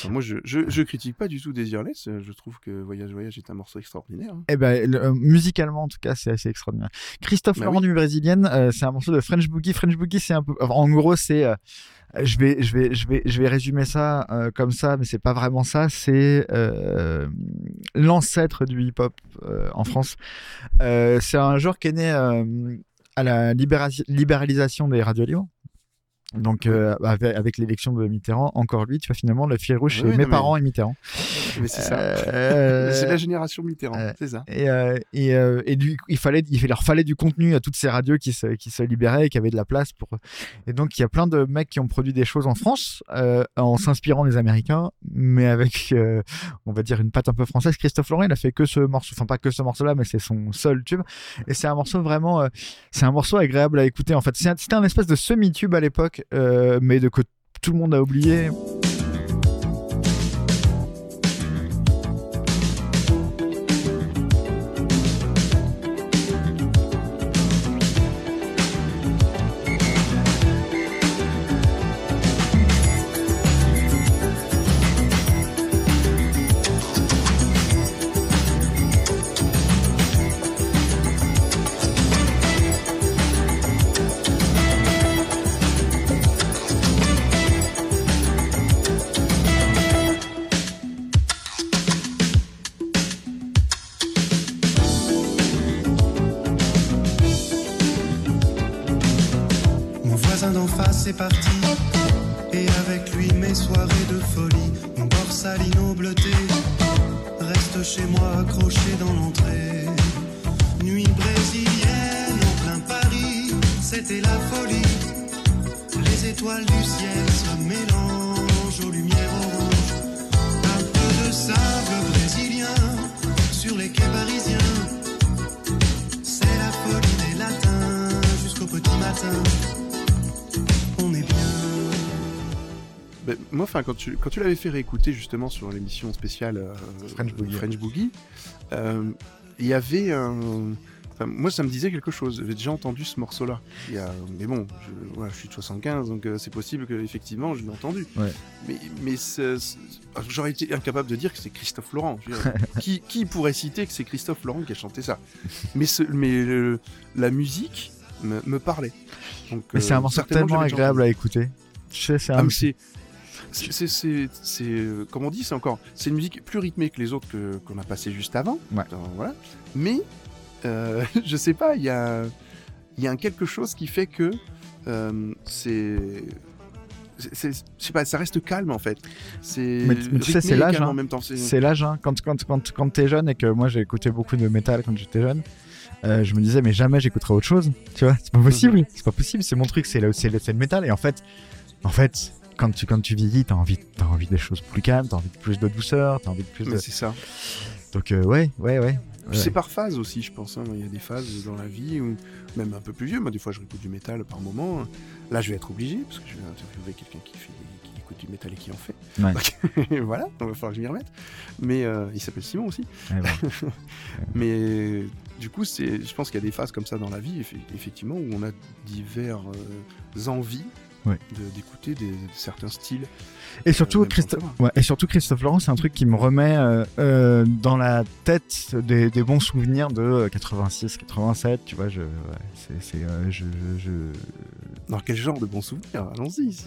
Enfin, moi, je, je, je critique pas du tout Désirless. Je trouve que Voyage Voyage est un morceau extraordinaire. Eh ben, le, musicalement, en tout cas, c'est assez extraordinaire. Christophe ben Laurent oui. du Brésilienne, euh, c'est un morceau de French Boogie. French Boogie, c'est un peu. En gros, c'est. Euh, je vais, je vais, je vais, je vais résumer ça euh, comme ça, mais c'est pas vraiment ça. C'est euh, l'ancêtre du hip-hop euh, en France. Euh, c'est un genre qui est né euh, à la libéra- libéralisation des radios libres. Donc, euh, avec, avec l'élection de Mitterrand, encore lui, tu vois, finalement, le fil rouge, oui, c'est mes mais... parents et Mitterrand. Mais c'est ça. Euh... c'est la génération Mitterrand, euh... c'est ça. Et, euh, et, euh, et du, il, fallait, il leur fallait du contenu à toutes ces radios qui se, qui se libéraient et qui avaient de la place pour. Et donc, il y a plein de mecs qui ont produit des choses en France, euh, en s'inspirant des Américains, mais avec, euh, on va dire, une patte un peu française. Christophe Laurent, il a fait que ce morceau, enfin, pas que ce morceau-là, mais c'est son seul tube. Et c'est un morceau vraiment, euh, c'est un morceau agréable à écouter, en fait. C'est un, c'était un espèce de semi-tube à l'époque. Euh, mais de que tout le monde a oublié. Quand tu, quand tu l'avais fait réécouter justement sur l'émission spéciale euh, French Boogie, French Boogie euh, il y avait un... Enfin, moi ça me disait quelque chose, j'avais déjà entendu ce morceau là mais bon, je, voilà, je suis de soixante-quinze donc euh, c'est possible que effectivement je l'ai entendu ouais. mais, mais c'est, c'est... j'aurais été incapable de dire que c'est Christophe Laurent qui, qui pourrait citer que c'est Christophe Laurent qui a chanté ça mais, ce, mais le, la musique me, me parlait donc, mais c'est euh, un morceau tellement agréable à écouter tu sais, c'est un... ah, mais c'est... C'est, c'est, c'est, c'est, comme on dit, c'est encore, c'est une musique plus rythmée que les autres que, qu'on a passé juste avant. Ouais. Donc, voilà. Mais, euh, je sais pas, il y a, il y a un quelque chose qui fait que euh, c'est, c'est, c'est, je sais pas, ça reste calme en fait. C'est, mais, mais tu sais, c'est l'âge. Hein. En même temps, c'est... c'est l'âge. Hein. Quand, quand, quand, quand t'es jeune et que moi j'ai écouté beaucoup de métal quand j'étais jeune. Euh, je me disais mais jamais j'écouterai autre chose. Tu vois, c'est pas possible. C'est pas possible. C'est mon truc. C'est le, c'est le, c'est le métal. Et en fait, en fait. Quand tu, quand tu vieillis, t'as envie, t'as envie des choses plus calmes, t'as envie de plus de douceur, t'as envie de plus mais de... c'est ça. Donc, euh, ouais, ouais, ouais, ouais. C'est par phase aussi, je pense. Hein. Il y a des phases dans la vie où, même un peu plus vieux, moi, des fois, je réécoute du métal par moment. Là, je vais être obligé, parce que je vais interviewer quelqu'un qui, fait, qui écoute du métal et qui en fait. Ouais. Donc, voilà, donc il va falloir que je m'y remette. Mais euh, il s'appelle Simon aussi. Ouais, bon. Mais du coup, c'est, je pense qu'il y a des phases comme ça dans la vie, effectivement, où on a divers euh, envies. ouais. de, d'écouter des, de certains styles. Et surtout, euh, Christophe, ouais, et surtout Christophe Laurent, c'est un truc qui me remet euh, euh, dans la tête des, des bons souvenirs de quatre-vingt-six quatre-vingt-sept, tu vois, je, ouais, c'est, c'est, euh, je, je, je... Alors quel genre de bons souvenirs ? Allons-y ici.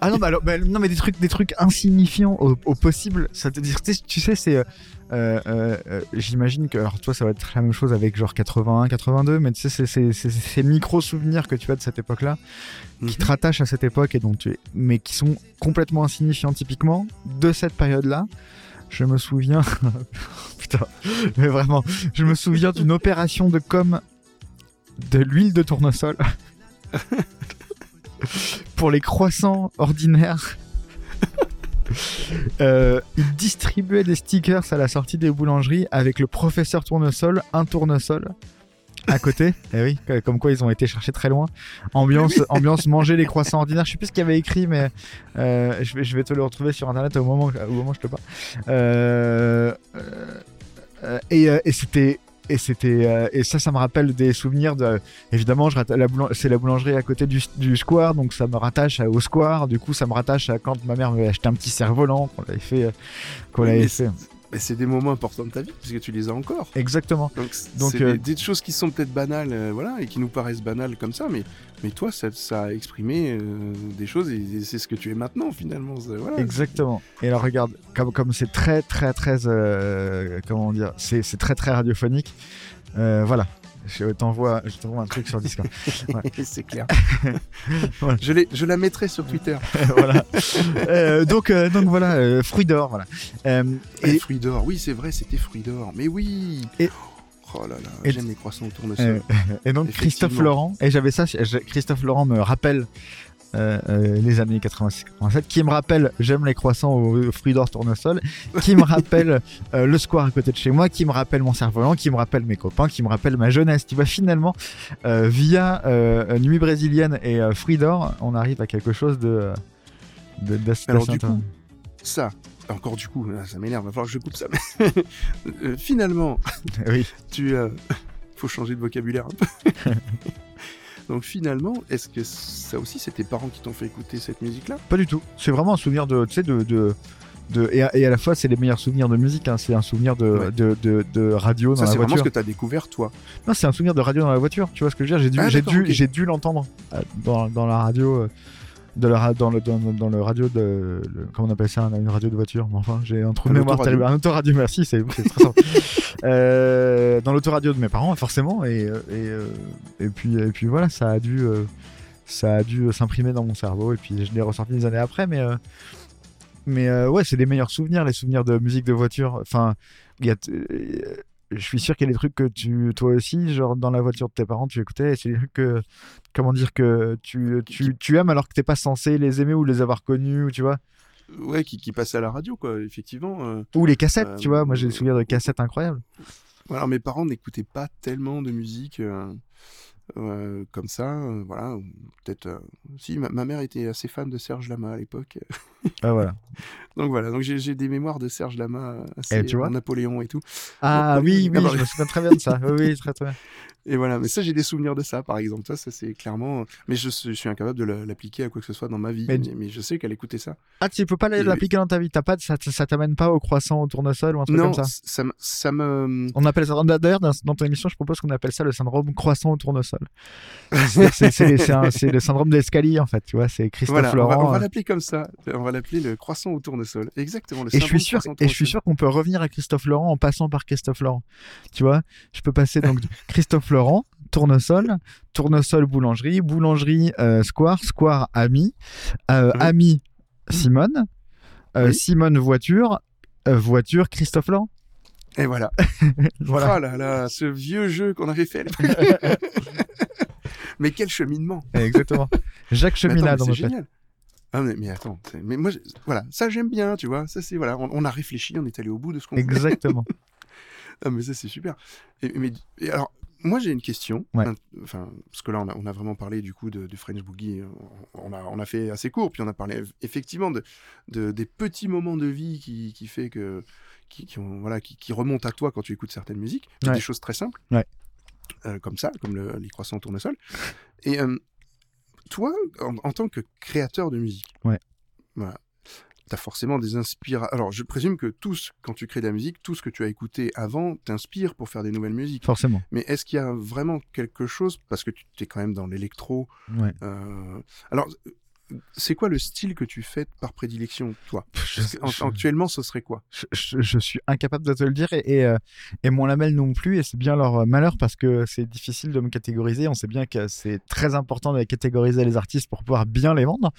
Ah non, bah, alors, bah, non mais des trucs, des trucs insignifiants au, au possible, ça te dire, tu sais, c'est... Euh, Euh, euh, euh, j'imagine que, alors toi ça va être la même chose avec genre quatre-vingt-un quatre-vingt-deux, mais tu sais c'est, c'est, c'est, c'est ces micro souvenirs que tu as de cette époque là mm-hmm. qui te rattachent à cette époque et dont tu es, mais qui sont complètement insignifiants. Typiquement de cette période là, je me souviens putain mais vraiment je me souviens d'une opération de com de l'huile de tournesol pour les croissants ordinaires. Euh, il distribuait des stickers à la sortie des boulangeries avec le professeur tournesol, un tournesol à côté. Eh oui, comme quoi ils ont été cherchés très loin. Ambiance, ambiance manger les croissants ordinaires. Je sais plus ce qu'il y avait écrit, mais euh, je, vais, je vais te le retrouver sur internet au moment où, au moment où je te parle. Euh, euh, et, et c'était. Et c'était euh, et ça, ça me rappelle des souvenirs de. Évidemment, je ratta- la boulang- c'est la boulangerie à côté du, du square, donc ça me rattache à, au square. Du coup, ça me rattache à quand ma mère m'avait acheté un petit cerf-volant qu'on avait fait. Qu'on oui, avait mais fait. C'est, mais c'est des moments importants de ta vie puisque tu les as encore. Exactement. Donc, c'est, donc c'est euh, des, des choses qui sont peut-être banales, euh, voilà, et qui nous paraissent banales comme ça, mais mais toi, ça, ça a exprimé euh, des choses et, et c'est ce que tu es maintenant finalement. Ça, voilà. Exactement. Et alors regarde, comme comme c'est très très très euh, comment dire, c'est c'est très très radiophonique. Euh, voilà, je t'envoie, je t'envoie un truc sur Discord. Ouais. C'est clair. Voilà. Je l'ai, je la mettrai sur Twitter. Voilà. Euh, donc euh, donc voilà, euh, Fruit d'Or, voilà. Euh, et, et Fruit d'Or, oui c'est vrai, c'était Fruit d'Or, mais oui. Et... Oh là là, et j'aime les croissants au tournesol. Euh, et donc Christophe Laurent, et j'avais ça, je, Christophe Laurent me rappelle euh, euh, les années quatre-vingt-six quatre-vingt-sept, qui me rappelle j'aime les croissants au, au Fruit d'Or tournesol, qui me rappelle euh, le square à côté de chez moi, qui me rappelle mon cerf-volant, qui me rappelle mes copains, qui me rappelle ma jeunesse. Tu vois, finalement, euh, via euh, Nuit brésilienne et euh, Fruit d'Or, on arrive à quelque chose de, de, d'assez Alors du coup, ça... Encore du coup, ça m'énerve, il va falloir que je coupe ça. euh, finalement, oui. tu euh, faut changer de vocabulaire un peu. Donc finalement, est-ce que ça aussi, c'est tes parents qui t'ont fait écouter cette musique-là ? Pas du tout. C'est vraiment un souvenir de, tu sais, de, de, de et, à, et à la fois, c'est les meilleurs souvenirs de musique. Hein. C'est un souvenir de, ouais. de, de, de radio dans ça, la voiture. Ça, c'est vraiment ce que t'as découvert, toi. Non, c'est un souvenir de radio dans la voiture. Tu vois ce que je veux dire ? J'ai dû, ah, j'ai dû, okay. j'ai dû l'entendre dans, dans la radio. Euh... De la, dans, le, dans, dans le radio de. Le, comment on appelle ça ? Une radio de voiture. Mais enfin, j'ai un trou de mémoire terrible. Un autoradio, merci, c'est, c'est stressant. euh, dans l'autoradio de mes parents, forcément. Et, et, et, puis, et puis voilà, ça a, dû, ça a dû s'imprimer dans mon cerveau. Et puis je l'ai ressorti des années après. Mais, mais ouais, c'est des meilleurs souvenirs, les souvenirs de musique de voiture. Enfin, il y a. T- Je suis sûr qu'il y a des trucs que tu, toi aussi, genre dans la voiture de tes parents, tu écoutais. Et c'est des trucs que, comment dire, que tu, tu, tu aimes alors que t'es pas censé les aimer ou les avoir connus, ou tu vois. Ouais, qui, qui passent à la radio, quoi, effectivement. Euh, ou les cassettes, euh, tu vois. Moi, j'ai des souvenirs de cassettes incroyables. Alors, mes parents n'écoutaient pas tellement de musique euh, euh, comme ça. Euh, voilà, peut-être. Euh, si, ma, ma mère était assez fan de Serge Lama à l'époque. Ah, voilà. Donc voilà, donc j'ai, j'ai des mémoires de Serge Lama, assez, eh, tu vois, Napoléon et tout. Ah donc, oui, oui, je me souviens très bien de ça. Oui, très très bien. Et voilà, mais ça, j'ai des souvenirs de ça, par exemple. Ça, ça c'est clairement. Mais je, je suis incapable de l'appliquer à quoi que ce soit dans ma vie. Mais, mais je sais qu'elle écoutait ça. Ah, tu peux pas l'appliquer et... dans ta vie. T'as pas, ça, ça t'amène pas au croissant, au tournesol ou un truc non, comme ça. Non, ça, ça me. On appelle ça. D'ailleurs, dans ton émission, je propose qu'on appelle ça le syndrome croissant au tournesol. c'est, c'est, c'est, c'est, un, c'est le syndrome d'escalier, en fait. Tu vois, c'est Christophe voilà, Laurent. On va, on va l'appeler comme ça. On va l'appeler le croissant au tournesol. Exactement. Le et je suis sûr. Et je suis sûr qu'on peut revenir à Christophe Laurent en passant par Christophe Laurent. Tu vois, je peux passer donc Christophe Laurent, tournesol, tournesol boulangerie, boulangerie euh, square, square ami, euh, oui. ami Simone, euh, oui. Simone voiture, euh, voiture Christophe Laurent. Et voilà. Voilà. Oh là là, ce vieux jeu qu'on avait fait. Mais quel cheminement. Exactement. Jacques Cheminade. C'est génial. Ah mais, mais attends, mais moi, voilà, ça j'aime bien, tu vois. Ça c'est voilà, on, on a réfléchi, on est allé au bout de ce qu'on. Exactement. Ah mais ça c'est super. Et, mais et alors. Moi, j'ai une question. Ouais. Enfin, parce que là, on a, on a vraiment parlé du coup de, de French Boogie. On a, on a fait assez court, puis on a parlé effectivement de, de des petits moments de vie qui, qui fait que, qui, qui ont, voilà, qui, qui remontent à toi quand tu écoutes certaines musiques, ouais. Des choses très simples, ouais. euh, comme ça, comme le, les croissants au tournesol. Et euh, Toi, en, en tant que créateur de musique, ouais. Voilà, t'as forcément des inspirations. Alors, je présume que tous, quand tu crées de la musique, tout ce que tu as écouté avant t'inspire pour faire des nouvelles musiques. Forcément. Mais est-ce qu'il y a vraiment quelque chose, parce que tu es quand même dans l'électro. Ouais. Euh... Alors, c'est quoi le style que tu fais par prédilection, toi ? je, je, Actuellement, ce serait quoi ? je, je, je suis incapable de te le dire, et, et, euh, et mon label non plus, et c'est bien leur malheur parce que c'est difficile de me catégoriser. On sait bien que c'est très important de catégoriser les artistes pour pouvoir bien les vendre.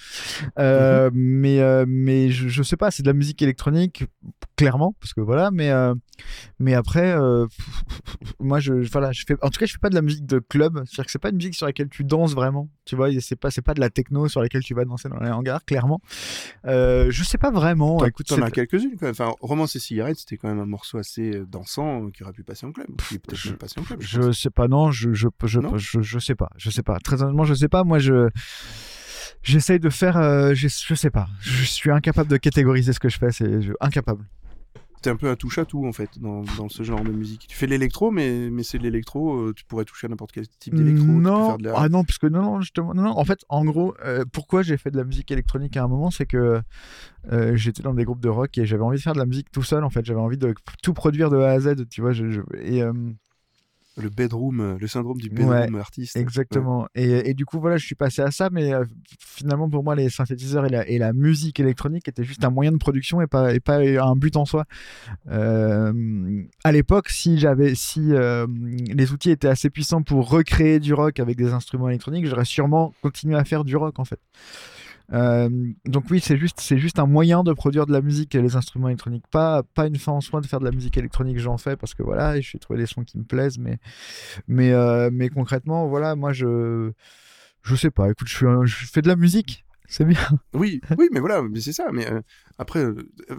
Euh, mm-hmm. Mais, euh, mais je, je sais pas, c'est de la musique électronique, clairement, parce que voilà, mais, euh, mais après, euh, moi, je, voilà, je fais, en tout cas, je fais pas de la musique de club, c'est-à-dire que c'est pas une musique sur laquelle tu danses vraiment, tu vois, c'est pas, c'est pas de la techno sur laquelle tu va danser dans les hangars, clairement. Euh, je sais pas vraiment. T'en, écoute, t'en as quelques-unes quand même. Enfin, Romance et cigarettes, c'était quand même un morceau assez dansant qui aurait pu passer en club. Qui peut-être je, passer en club. Je, je sais pas, non. Je je je, non je je sais pas. Je sais pas. Très honnêtement, je sais pas. Moi, je j'essaye de faire. Euh, je, je sais pas. Je suis incapable de catégoriser ce que je fais. C'est je, incapable. T'es un peu un touche à tout en fait dans, dans ce genre de musique. Tu fais de l'électro, mais, mais c'est de l'électro. Euh, tu pourrais toucher à n'importe quel type d'électro. Non, tu peux faire de la... ah non, parce que non, non, justement, non, non. En fait, en gros, euh, pourquoi j'ai fait de la musique électronique à un moment, c'est que euh, j'étais dans des groupes de rock et j'avais envie de faire de la musique tout seul. En fait, j'avais envie de tout produire de A à Z. Tu vois, je, je, et euh... le bedroom, le syndrome du bedroom ouais, artiste. Exactement. Ouais. Et, et du coup, voilà, je suis passé à ça, mais euh, finalement, pour moi, les synthétiseurs et la, et la musique électronique étaient juste un moyen de production et pas, et pas un but en soi. Euh, à l'époque, si, j'avais, si euh, les outils étaient assez puissants pour recréer du rock avec des instruments électroniques, j'aurais sûrement continué à faire du rock, en fait. Euh, donc oui, c'est juste, c'est juste un moyen de produire de la musique et les instruments électroniques, pas, pas une fin en soi de faire de la musique électronique. J'en fais parce que voilà, je suis trouvé des sons qui me plaisent, mais, mais, euh, mais concrètement, voilà, moi je, je sais pas. Écoute, je, suis un, je fais de la musique, c'est bien. Oui, oui, mais voilà, mais c'est ça. Mais euh, après, euh,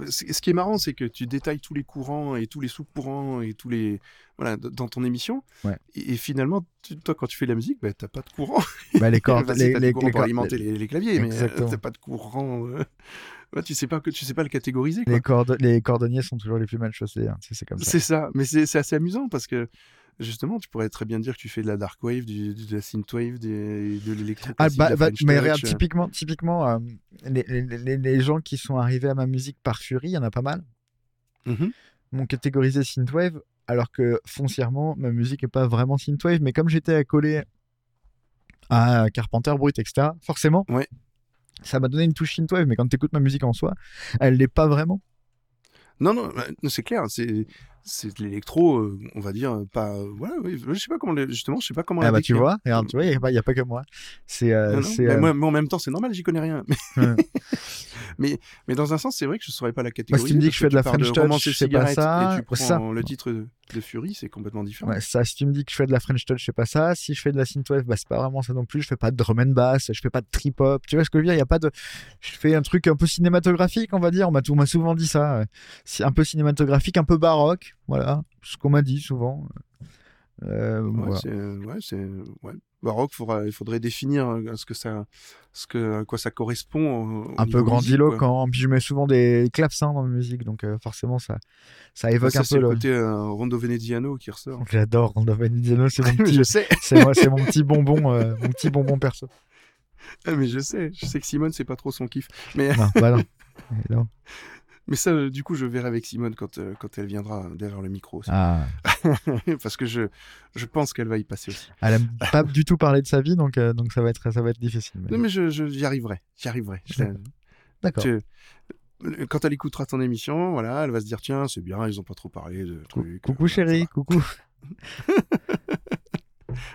ce qui est marrant, c'est que tu détailles tous les courants et tous les sous-courants et tous les voilà dans ton émission. Ouais. Et, et finalement, tu, toi, quand tu fais de la musique, bah, t'as pas de courant. Bah, les cordes, les, les, les courants pour alimenter les, les claviers, exactement. Mais t'as pas de courant. Euh... Bah, tu sais pas que tu sais pas le catégoriser. Quoi. Les cordes, les cordonniers sont toujours les plus mal chaussés. Hein. C'est, c'est comme ça. C'est ça, mais c'est, c'est assez amusant parce que. Justement, tu pourrais très bien dire que tu fais de la dark wave, du, de la synthwave, des, de l'électro. Ah bah, bah mais regarde, typiquement, typiquement euh, les, les, les gens qui sont arrivés à ma musique par Fury, il y en a pas mal, mm-hmm. m'ont catégorisé synthwave, alors que foncièrement, ma musique n'est pas vraiment synthwave, mais comme j'étais accolé à Carpenter, Brut, et cetera, forcément, ouais. Ça m'a donné une touche synthwave, mais quand tu écoutes ma musique en soi, elle ne l'est pas vraiment. Non, non, c'est clair, c'est, c'est de l'électro, on va dire, pas... Voilà, oui, je sais pas comment, justement, je sais pas comment... Ah bah tu vois, il n'y a pas que moi. C'est, euh, non, non, c'est, mais euh... moi, mais en même temps, c'est normal, j'y connais rien. Ouais. mais, mais dans un sens, c'est vrai que je ne saurais pas la catégorie. Moi, si tu me dis que je fais de la French Touch, je sais pas ça. Et tu prends ça. Le titre de, de Fury, c'est complètement différent. Ouais, ça, si tu me dis que je fais de la French Touch, je sais pas ça. Si je fais de la synthwave, bah, c'est pas vraiment ça non plus. Je fais pas de drum and bass, je fais pas de trip-hop. Tu vois ce que je veux dire ? Il y a pas de... Je fais un truc un peu cinématographique, on va dire. On m'a, tout, on m'a souvent dit ça. C'est un peu cinématographique, un peu baroque. Voilà, ce qu'on m'a dit souvent. Euh, ouais, voilà. c'est, ouais, c'est, ouais. Baroque, faudra, il faudrait définir ce que ça, ce que, à quoi ça correspond. Au, au un peu grandiloquent. Puis je mets souvent des clavecins dans ma musique, donc euh, forcément ça, ça évoque ça, un ça, peu. C'est le côté euh, Rondo Veneziano qui ressort. J'adore Rondo Veneziano, c'est mon petit, je sais. c'est moi, c'est mon petit bonbon, euh, mon petit bonbon perso. Ah, mais je sais, je sais que Simone c'est pas trop son kiff. Mais non, bah non. Mais non. Mais ça, du coup, je verrai avec Simone quand, euh, quand elle viendra derrière le micro. Ah. Parce que je, je pense qu'elle va y passer aussi. Elle aime pas du tout parler de sa vie, donc, euh, donc ça, va être, ça va être difficile. Mais... Non, mais je, je, j'y arriverai. J'y arriverai. Je D'accord. Je... Quand elle écoutera ton émission, voilà, elle va se dire, tiens, c'est bien, ils ont pas trop parlé de trucs. Coucou euh, chérie, coucou.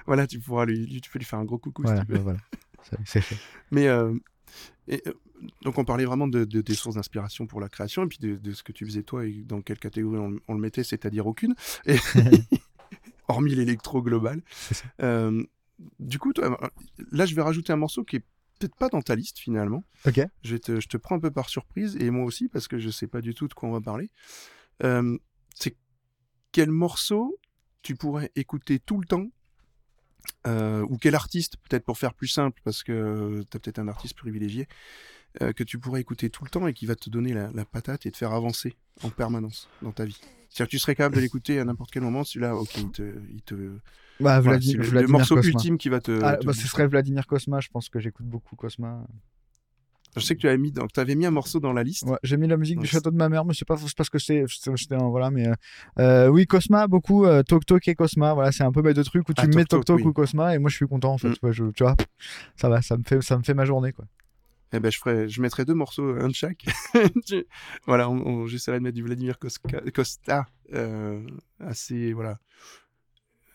Voilà, tu, pourras lui, tu peux lui faire un gros coucou voilà, si tu veux. Voilà, c'est, c'est fait. Mais... Euh, et, euh, donc on parlait vraiment de, de, des sources d'inspiration pour la création et puis de, de ce que tu faisais toi et dans quelle catégorie on, on le mettait, c'est-à-dire aucune, et hormis l'électro global. Euh, du coup, toi, là je vais rajouter un morceau qui est peut-être pas dans ta liste finalement. Ok. Je te, je te prends un peu par surprise et moi aussi parce que je sais pas du tout de quoi on va parler. Euh, c'est quel morceau tu pourrais écouter tout le temps? Euh, ou quel artiste, peut-être pour faire plus simple, parce que t'as peut-être un artiste privilégié, euh, que tu pourrais écouter tout le temps et qui va te donner la, la patate et te faire avancer en permanence dans ta vie. C'est-à-dire que tu serais capable de l'écouter à n'importe quel moment, celui-là, ok, il te... Il te... Bah, voilà, Vladi- le, Vladimir le morceau Cosma. Ultime qui va te... Ah, te bah, ce serait Vladimir Cosma, je pense que j'écoute beaucoup Cosma. Je sais que tu avais mis, donc, t'avais mis un morceau dans la liste. Ouais, j'ai mis la musique donc, du château de ma mère, mais je sais pas, je sais pas ce que c'est. C'était un, voilà, mais, euh, oui, Cosma, beaucoup, euh, Talk Talk et Cosma. Voilà, c'est un peu mes deux trucs où tu ah, mets Talk Talk, Talk, Talk oui. ou Cosma et moi je suis content en fait. Mm. Ouais, je, tu vois, ça va, ça me fait, ça me fait ma journée quoi. Eh ben, je ferai, je mettrai deux morceaux, un de chaque. Voilà, on, on, j'essaierai de mettre du Vladimir Cosca, Costa, euh, assez, voilà.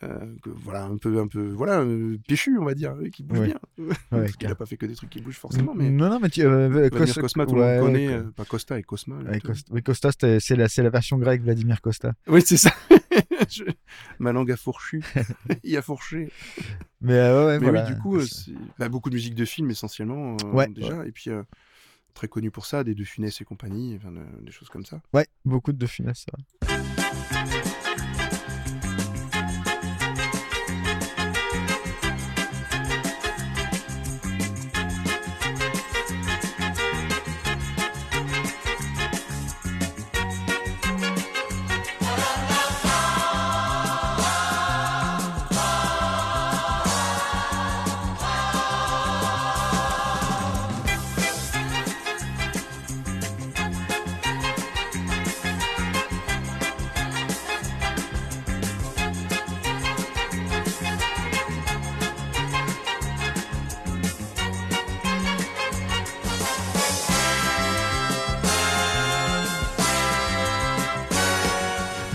Euh, que, voilà un peu un peu voilà euh, péchu on va dire euh, qui bouge ouais. bien ouais, parce qu'il a pas fait que des trucs qui bougent forcément mais non non mais tu, euh, Vladimir Cos- Cosma tout le ouais, monde connaît euh, pas Costa et Cosma ouais, Costa, oui Costa c'est, c'est la c'est la version grecque Vladimir Costa oui c'est ça. Je... ma langue a fourchu il a fourché mais, euh, ouais, mais voilà. Oui du coup euh, c'est... Bah, beaucoup de musique de film essentiellement euh, ouais, déjà ouais. Et puis euh, très connu pour ça des De Funès et compagnie enfin, de, des choses comme ça ouais beaucoup de De Funès ça.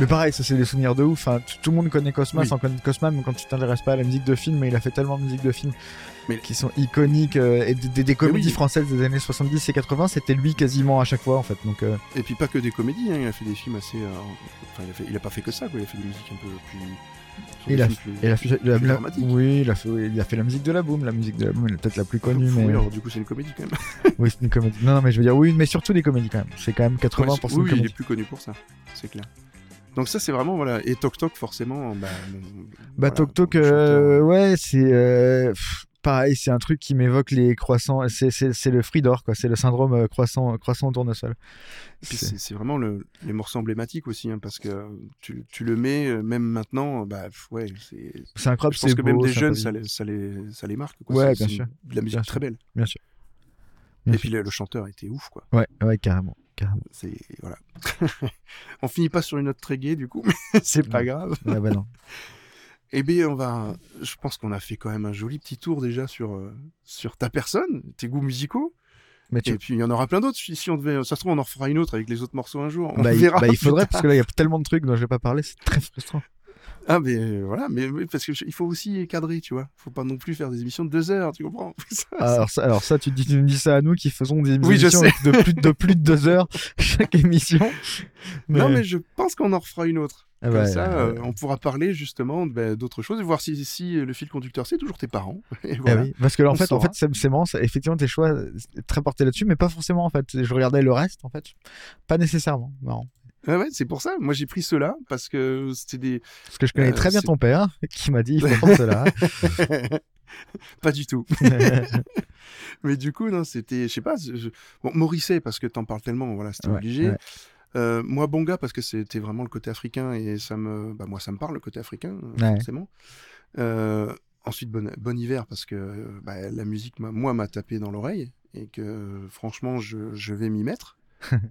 Mais pareil, ça c'est des souvenirs de ouf. Hein. Tout le monde connaît Cosma oui. sans connaître Cosma, mais quand tu t'intéresses pas à la musique de film, mais il a fait tellement de musique de film mais... qui sont iconiques euh, et des, des, des comédies oui. françaises des années soixante-dix et quatre-vingts, c'était lui quasiment à chaque fois en fait. Donc euh... et puis pas que des comédies, hein. Il a fait des films assez. Euh... Enfin, il a, fait... il a pas fait que ça, quoi. Il a fait des musiques un peu plus. Il a, plus, il a fait, la, la, oui, il a fait, oui, il a fait la musique de la Boom, la musique de la Boom, peut-être la plus connue. Fou, mais... alors, du coup, c'est une comédie quand même. Oui, c'est une comédie. Non, non, mais je veux dire, oui, mais surtout des comédies quand même. C'est quand même quatre-vingts pour cent ouais, oui, de comédie. Il est plus connu pour ça, c'est clair. Donc ça c'est vraiment voilà et Talk Talk forcément bah, bah voilà, Talk Talk euh, ouais c'est euh, pff, pareil c'est un truc qui m'évoque les croissants c'est c'est c'est le fruit d'or quoi c'est le syndrome euh, croissant croissant au tournesol. C'est... C'est, c'est vraiment le, les morceaux emblématiques aussi hein, parce que tu tu le mets même maintenant bah ouais c'est c'est incroyable je pense c'est que beau, même des jeunes ça les ça les ça les marque quoi. Ouais c'est, bien c'est sûr de la musique bien très belle bien sûr bien et sûr. Puis le, le chanteur était ouf quoi ouais ouais carrément. C'est voilà. On finit pas sur une note très gaie du coup, mais c'est pas grave. Ah bah non. Eh bien, on va. Je pense qu'on a fait quand même un joli petit tour déjà sur euh, sur ta personne, tes goûts musicaux. Mais tu... Et puis il y en aura plein d'autres. Si on devait, ça se trouve, on en refera une autre avec les autres morceaux un jour. On bah, verra. Il, bah, il faudrait parce que là il y a tellement de trucs dont je vais pas parler, c'est très frustrant. Ah mais voilà, mais parce que je, il faut aussi cadrer, tu vois. Faut pas non plus faire des émissions de deux heures, tu comprends ça, alors, ça, alors ça, tu dis, tu me dis ça à nous qui faisons des oui, émissions de plus de plus de deux heures chaque émission. Mais... Non mais je pense qu'on en refera une autre. Ah Comme bah, ça, ouais, euh, ouais. on pourra parler justement bah, d'autres choses et voir si, si le fil conducteur c'est toujours tes parents. Et voilà. Eh oui, parce que là, en, fait, en fait, c'est, c'est marrant, c'est, effectivement, tes choix très portés là-dessus, mais pas forcément en fait. Je regardais le reste en fait, pas nécessairement. Marrant. Ouais, ouais, c'est pour ça. Moi, j'ai pris ceux-là parce que c'était des. Parce que je connais euh, très bien c'est... ton père qui m'a dit il faut prendre ceux-là. Pas du tout. Mais du coup, non, c'était, je sais pas. Je... Bon, Morrissey parce que t'en parles tellement, voilà, c'était ouais, obligé. Ouais. Euh, moi, Bonga parce que c'était vraiment le côté africain et ça me, bah moi, ça me parle le côté africain ouais. forcément. Euh, ensuite, Bon, Bon Iver parce que bah, la musique, m'a, moi, m'a tapé dans l'oreille et que franchement, je, je vais m'y mettre.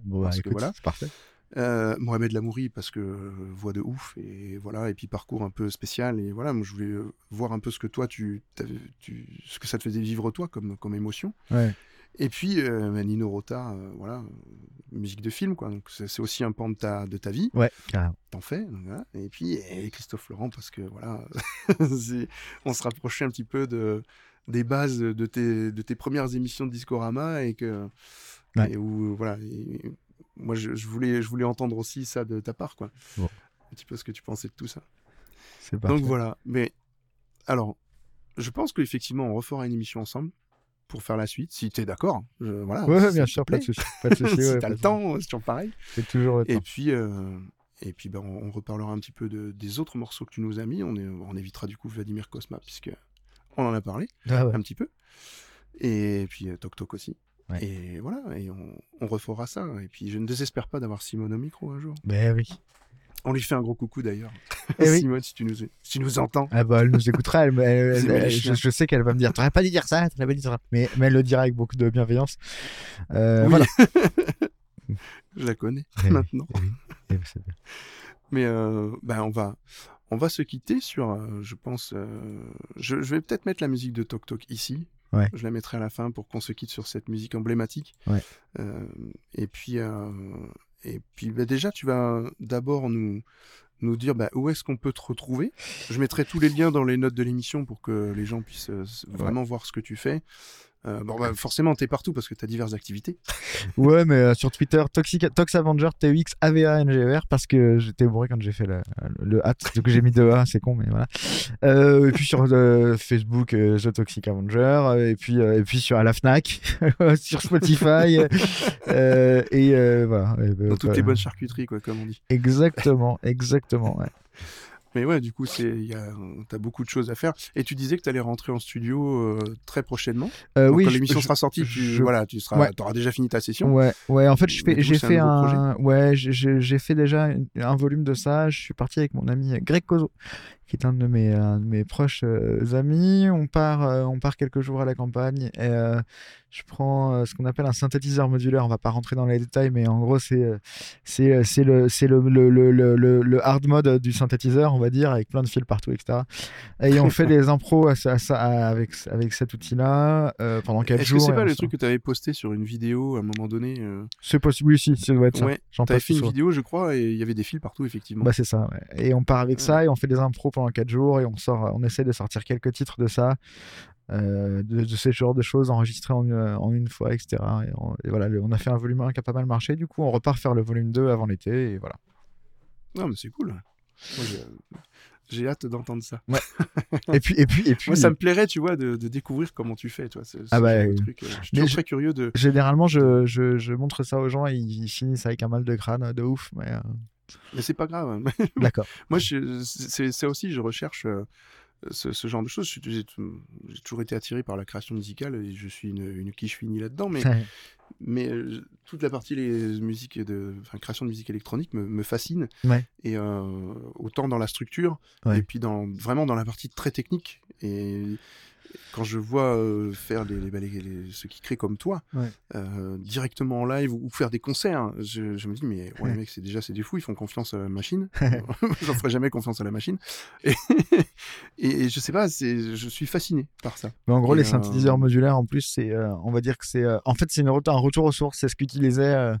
Bon, bah, parce écoute, que voilà, c'est parfait. Euh, Mohamed Lamouri parce que euh, voix de ouf et voilà et puis parcours un peu spécial et voilà moi je voulais euh, voir un peu ce que toi tu, tu ce que ça te faisait vivre toi comme comme émotion ouais. Et puis euh, Nino Rota euh, voilà musique de film quoi donc c'est, c'est aussi un pan de ta de ta vie ouais carrément. T'en fais donc, voilà. Et puis et Christophe Laurent parce que voilà on se rapprochait un petit peu de des bases de tes de tes premières émissions de Discorama et que ouais. et où voilà et, moi, je, je, voulais, je voulais entendre aussi ça de ta part, quoi. Bon. Un petit peu ce que tu pensais de tout ça. C'est parfait. Donc voilà. Mais alors, je pense qu'effectivement, on refera une émission ensemble pour faire la suite, si t'es d'accord. Je, voilà. Ouais, si bien sûr, pas de souci. Pas de souci. Si ouais, t'as le temps, c'est toujours pareil. C'est toujours le temps. Et puis, euh, et puis ben, on, on reparlera un petit peu de, des autres morceaux que tu nous as mis. On, est, on évitera du coup Vladimir Cosma, puisque on en a parlé ah ouais. un petit peu. Et puis, euh, Toc Toc aussi. Ouais. Et voilà, et on, on refera ça. Et puis je ne désespère pas d'avoir Simone au micro un jour. Ben oui. On lui fait un gros coucou d'ailleurs. Et Simone, oui. si, tu nous, si tu nous entends. Ah bah, elle nous écoutera. Elle, elle, elle, elle, je, je sais qu'elle va me dire, t'aurais pas dû dire ça, t'aurais pas dû dire ça. Mais, mais elle le dira avec beaucoup de bienveillance. Euh, oui. Voilà. Je la connais et maintenant. Oui, oui. C'est bien. Mais euh, bah, on va... On va se quitter sur, euh, je pense, euh, je, je vais peut-être mettre la musique de Talk Talk ici. Ouais. Je la mettrai à la fin pour qu'on se quitte sur cette musique emblématique. Ouais. Euh, et puis, euh, et puis bah, déjà, tu vas d'abord nous, nous dire bah, où est-ce qu'on peut te retrouver. Je mettrai tous les liens dans les notes de l'émission pour que les gens puissent euh, vraiment ouais. voir ce que tu fais. Euh, bon, bah, forcément, t'es partout parce que t'as diverses activités. Ouais, mais euh, sur Twitter, Toxic, Tox Avenger, T-O-X-A-V-A-N-G-E-R, parce que j'étais bourré quand j'ai fait la, le hat, donc j'ai mis deux A, c'est con, mais voilà. Euh, et puis sur euh, Facebook, euh, The Toxic Avenger, euh, et puis, euh, et puis sur à la Fnac, sur Spotify, euh, et euh, voilà. Et, bah, dans toutes euh, les bonnes charcuteries, quoi, comme on dit. Exactement, exactement, ouais. Mais ouais, du coup, c'est, y a, t'as beaucoup de choses à faire. Et tu disais que t'allais rentrer en studio euh, très prochainement. Euh, oui, quand je, l'émission je, sera sortie, tu, je, voilà, tu seras, ouais. t'auras déjà fini ta session. Ouais, ouais. En fait, je fais, j'ai fait un, un ouais, j'ai, j'ai fait déjà un volume de ça. Je suis parti avec mon ami Greg Cozo, qui est un de mes, un de mes proches euh, amis. On part, euh, on part quelques jours à la campagne. Et, euh, je prends euh, ce qu'on appelle un synthétiseur modulaire. On va pas rentrer dans les détails, mais en gros, c'est, c'est, c'est le, c'est le, le, le, le, le hard mode du synthétiseur, on va dire, avec plein de fils partout, et cetera. Et on fait des impros à, à, à, avec, avec cet outil-là euh, pendant quatre Est-ce jours. Est-ce que c'est pas le sort... truc que tu avais posté sur une vidéo à un moment donné euh... C'est possible, oui, si, ça doit être ça. Ouais, j'en t'avais fait une soit. vidéo, je crois, et il y avait des fils partout, effectivement. Bah, c'est ça, ouais. Et on part avec ouais. ça, et on fait des impros pendant quatre jours et on sort, on essaie de sortir quelques titres de ça, euh, de, de ces genres de choses enregistrées en, en une fois, et cetera. Et, on, et voilà, le, on a fait un volume un qui a pas mal marché, du coup on repart faire le volume deux avant l'été et voilà. Non mais c'est cool. Moi, j'ai, j'ai hâte d'entendre ça. Ouais. Et puis, et puis, et puis. Moi, ça me plairait, tu vois, de, de découvrir comment tu fais, toi. Ce, ce ah bah, euh, truc, euh, je suis toujours très curieux de. Généralement, je, je, je montre ça aux gens et ils finissent avec un mal de crâne de ouf, mais. Euh... Mais c'est pas grave. D'accord. Moi, je, c'est, c'est aussi, je recherche euh, ce, ce genre de choses. Je, j'ai, j'ai toujours été attiré par la création musicale et je suis une, une quiche finie là-dedans. Mais, mais euh, toute la partie les musiques de, enfin, création de musique électronique me, me fascine. Ouais. Et euh, autant dans la structure ouais. et puis dans, vraiment dans la partie très technique. Et quand je vois euh, faire les, les, les, les, ceux qui créent comme toi, ouais. euh, directement en live ou, ou faire des concerts, je, je me dis, mais ouais, ouais. mec, c'est déjà c'est des fous, ils font confiance à la machine. J'en ferai jamais confiance à la machine. Et, et, et je sais pas, c'est, je suis fasciné par ça. Mais en gros, et les euh... synthétiseurs modulaires, en plus, c'est, euh, on va dire que c'est. Euh, en fait, c'est une re- un retour aux sources, c'est ce qu'utilisaient euh,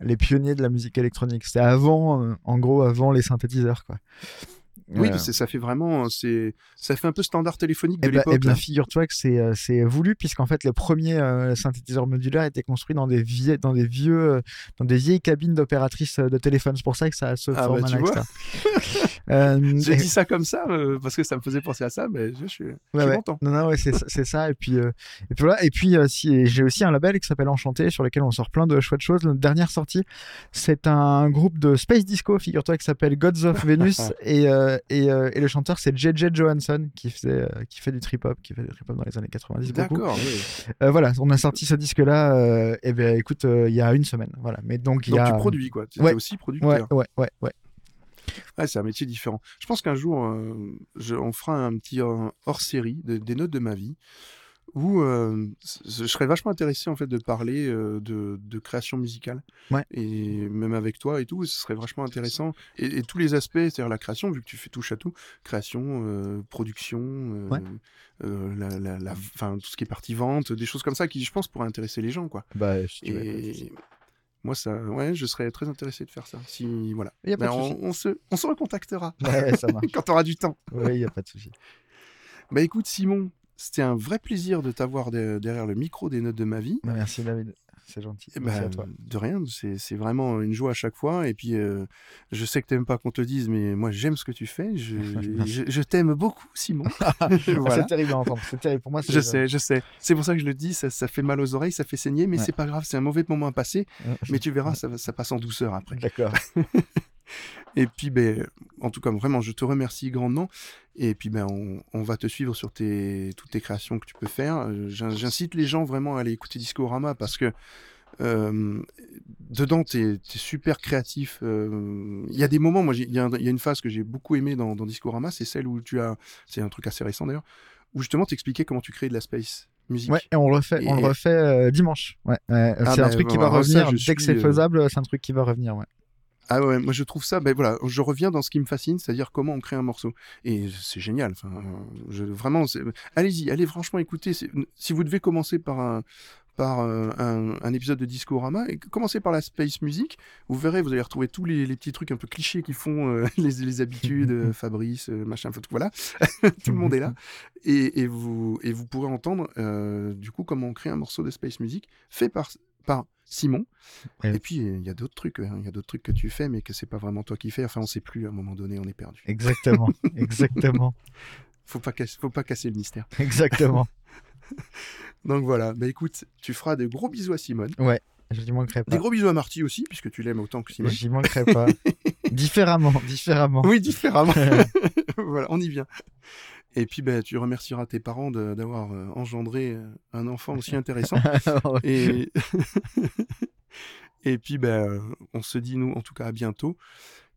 les pionniers de la musique électronique. C'était avant, euh, en gros, avant les synthétiseurs, quoi. Oui, euh... c'est, ça fait vraiment, c'est, ça fait un peu standard téléphonique de et l'époque. Eh bah, bien, figure-toi que c'est, c'est voulu, puisqu'en fait, les premiers euh, synthétiseurs modulaires étaient construits dans des vieilles, dans des vieux, dans des vieilles cabines d'opératrices de téléphone. C'est pour ça que ça a ce ah, format-là. Bah, euh, J'ai et... dit ça comme ça euh, parce que ça me faisait penser à ça, mais je, je suis, ouais, je suis ouais. content. Non, non, ouais, c'est, c'est ça. Et puis, euh, et puis voilà. Et puis, euh, si, j'ai aussi un label qui s'appelle Enchanté, sur lequel on sort plein de chouettes choses. Notre dernière sortie, c'est un groupe de space disco, figure-toi, qui s'appelle Gods of Venus et euh, Et, euh, et le chanteur c'est J J Johansson qui, faisait, euh, qui fait du trip-hop qui fait du trip-hop dans les années quatre-vingt-dix. D'accord, oui. euh, voilà, on a sorti ce disque là euh, et ben écoute il euh, y a une semaine voilà. Mais donc, donc y a... tu produis quoi, tu es ouais. aussi producteur. Ouais, ouais, ouais, ouais. Ah, c'est un métier différent. Je pense qu'un jour euh, je, on fera un petit euh, hors-série de, des notes de ma vie où euh, je serais vachement intéressé en fait de parler euh, de, de création musicale ouais. et même avec toi et tout, ce serait vachement intéressant et, et tous les aspects, c'est-à-dire la création vu que tu fais touche à tout, création, euh, production, euh, ouais. euh, la, la, la, fin, tout ce qui est partie vente, des choses comme ça qui je pense pourraient intéresser les gens quoi. Bah, si tu et... veux, si. Moi, ça, ouais, je serais très intéressé de faire ça. Si, voilà. Ben, on, on, se, on se recontactera ouais, ça marche. Quand tu auras du temps. Oui, il n'y a pas de souci. Bah écoute Simon, c'était un vrai plaisir de t'avoir de, derrière le micro des notes de ma vie. Merci David, c'est gentil. Bah, merci à toi. De rien, c'est, c'est vraiment une joie à chaque fois. Et puis, euh, je sais que t'aimes pas qu'on te dise, mais moi j'aime ce que tu fais. Je, je, je t'aime beaucoup, Simon. Voilà. C'est terrible à entendre. C'est terrible pour moi. C'est je sais, genre. je sais. C'est pour ça que je le dis. Ça, ça fait mal aux oreilles, ça fait saigner, mais ouais. c'est pas grave. C'est un mauvais moment à passer. Ouais. Mais tu verras, ça, ça passe en douceur après. D'accord. Et puis, ben, en tout cas, vraiment, je te remercie grandement. Et puis, ben, on, on va te suivre sur tes, toutes tes créations que tu peux faire. J'in, j'incite les gens vraiment à aller écouter Discorama parce que Euh, dedans, t'es, t'es super créatif. Il euh, y a des moments, moi, il y, y a une phase que j'ai beaucoup aimée dans, dans Discorama, c'est celle où tu as, c'est un truc assez récent d'ailleurs, où justement t'expliquais comment tu crées de la space musique. Ouais, et on le refait, et... on le refait euh, dimanche. Ouais, euh, ah c'est bah, un truc bah, qui va revenir. Ça, Dès suis, que c'est faisable, euh... c'est un truc qui va revenir, ouais. Ah ouais, moi je trouve ça, ben voilà, je reviens dans ce qui me fascine, c'est-à-dire comment on crée un morceau. Et c'est génial, enfin, je, vraiment, c'est... allez-y, allez franchement écoutez, c'est... si vous devez commencer par un, par un, un épisode de Discorama, et commencez par la space music, vous verrez, vous allez retrouver tous les, les petits trucs un peu clichés qui font euh, les, les habitudes, Fabrice, machin, tout, voilà, tout le monde est là, et, et, vous, et vous pourrez entendre, euh, du coup, comment on crée un morceau de space music, fait par... par Simon, ouais. Et puis il y a d'autres trucs, il hein. y a d'autres trucs que tu fais, mais que c'est pas vraiment toi qui fais. Enfin, on sait plus. À un moment donné, on est perdu. Exactement, exactement. Faut pas casser, faut pas casser le mystère. Exactement. Donc voilà. Bah écoute, tu feras des gros bisous à Simone. Ouais, je lui manquerai pas. Des gros bisous à Marty aussi, puisque tu l'aimes autant que Simone. J'y manquerai pas. différemment, différemment. Oui, différemment. Voilà, on y vient. Et puis, ben, tu remercieras tes parents de, d'avoir euh, engendré un enfant aussi intéressant. et... et puis, ben, on se dit, nous, en tout cas, à bientôt.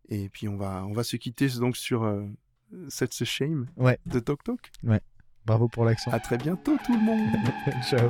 Et puis, on va, on va se quitter donc, sur euh, cette ce shame ouais. de Talk Talk. Ouais. Bravo pour l'accent. À très bientôt, tout le monde. Ciao.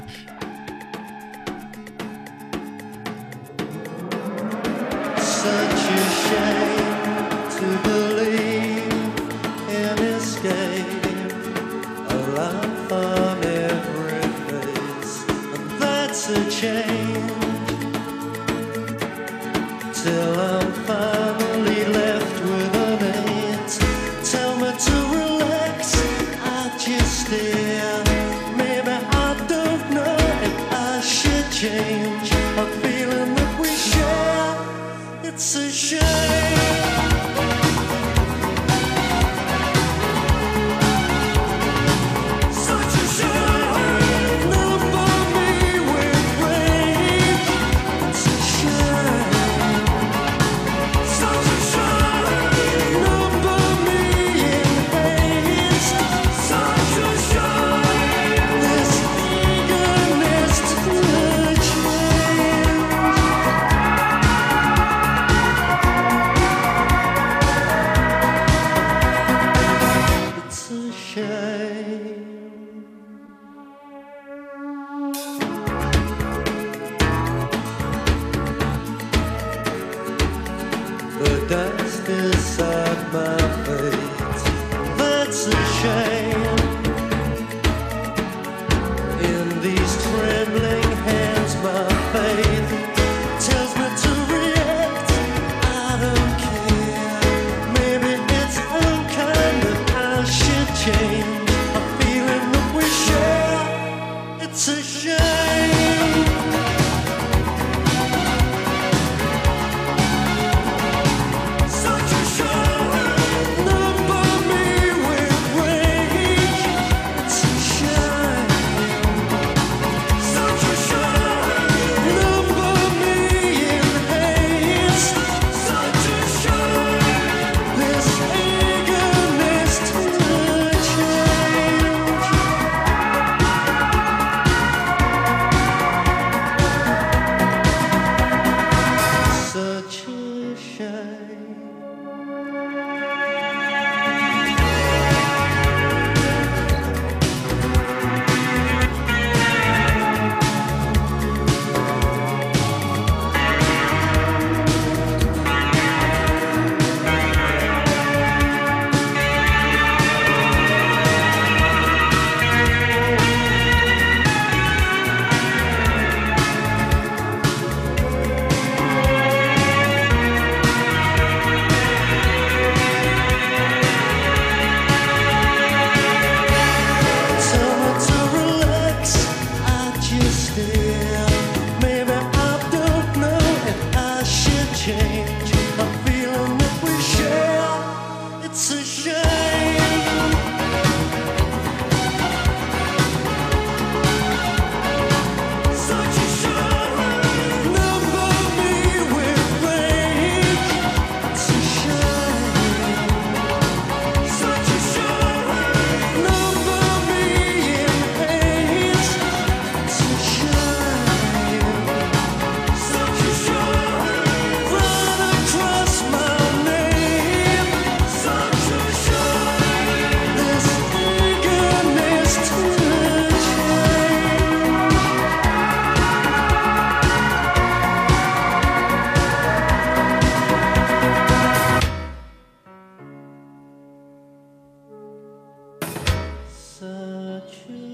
such a